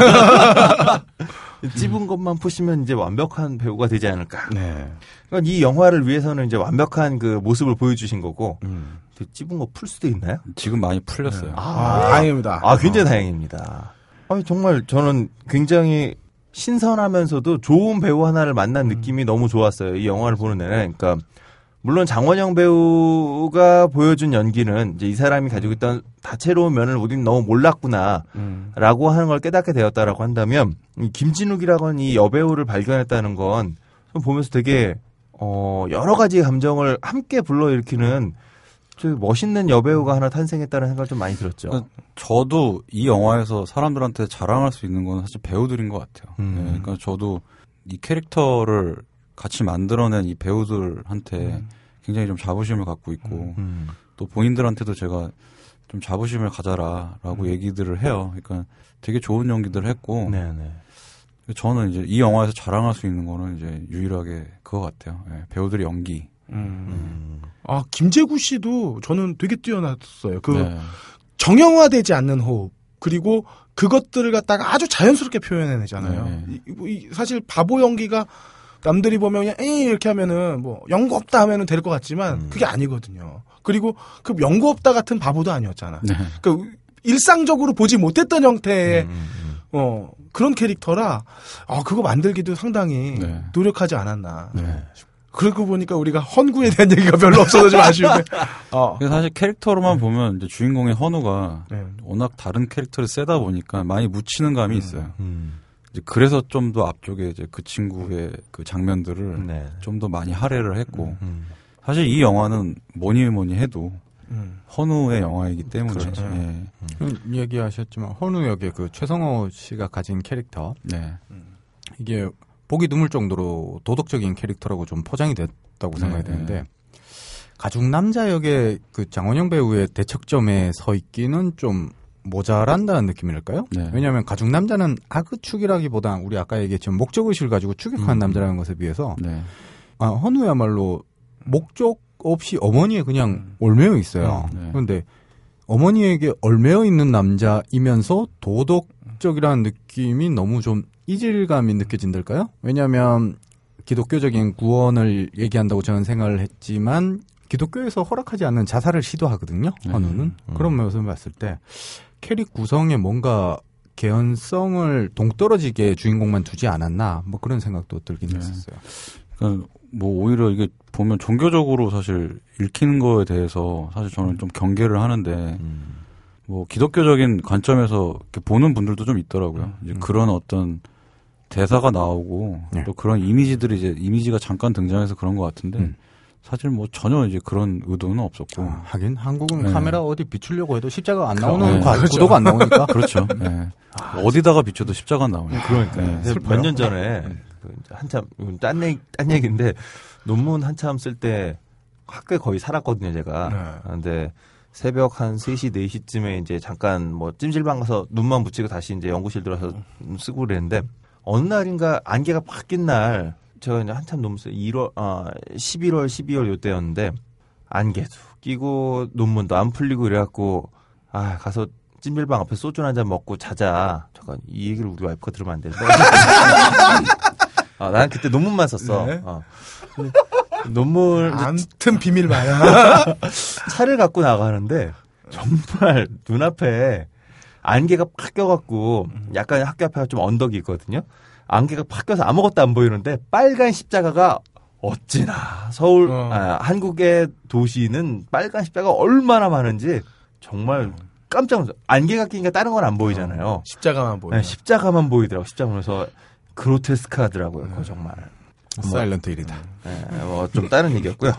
찝은 것만 푸시면 이제 완벽한 배우가 되지 않을까. 네. 그러니까 이 영화를 위해서는 이제 완벽한 그 모습을 보여주신 거고. 찝은 거 풀 수도 있나요? 지금 많이 풀렸어요. 다행입니다. 굉장히 다행입니다. 아니, 정말 저는 굉장히 신선하면서도 좋은 배우 하나를 만난 느낌이 너무 좋았어요. 이 영화를 보는 내내. 그러니까 물론 장원영 배우가 보여준 연기는 이제 이 사람이 가지고 있던 다채로운 면을 우린 너무 몰랐구나라고 하는 걸 깨닫게 되었다라고 한다면 김진욱이라고는 이 여배우를 발견했다는 건 보면서 되게 여러 가지 감정을 함께 불러일으키는 멋있는 여배우가 하나 탄생했다는 생각을 좀 많이 들었죠. 저도 이 영화에서 사람들한테 자랑할 수 있는 건 사실 배우들인 것 같아요. 네, 그러니까 저도 이 캐릭터를 같이 만들어낸 이 배우들한테 굉장히 좀 자부심을 갖고 있고 또 본인들한테도 제가 좀 자부심을 가져라라고 얘기들을 해요. 그러니까 되게 좋은 연기들을 했고 네네. 저는 이제 이 영화에서 자랑할 수 있는 거는 이제 유일하게 그거 같아요. 네, 배우들의 연기. 아, 김재구 씨도 저는 되게 뛰어났어요. 정형화되지 않는 호흡. 그리고 그것들을 갖다가 아주 자연스럽게 표현해내잖아요. 네. 사실 바보 연기가 남들이 보면 그냥 에이 이렇게 하면은 뭐 연구 없다 하면은 될 것 같지만 그게 아니거든요. 그리고 그 연구 없다 같은 바보도 아니었잖아. 네. 그러니까 일상적으로 보지 못했던 형태의 그런 캐릭터라 그거 만들기도 상당히 노력하지 않았나 싶고. 그러고 보니까 우리가 헌구에 대한 얘기가 별로 없어서 좀 아쉬운데. 사실 캐릭터로만 보면 이제 주인공의 헌우가 워낙 다른 캐릭터를 세다 보니까 많이 묻히는 감이 있어요. 이제 그래서 좀 더 앞쪽에 이제 그 친구의 그 장면들을 좀 더 많이 할애를 했고 사실 이 영화는 뭐니 해도 헌우의 영화이기 때문에. 그렇죠. 네. 얘기하셨지만 헌우 역의 그 최성호 씨가 가진 캐릭터 이게 보기 드물 정도로 도덕적인 캐릭터라고 좀 포장이 됐다고 생각이 되는데 가죽 남자 역의 그 장원영 배우의 대척점에 서 있기는 좀 모자란다는 느낌이랄까요? 네. 왜냐하면 가죽 남자는 악의 추기라기보다 우리 아까 얘기했지만 목적의식을 가지고 추격한 남자라는 것에 비해서 헌우야말로 목적 없이 어머니에 그냥 올매어 있어요. 그런데 어머니에게 얼매어 있는 남자이면서 도덕적이라는 느낌이 너무 좀 이질감이 느껴진달까요? 왜냐하면 기독교적인 구원을 얘기한다고 저는 생각을 했지만 기독교에서 허락하지 않는 자살을 시도하거든요. 헌우는. 그런 모습을 봤을 때 캐릭 구성에 뭔가 개연성을 동떨어지게 주인공만 두지 않았나 뭐 그런 생각도 들긴 했었어요. 그러니까 뭐 오히려 이게 보면 종교적으로 사실 읽히는 거에 대해서 사실 저는 좀 경계를 하는데 뭐 기독교적인 관점에서 이렇게 보는 분들도 좀 있더라고요. 이제 그런 어떤 대사가 나오고 또 그런 이미지들이 이제 이미지가 잠깐 등장해서 그런 것 같은데 사실 뭐 전혀 이제 그런 의도는 없었고 하긴 한국은 카메라 어디 비추려고 해도 십자가 안 나오는 구도가 안 나오니까 그렇죠. 네. 어디다가 비춰도 십자가 안 나오니까 그러니까 몇 년 전에 한참 딴 얘기인데 논문 한참 쓸 때 학교에 거의 살았거든요 제가. 근데 새벽 한 3시, 4시쯤에 이제 잠깐 뭐 찜질방 가서 눈만 붙이고 다시 이제 연구실 들어와서 쓰고 그랬는데 어느 날인가 안개가 바뀐 날 제가 이제 한참 넘었어요. 11월, 12월 요때였는데 안개도 끼고 논문도 안 풀리고 그래갖고 아 가서 찜질방 앞에 소주 한잔 먹고 자자. 잠깐 이 얘기를 우리 와이프가 들으면 안 되는데. 아, 난 그때 논문만 썼어. 네. 어. 논문 암튼 비밀 마야. 차를 갖고 나가는데 정말 눈앞에 안개가 팍 껴갖고 약간 학교 앞에 좀 언덕이 있거든요. 안개가 팍 껴서 아무것도 안 보이는데 빨간 십자가가 어찌나 서울 한국의 도시는 빨간 십자가 얼마나 많은지 정말 깜짝 놀랐어요. 안개가 끼니까 다른 건 안 보이잖아요. 십자가만 보여. 네, 십자가만 보이더라고. 십자가면서 그로테스크하더라고요. 그거 정말. 사일런트 일이다. 네, 뭐 좀 다른 얘기였고요.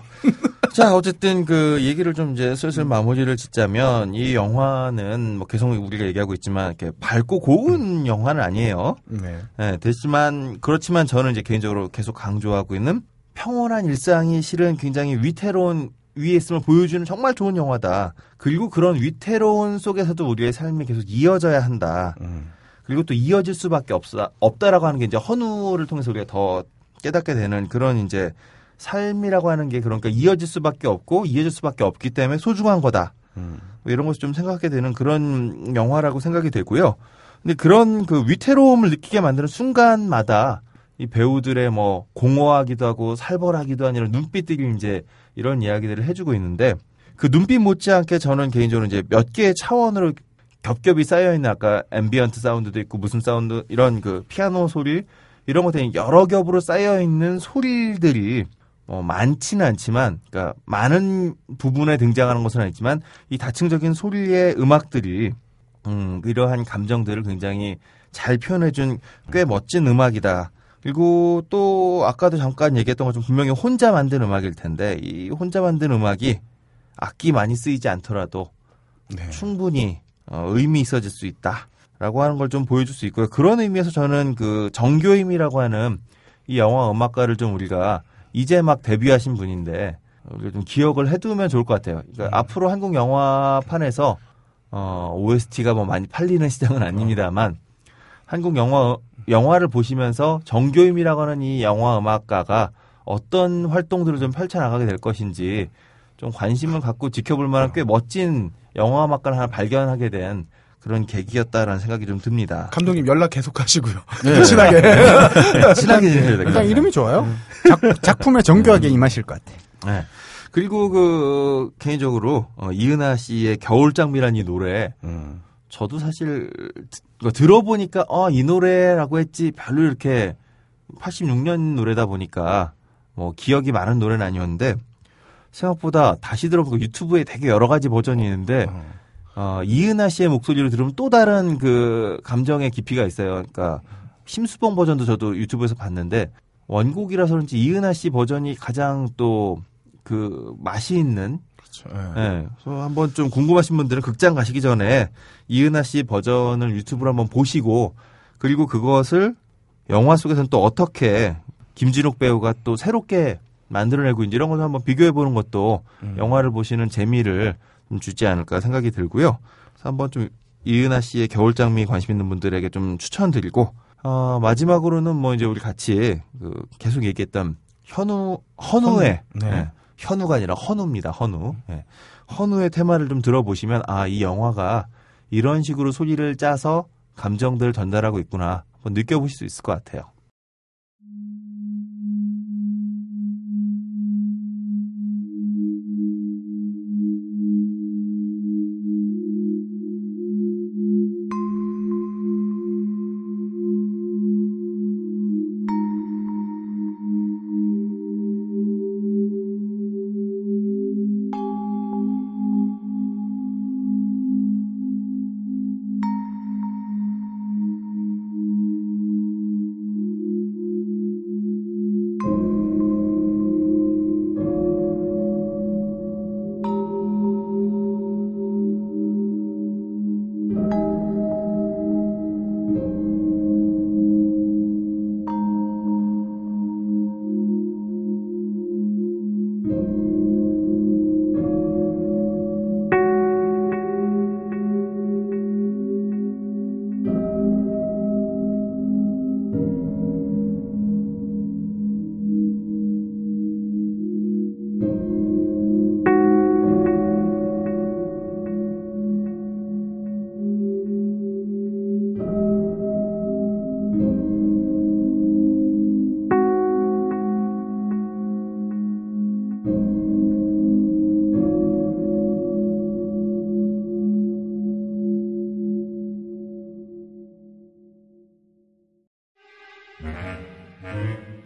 자, 어쨌든 그 얘기를 좀 이제 슬슬 마무리를 짓자면 이 영화는 뭐 계속 우리가 얘기하고 있지만 이렇게 밝고 고운 영화는 아니에요. 네. 네. 됐지만 그렇지만 저는 이제 개인적으로 계속 강조하고 있는 평온한 일상이 실은 굉장히 위태로운 위에 있음을 보여주는 정말 좋은 영화다. 그리고 그런 위태로운 속에서도 우리의 삶이 계속 이어져야 한다. 그리고 또 이어질 수밖에 없다라고 하는 게 이제 헌우를 통해서 우리가 더 깨닫게 되는 그런 이제 삶이라고 하는 게 그러니까 이어질 수밖에 없고 이어질 수밖에 없기 때문에 소중한 거다. 이런 것을 좀 생각하게 되는 그런 영화라고 생각이 되고요. 근데 그런 그 위태로움을 느끼게 만드는 순간마다 이 배우들의 뭐 공허하기도 하고 살벌하기도 아니라 눈빛들이 이제 이런 이야기들을 해주고 있는데 그 눈빛 못지않게 저는 개인적으로 이제 몇 개의 차원으로 겹겹이 쌓여있는 아까 앰비언트 사운드도 있고 무슨 사운드 이런 그 피아노 소리 이런 것들이 여러 겹으로 쌓여있는 소리들이 뭐 많지는 않지만 그러니까 많은 부분에 등장하는 것은 아니지만 이 다층적인 소리의 음악들이 이러한 감정들을 굉장히 잘 표현해준 꽤 멋진 음악이다. 그리고 또 아까도 잠깐 얘기했던 것처럼 분명히 혼자 만든 음악일 텐데 이 혼자 만든 음악이 악기 많이 쓰이지 않더라도 네. 충분히 의미 있어질 수 있다라고 하는 걸 좀 보여줄 수 있고요. 그런 의미에서 저는 그 정교임이라고 하는 이 영화 음악가를 좀 우리가 이제 막 데뷔하신 분인데 우리가 좀 기억을 해두면 좋을 것 같아요. 그러니까 앞으로 한국 영화판에서 OST가 뭐 많이 팔리는 시장은 아닙니다만 한국 영화를 보시면서 정교임이라고 하는 이 영화 음악가가 어떤 활동들을 좀 펼쳐나가게 될 것인지 좀 관심을 갖고 지켜볼 만한 꽤 멋진 영화 음악가를 하나 발견하게 된 그런 계기였다라는 생각이 좀 듭니다. 감독님 연락 계속 하시고요. 네. 친하게. 친하게 지내야 되겠다. 이름이 좋아요. 작품에 정교하게 임하실 것 같아. 네. 그리고 그 개인적으로 이은하 씨의 겨울장미란 이 노래 저도 사실 들어보니까 이 노래라고 했지 별로 이렇게 86년 노래다 보니까 뭐 기억이 많은 노래는 아니었는데 생각보다 다시 들어보고 유튜브에 되게 여러 가지 버전이 있는데 이은하 씨의 목소리를 들으면 또 다른 그 감정의 깊이가 있어요. 그러니까 심수봉 버전도 저도 유튜브에서 봤는데 원곡이라서 그런지 이은하 씨 버전이 가장 또 그 맛이 있는 네. 그래서 한번 좀 궁금하신 분들은 극장 가시기 전에 이은하 씨 버전을 유튜브로 한번 보시고 그리고 그것을 영화 속에서는 또 어떻게 김진욱 배우가 또 새롭게 만들어내고 있는지 이런 걸 한번 비교해보는 것도 영화를 보시는 재미를 좀 주지 않을까 생각이 들고요. 그래서 한번 좀 이은하 씨의 겨울장미 관심 있는 분들에게 좀 추천드리고 마지막으로는 뭐 이제 우리 같이 그 계속 얘기했던 헌우의 네. 네. 현우가 아니라 헌우입니다. 헌우. 네. 헌우의 테마를 좀 들어보시면 아, 이 영화가 이런 식으로 소리를 짜서 감정들을 전달하고 있구나 한번 느껴보실 수 있을 것 같아요.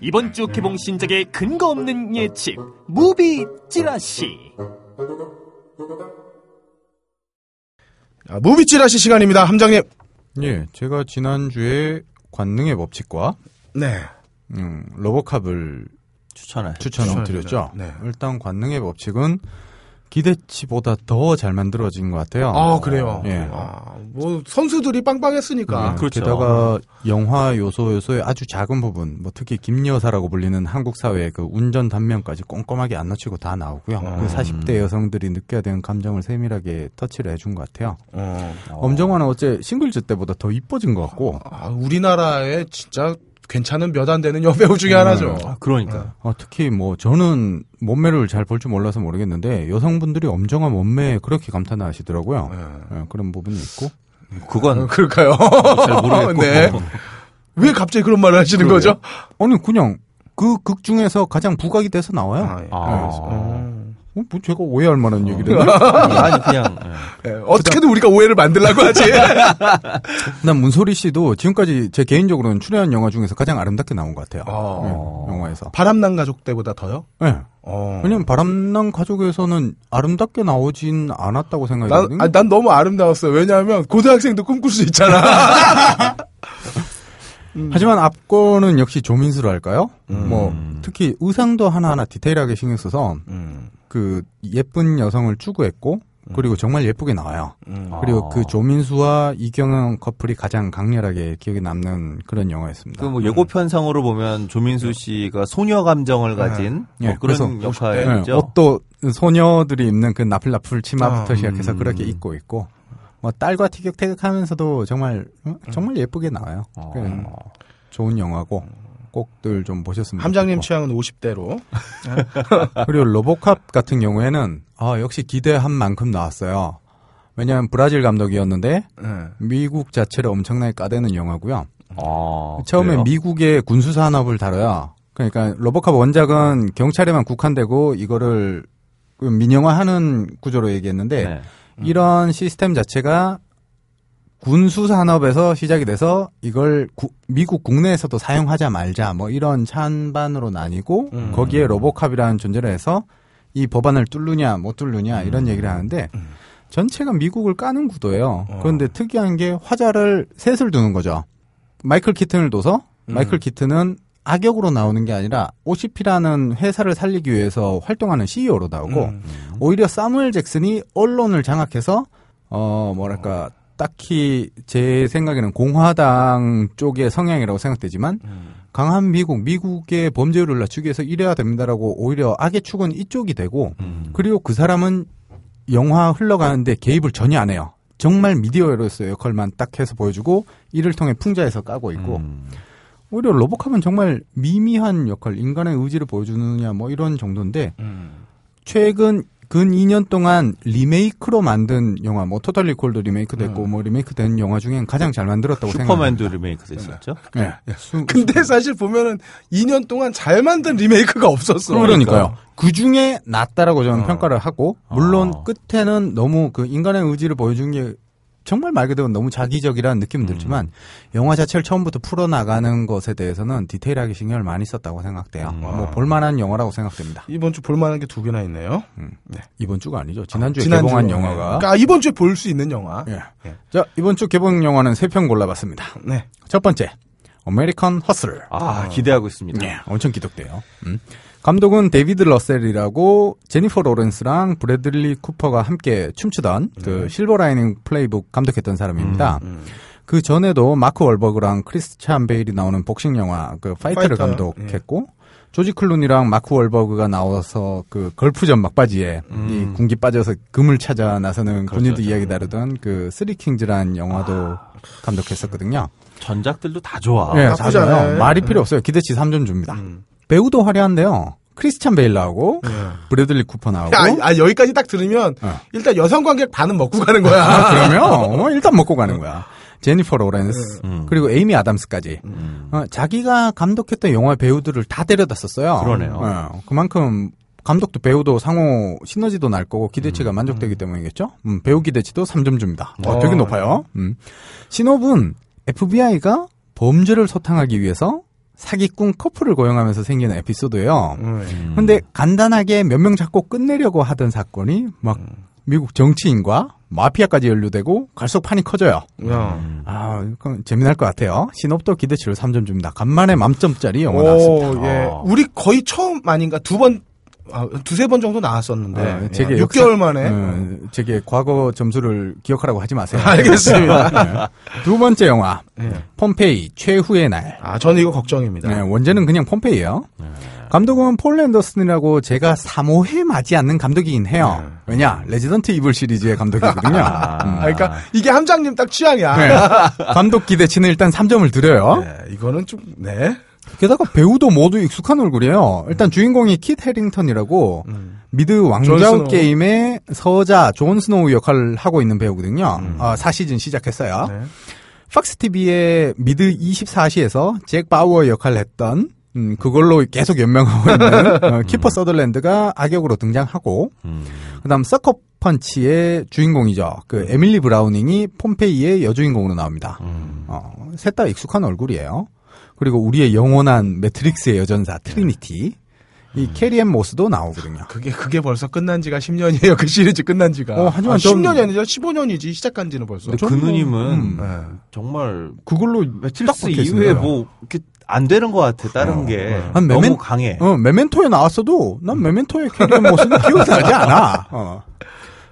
이번 주 개봉 신작의 근거 없는 예측 무비 찌라시. 무비 찌라시 시간입니다. 함장님. 예, 제가 지난주에 관능의 법칙과 네. 러버캅을 추천을 드렸죠. 네. 일단 관능의 법칙은 기대치보다 더 잘 만들어진 것 같아요. 아, 그래요? 예. 아, 뭐, 선수들이 빵빵했으니까. 네, 그렇죠. 게다가 영화 요소의 아주 작은 부분, 뭐, 특히 김여사라고 불리는 한국 사회의 그 운전 단면까지 꼼꼼하게 안 놓치고 다 나오고요. 40대 여성들이 느껴야 되는 감정을 세밀하게 터치를 해준 것 같아요. 엄정화는 어째 싱글즈 때보다 더 이뻐진 것 같고. 아, 우리나라에 진짜 괜찮은 몇 안 되는 여배우 중에 하나죠. 아, 그러니까. 특히 뭐 저는 몸매를 잘 볼 줄 몰라서 모르겠는데 여성분들이 엄정화 몸매에 그렇게 감탄하시더라고요. 네, 그런 부분이 있고. 그건 그럴까요? 잘 모르겠고. 네. 왜 갑자기 그런 말을 하시는 그러게요? 거죠? 아니 그냥 그 극 중에서 가장 부각이 돼서 나와요. 아, 예. 뭐 제가 오해할 만한 얘기를 아니 그냥 네. 어떻게든 우리가 오해를 만들려고 하지. 난 문소리 씨도 지금까지 제 개인적으로는 출연한 영화 중에서 가장 아름답게 나온 것 같아요. 네, 영화에서 바람난 가족 때보다 더요? 네. 왜냐면 바람난 가족에서는 아름답게 나오진 않았다고 생각했거든요. 난 너무 아름다웠어요. 왜냐하면 고등학생도 꿈꿀 수 있잖아. 하지만 앞거는 역시 조민수랄까요? 뭐 특히 의상도 하나하나 디테일하게 신경 써서 그 예쁜 여성을 추구했고 그리고 정말 예쁘게 나와요. 그리고 그 조민수와 이경영 커플이 가장 강렬하게 기억에 남는 그런 영화였습니다. 그 뭐 예고편상으로 보면 조민수 씨가 소녀 감정을 가진 뭐 그런 역할이죠. 옷도 소녀들이 입는 그 나풀나풀 치마부터 시작해서 그렇게 입고 있고 뭐 딸과 티격태격하면서도 정말 예쁘게 나와요. 좋은 영화고 꼭들 좀 보셨습니다. 함장님 취향은 50대로. 그리고 로보캅 같은 경우에는 역시 기대한 만큼 나왔어요. 왜냐하면 브라질 감독이었는데 미국 자체를 엄청나게 까대는 영화고요. 처음에 그래요? 미국의 군수 산업을 다뤄요. 그러니까 로보캅 원작은 경찰에만 국한되고 이거를 민영화하는 구조로 얘기했는데 네. 이런 시스템 자체가 군수 산업에서 시작이 돼서 이걸 미국 국내에서도 사용하자 말자 뭐 이런 찬반으로 나뉘고 거기에 로보캅이라는 존재를 해서 이 법안을 뚫느냐 못 뚫느냐 이런 얘기를 하는데 전체가 미국을 까는 구도예요. 그런데 특이한 게 화자를 셋을 두는 거죠. 마이클 키튼을 둬서 마이클 키튼은 악역으로 나오는 게 아니라 OCP라는 회사를 살리기 위해서 활동하는 CEO로 나오고 오히려 사무엘 잭슨이 언론을 장악해서 딱히 제 생각에는 공화당 쪽의 성향이라고 생각되지만 강한 미국의 범죄율을 낮추기 위해서 이래야 됩니다라고 오히려 악의 축은 이쪽이 되고 그리고 그 사람은 영화 흘러가는데 개입을 전혀 안 해요. 정말 미디어로서의 역할만 딱 해서 보여주고 이를 통해 풍자해서 까고 있고 오히려 로보캅은 정말 미미한 역할, 인간의 의지를 보여주느냐 뭐 이런 정도인데 최근 근 2년 동안 리메이크로 만든 영화, 뭐 토탈리 콜도 리메이크 됐고, 뭐 리메이크 된 영화 중엔 가장 잘 만들었다고 생각합니다. 슈퍼맨도 리메이크 됐었죠. 네. 근데 사실 보면은 2년 동안 잘 만든 리메이크가 없었어. 그러니까요. 그 중에 낫다라고 저는 평가를 하고, 물론 끝에는 너무 그 인간의 의지를 보여준 게 정말 말 그대로 너무 자기적이라는 느낌은 들지만 영화 자체를 처음부터 풀어나가는 것에 대해서는 디테일하게 신경을 많이 썼다고 생각돼요. 뭐 볼만한 영화라고 생각됩니다. 이번 주 볼만한 게 두 개나 있네요. 네. 이번 주가 아니죠. 지난주에 개봉한 영화가. 그러니까 이번 주에 볼 수 있는 영화. 예. 예. 자, 이번 주 개봉 영화는 3편 골라봤습니다. 네. 첫 번째, American Hustle. 기대하고 있습니다. 예. 엄청 기대돼요. 감독은 데이비드 러셀이라고 제니퍼 로렌스랑 브래들리 쿠퍼가 함께 춤추던 그 실버라이닝 플레이북 감독했던 사람입니다. 그 전에도 마크 월버그랑 크리스찬 베일이 나오는 복싱 영화 그 파이터를 감독했고 조지 클루니랑 마크 월버그가 나와서 그 걸프전 막바지에 이 군기 빠져서 금을 찾아 나서는 군인들 이야기 다루던 그 쓰리킹즈라는 영화도 감독했었거든요. 전작들도 다 좋아. 네, 다 좋아요. 말이 필요 없어요. 기대치 3점 줍니다. 배우도 화려한데요. 크리스찬 베일 나오고 브래들리 쿠퍼 나오고. 여기까지 딱 들으면 일단 여성 관객 반은 먹고 가는 거야. 그러면 일단 먹고 가는 거야. 제니퍼 로렌스 그리고 에이미 아담스까지. 자기가 감독했던 영화 배우들을 다 데려다 썼어요. 그러네요. 그만큼 감독도 배우도 상호 시너지도 날 거고 기대치가 만족되기 때문이겠죠. 배우 기대치도 3점 줍니다. 되게 높아요. 신호분 FBI가 범죄를 소탕하기 위해서 사기꾼 커플을 고용하면서 생기는 에피소드예요. 근데 간단하게 몇 명 잡고 끝내려고 하던 사건이 막 미국 정치인과 마피아까지 연루되고 갈속판이 커져요. 아, 재미날 것 같아요. 신업도 기대치로 3점 줍니다. 간만에 만점짜리 영화 나왔습니다. 예. 아. 우리 거의 처음 아닌가 두세 번 정도 나왔었는데 아, 제게 6개월 만에 제게 과거 점수를 기억하라고 하지 마세요. 알겠습니다. 네. 두 번째 영화 폼페이 최후의 날. 아, 저는 이거 걱정입니다. 네, 원제는 그냥 폼페이예요. 감독은 폴 앤더슨이라고 제가 사모해 맞지 않는 감독이긴 해요. 왜냐 레지던트 이블 시리즈의 감독이거든요. 그러니까 이게 함장님 딱 취향이야. 네. 감독 기대치는 일단 3점을 드려요. 네, 이거는 좀 네. 게다가 배우도 모두 익숙한 얼굴이에요. 일단 주인공이 킷 해링턴이라고 미드 왕좌우 게임의 서자 존 스노우 역할을 하고 있는 배우거든요. 4시즌 시작했어요. 네. 팍스TV의 미드 24시에서 잭 바우어 역할을 했던 그걸로 계속 연명하고 있는 키퍼 서덜랜드가 악역으로 등장하고 그 다음 서커펀치의 주인공이죠. 그 에밀리 브라우닝이 폼페이의 여주인공으로 나옵니다. 셋 다 익숙한 얼굴이에요. 그리고 우리의 영원한 매트릭스의 여전사 트리니티 이 캐리앤 모스도 나오거든요. 그게 벌써 끝난 지가 10년이에요. 그 시리즈 끝난 지가. 하지만 10년이 아니죠. 15년이지 시작한 지는 벌써. 근데 그 누님은 정말 그걸로 매트릭스 이후에 뭐 이렇게 안 되는 것 같아. 다른 게 너무 강해. 메멘토에 나왔어도 난 메멘토의 캐리앤 모스는 기억이 나지 않아.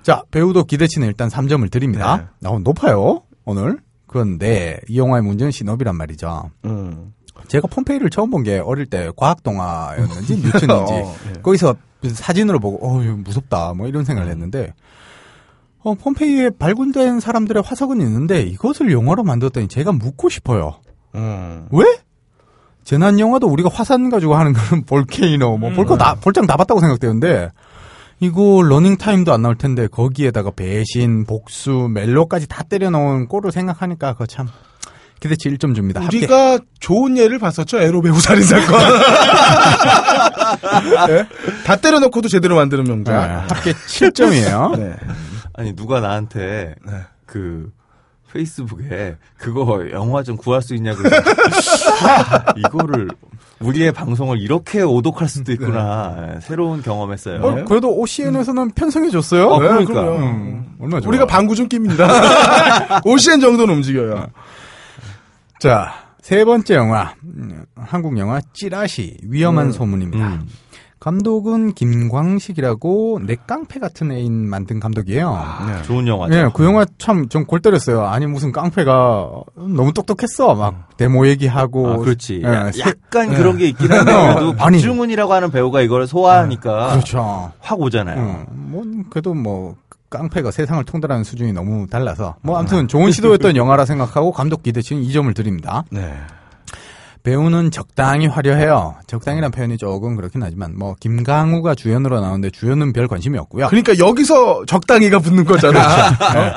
자, 배우도 기대치는 일단 3점을 드립니다. 높아요 오늘. 그런데 이 영화의 문제는 신업이란 말이죠. 제가 폼페이를 처음 본 게 어릴 때 과학 동화였는지 뉴턴인지 네. 거기서 사진으로 보고 무섭다 뭐 이런 생각을 했는데 폼페이에 발굴된 사람들의 화석은 있는데 이것을 영화로 만들었더니 제가 묻고 싶어요. 왜? 재난 영화도 우리가 화산 가지고 하는 거는 볼케이노 뭐 볼장 다 봤다고 생각되는데 이거 러닝타임도 안 나올 텐데 거기에다가 배신, 복수, 멜로까지 다 때려넣은 꼴을 생각하니까 그거 참 기대치 1점 줍니다. 우리가 합계. 좋은 예를 봤었죠. 에로배우 살인사건. 네? 다 때려넣고도 제대로 만드는 명작. 합계 7점이에요. 네. 아니 누가 나한테 그 페이스북에 그거 영화 좀 구할 수 있냐고 이거를 우리의 방송을 이렇게 오독할 수도 있구나. 네. 새로운 경험했어요. 그래도 OCN에서는 편성해줬어요. 그러니까. 얼마 우리가 방구준 깁니다. OCN 정도는 움직여요. 자, 세 번째 영화. 한국 영화 찌라시 위험한 소문입니다. 감독은 김광식이라고 넷깡패 같은 애인 만든 감독이에요. 네. 좋은 영화죠. 네, 그 영화 참 좀 골 때렸어요. 아니 무슨 깡패가 너무 똑똑했어. 막 데모 얘기하고. 아, 그렇지. 네, 약간 그런 게 있긴 한데 그래도 박중훈이라고 하는 배우가 이걸 소화하니까 그렇죠. 확 오잖아요. 그래도 깡패가 세상을 통달하는 수준이 너무 달라서 아무튼 좋은 시도였던 영화라 생각하고 감독 기대치는 2점을 드립니다. 네. 배우는 적당히 화려해요. 적당이란 표현이 조금 그렇긴 하지만 김강우가 주연으로 나오는데 주연은 별 관심이 없고요. 그러니까 여기서 적당히가 붙는 거잖아. 네.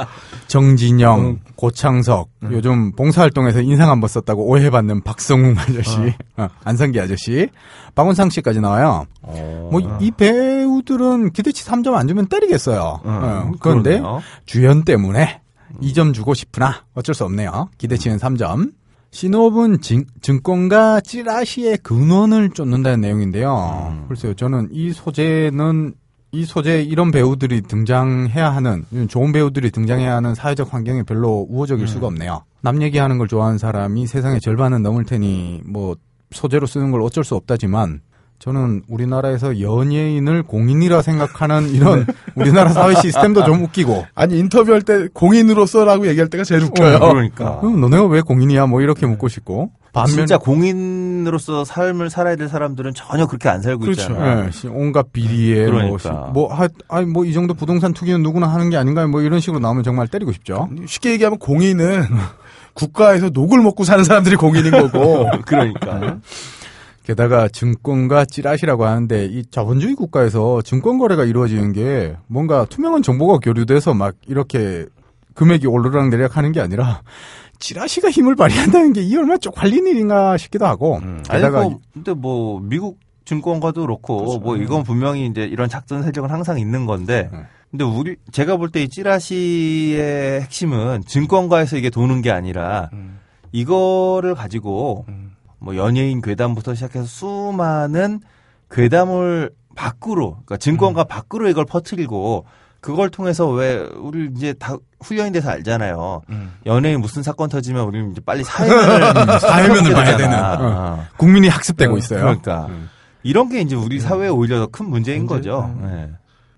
정진영, 고창석, 요즘 봉사활동에서 인상 한번 썼다고 오해받는 박성웅 아저씨, 안성기 아저씨, 박원상 씨까지 나와요. 이 배우들은 기대치 3점 안 주면 때리겠어요. 그런데 그러네요. 주연 때문에 2점 주고 싶으나 어쩔 수 없네요. 기대치는 3점. 신업은 증권가 찌라시의 근원을 쫓는다는 내용인데요. 글쎄요, 저는 이 소재 이런 배우들이 등장해야 하는 좋은 배우들이 등장해야 하는 사회적 환경이 별로 우호적일 수가 없네요. 남 얘기하는 걸 좋아하는 사람이 세상의 절반은 넘을 테니 소재로 쓰는 걸 어쩔 수 없다지만 저는 우리나라에서 연예인을 공인이라 생각하는 이런 우리나라 사회 시스템도 좀 웃기고. 아니, 인터뷰할 때 공인으로서라고 얘기할 때가 제일 웃겨요. 그러니까. 너네가 왜 공인이야? 이렇게 묻고 싶고. 반면 진짜 공인으로서 삶을 살아야 될 사람들은 전혀 그렇게 안 살고 있잖아요. 네, 온갖 비리에 그러니까. 이 정도 부동산 투기는 누구나 하는 게 아닌가 이런 식으로 나오면 정말 때리고 싶죠. 쉽게 얘기하면 공인은 국가에서 녹을 먹고 사는 사람들이 공인인 거고. 그러니까. 게다가 증권가 찌라시라고 하는데 이 자본주의 국가에서 증권 거래가 이루어지는 게 뭔가 투명한 정보가 교류돼서 막 이렇게 금액이 오르락 내리락 하는 게 아니라 찌라시가 힘을 발휘한다는 게 이게 얼마나 쪽팔린 일인가 싶기도 하고. 게다가 근데 미국 증권가도 그렇고 그렇죠. 이건 분명히 이제 이런 작전 세력은 항상 있는 건데. 근데 제가 볼 때 이 찌라시의 핵심은 증권가에서 이게 도는 게 아니라 이거를 가지고 뭐 연예인 괴담부터 시작해서 수많은 괴담을 밖으로, 그러니까 증권가 밖으로 이걸 퍼뜨리고 그걸 통해서 왜 우리 이제 다 후연이 돼서 알잖아요. 연예인 무슨 사건 터지면 우리는 이제 빨리 사회면을 봐야 되는 국민이 학습되고 있어요. 그러니까 이런 게 이제 우리 사회에 오히려 더 큰 문제인 거죠. 네.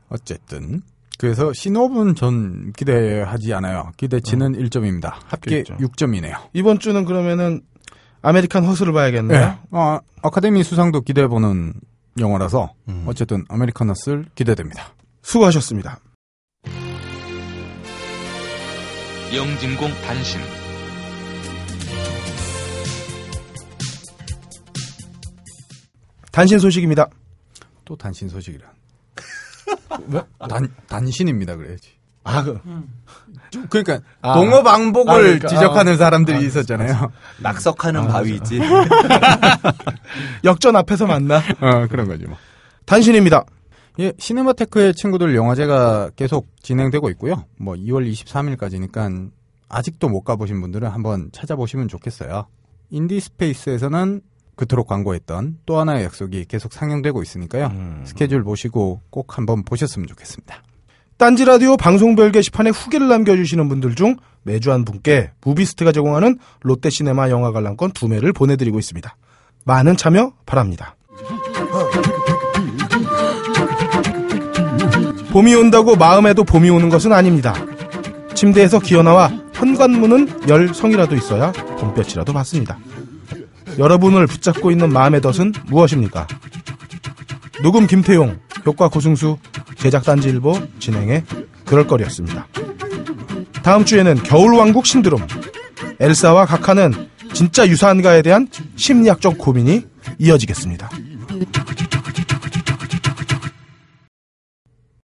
어쨌든 그래서 신업은 전 기대하지 않아요. 기대치는 1점입니다. 합계 6점이네요. 이번 주는 그러면은 아메리칸 허슬을 봐야겠네요. 네. 아카데미 수상도 기대해보는 영화라서 어쨌든 아메리칸 허슬 기대됩니다. 수고하셨습니다. 영진공 단신. 단신 소식입니다. 또 단신 소식이란. 왜? 단신입니다 그래야지. 그러니까 동어방복을 그러니까, 지적하는 사람들이 있었잖아요. 낙석하는 바위지. 역전 앞에서 만나. 그런 거지 뭐. 단신입니다. 예, 시네마테크의 친구들 영화제가 계속 진행되고 있고요. 뭐 2월 23일까지니까 아직도 못 가보신 분들은 한번 찾아보시면 좋겠어요. 인디스페이스에서는 그토록 광고했던 또 하나의 약속이 계속 상영되고 있으니까요. 스케줄 보시고 꼭 한번 보셨으면 좋겠습니다. 딴지 라디오 방송별 게시판에 후기를 남겨주시는 분들 중 매주 한 분께 무비스트가 제공하는 롯데시네마 영화 관람권 2매를 보내드리고 있습니다. 많은 참여 바랍니다. 봄이 온다고 마음에도 봄이 오는 것은 아닙니다. 침대에서 기어나와 현관문은 열 성이라도 있어야 봄볕이라도 받습니다. 여러분을 붙잡고 있는 마음의 덫은 무엇입니까? 녹음 김태용, 효과 고승수, 제작 딴지일보, 진행의 그럴거리였습니다. 다음 주에는 겨울왕국 신드롬, 엘사와 각하는 진짜 유사한가에 대한 심리학적 고민이 이어지겠습니다.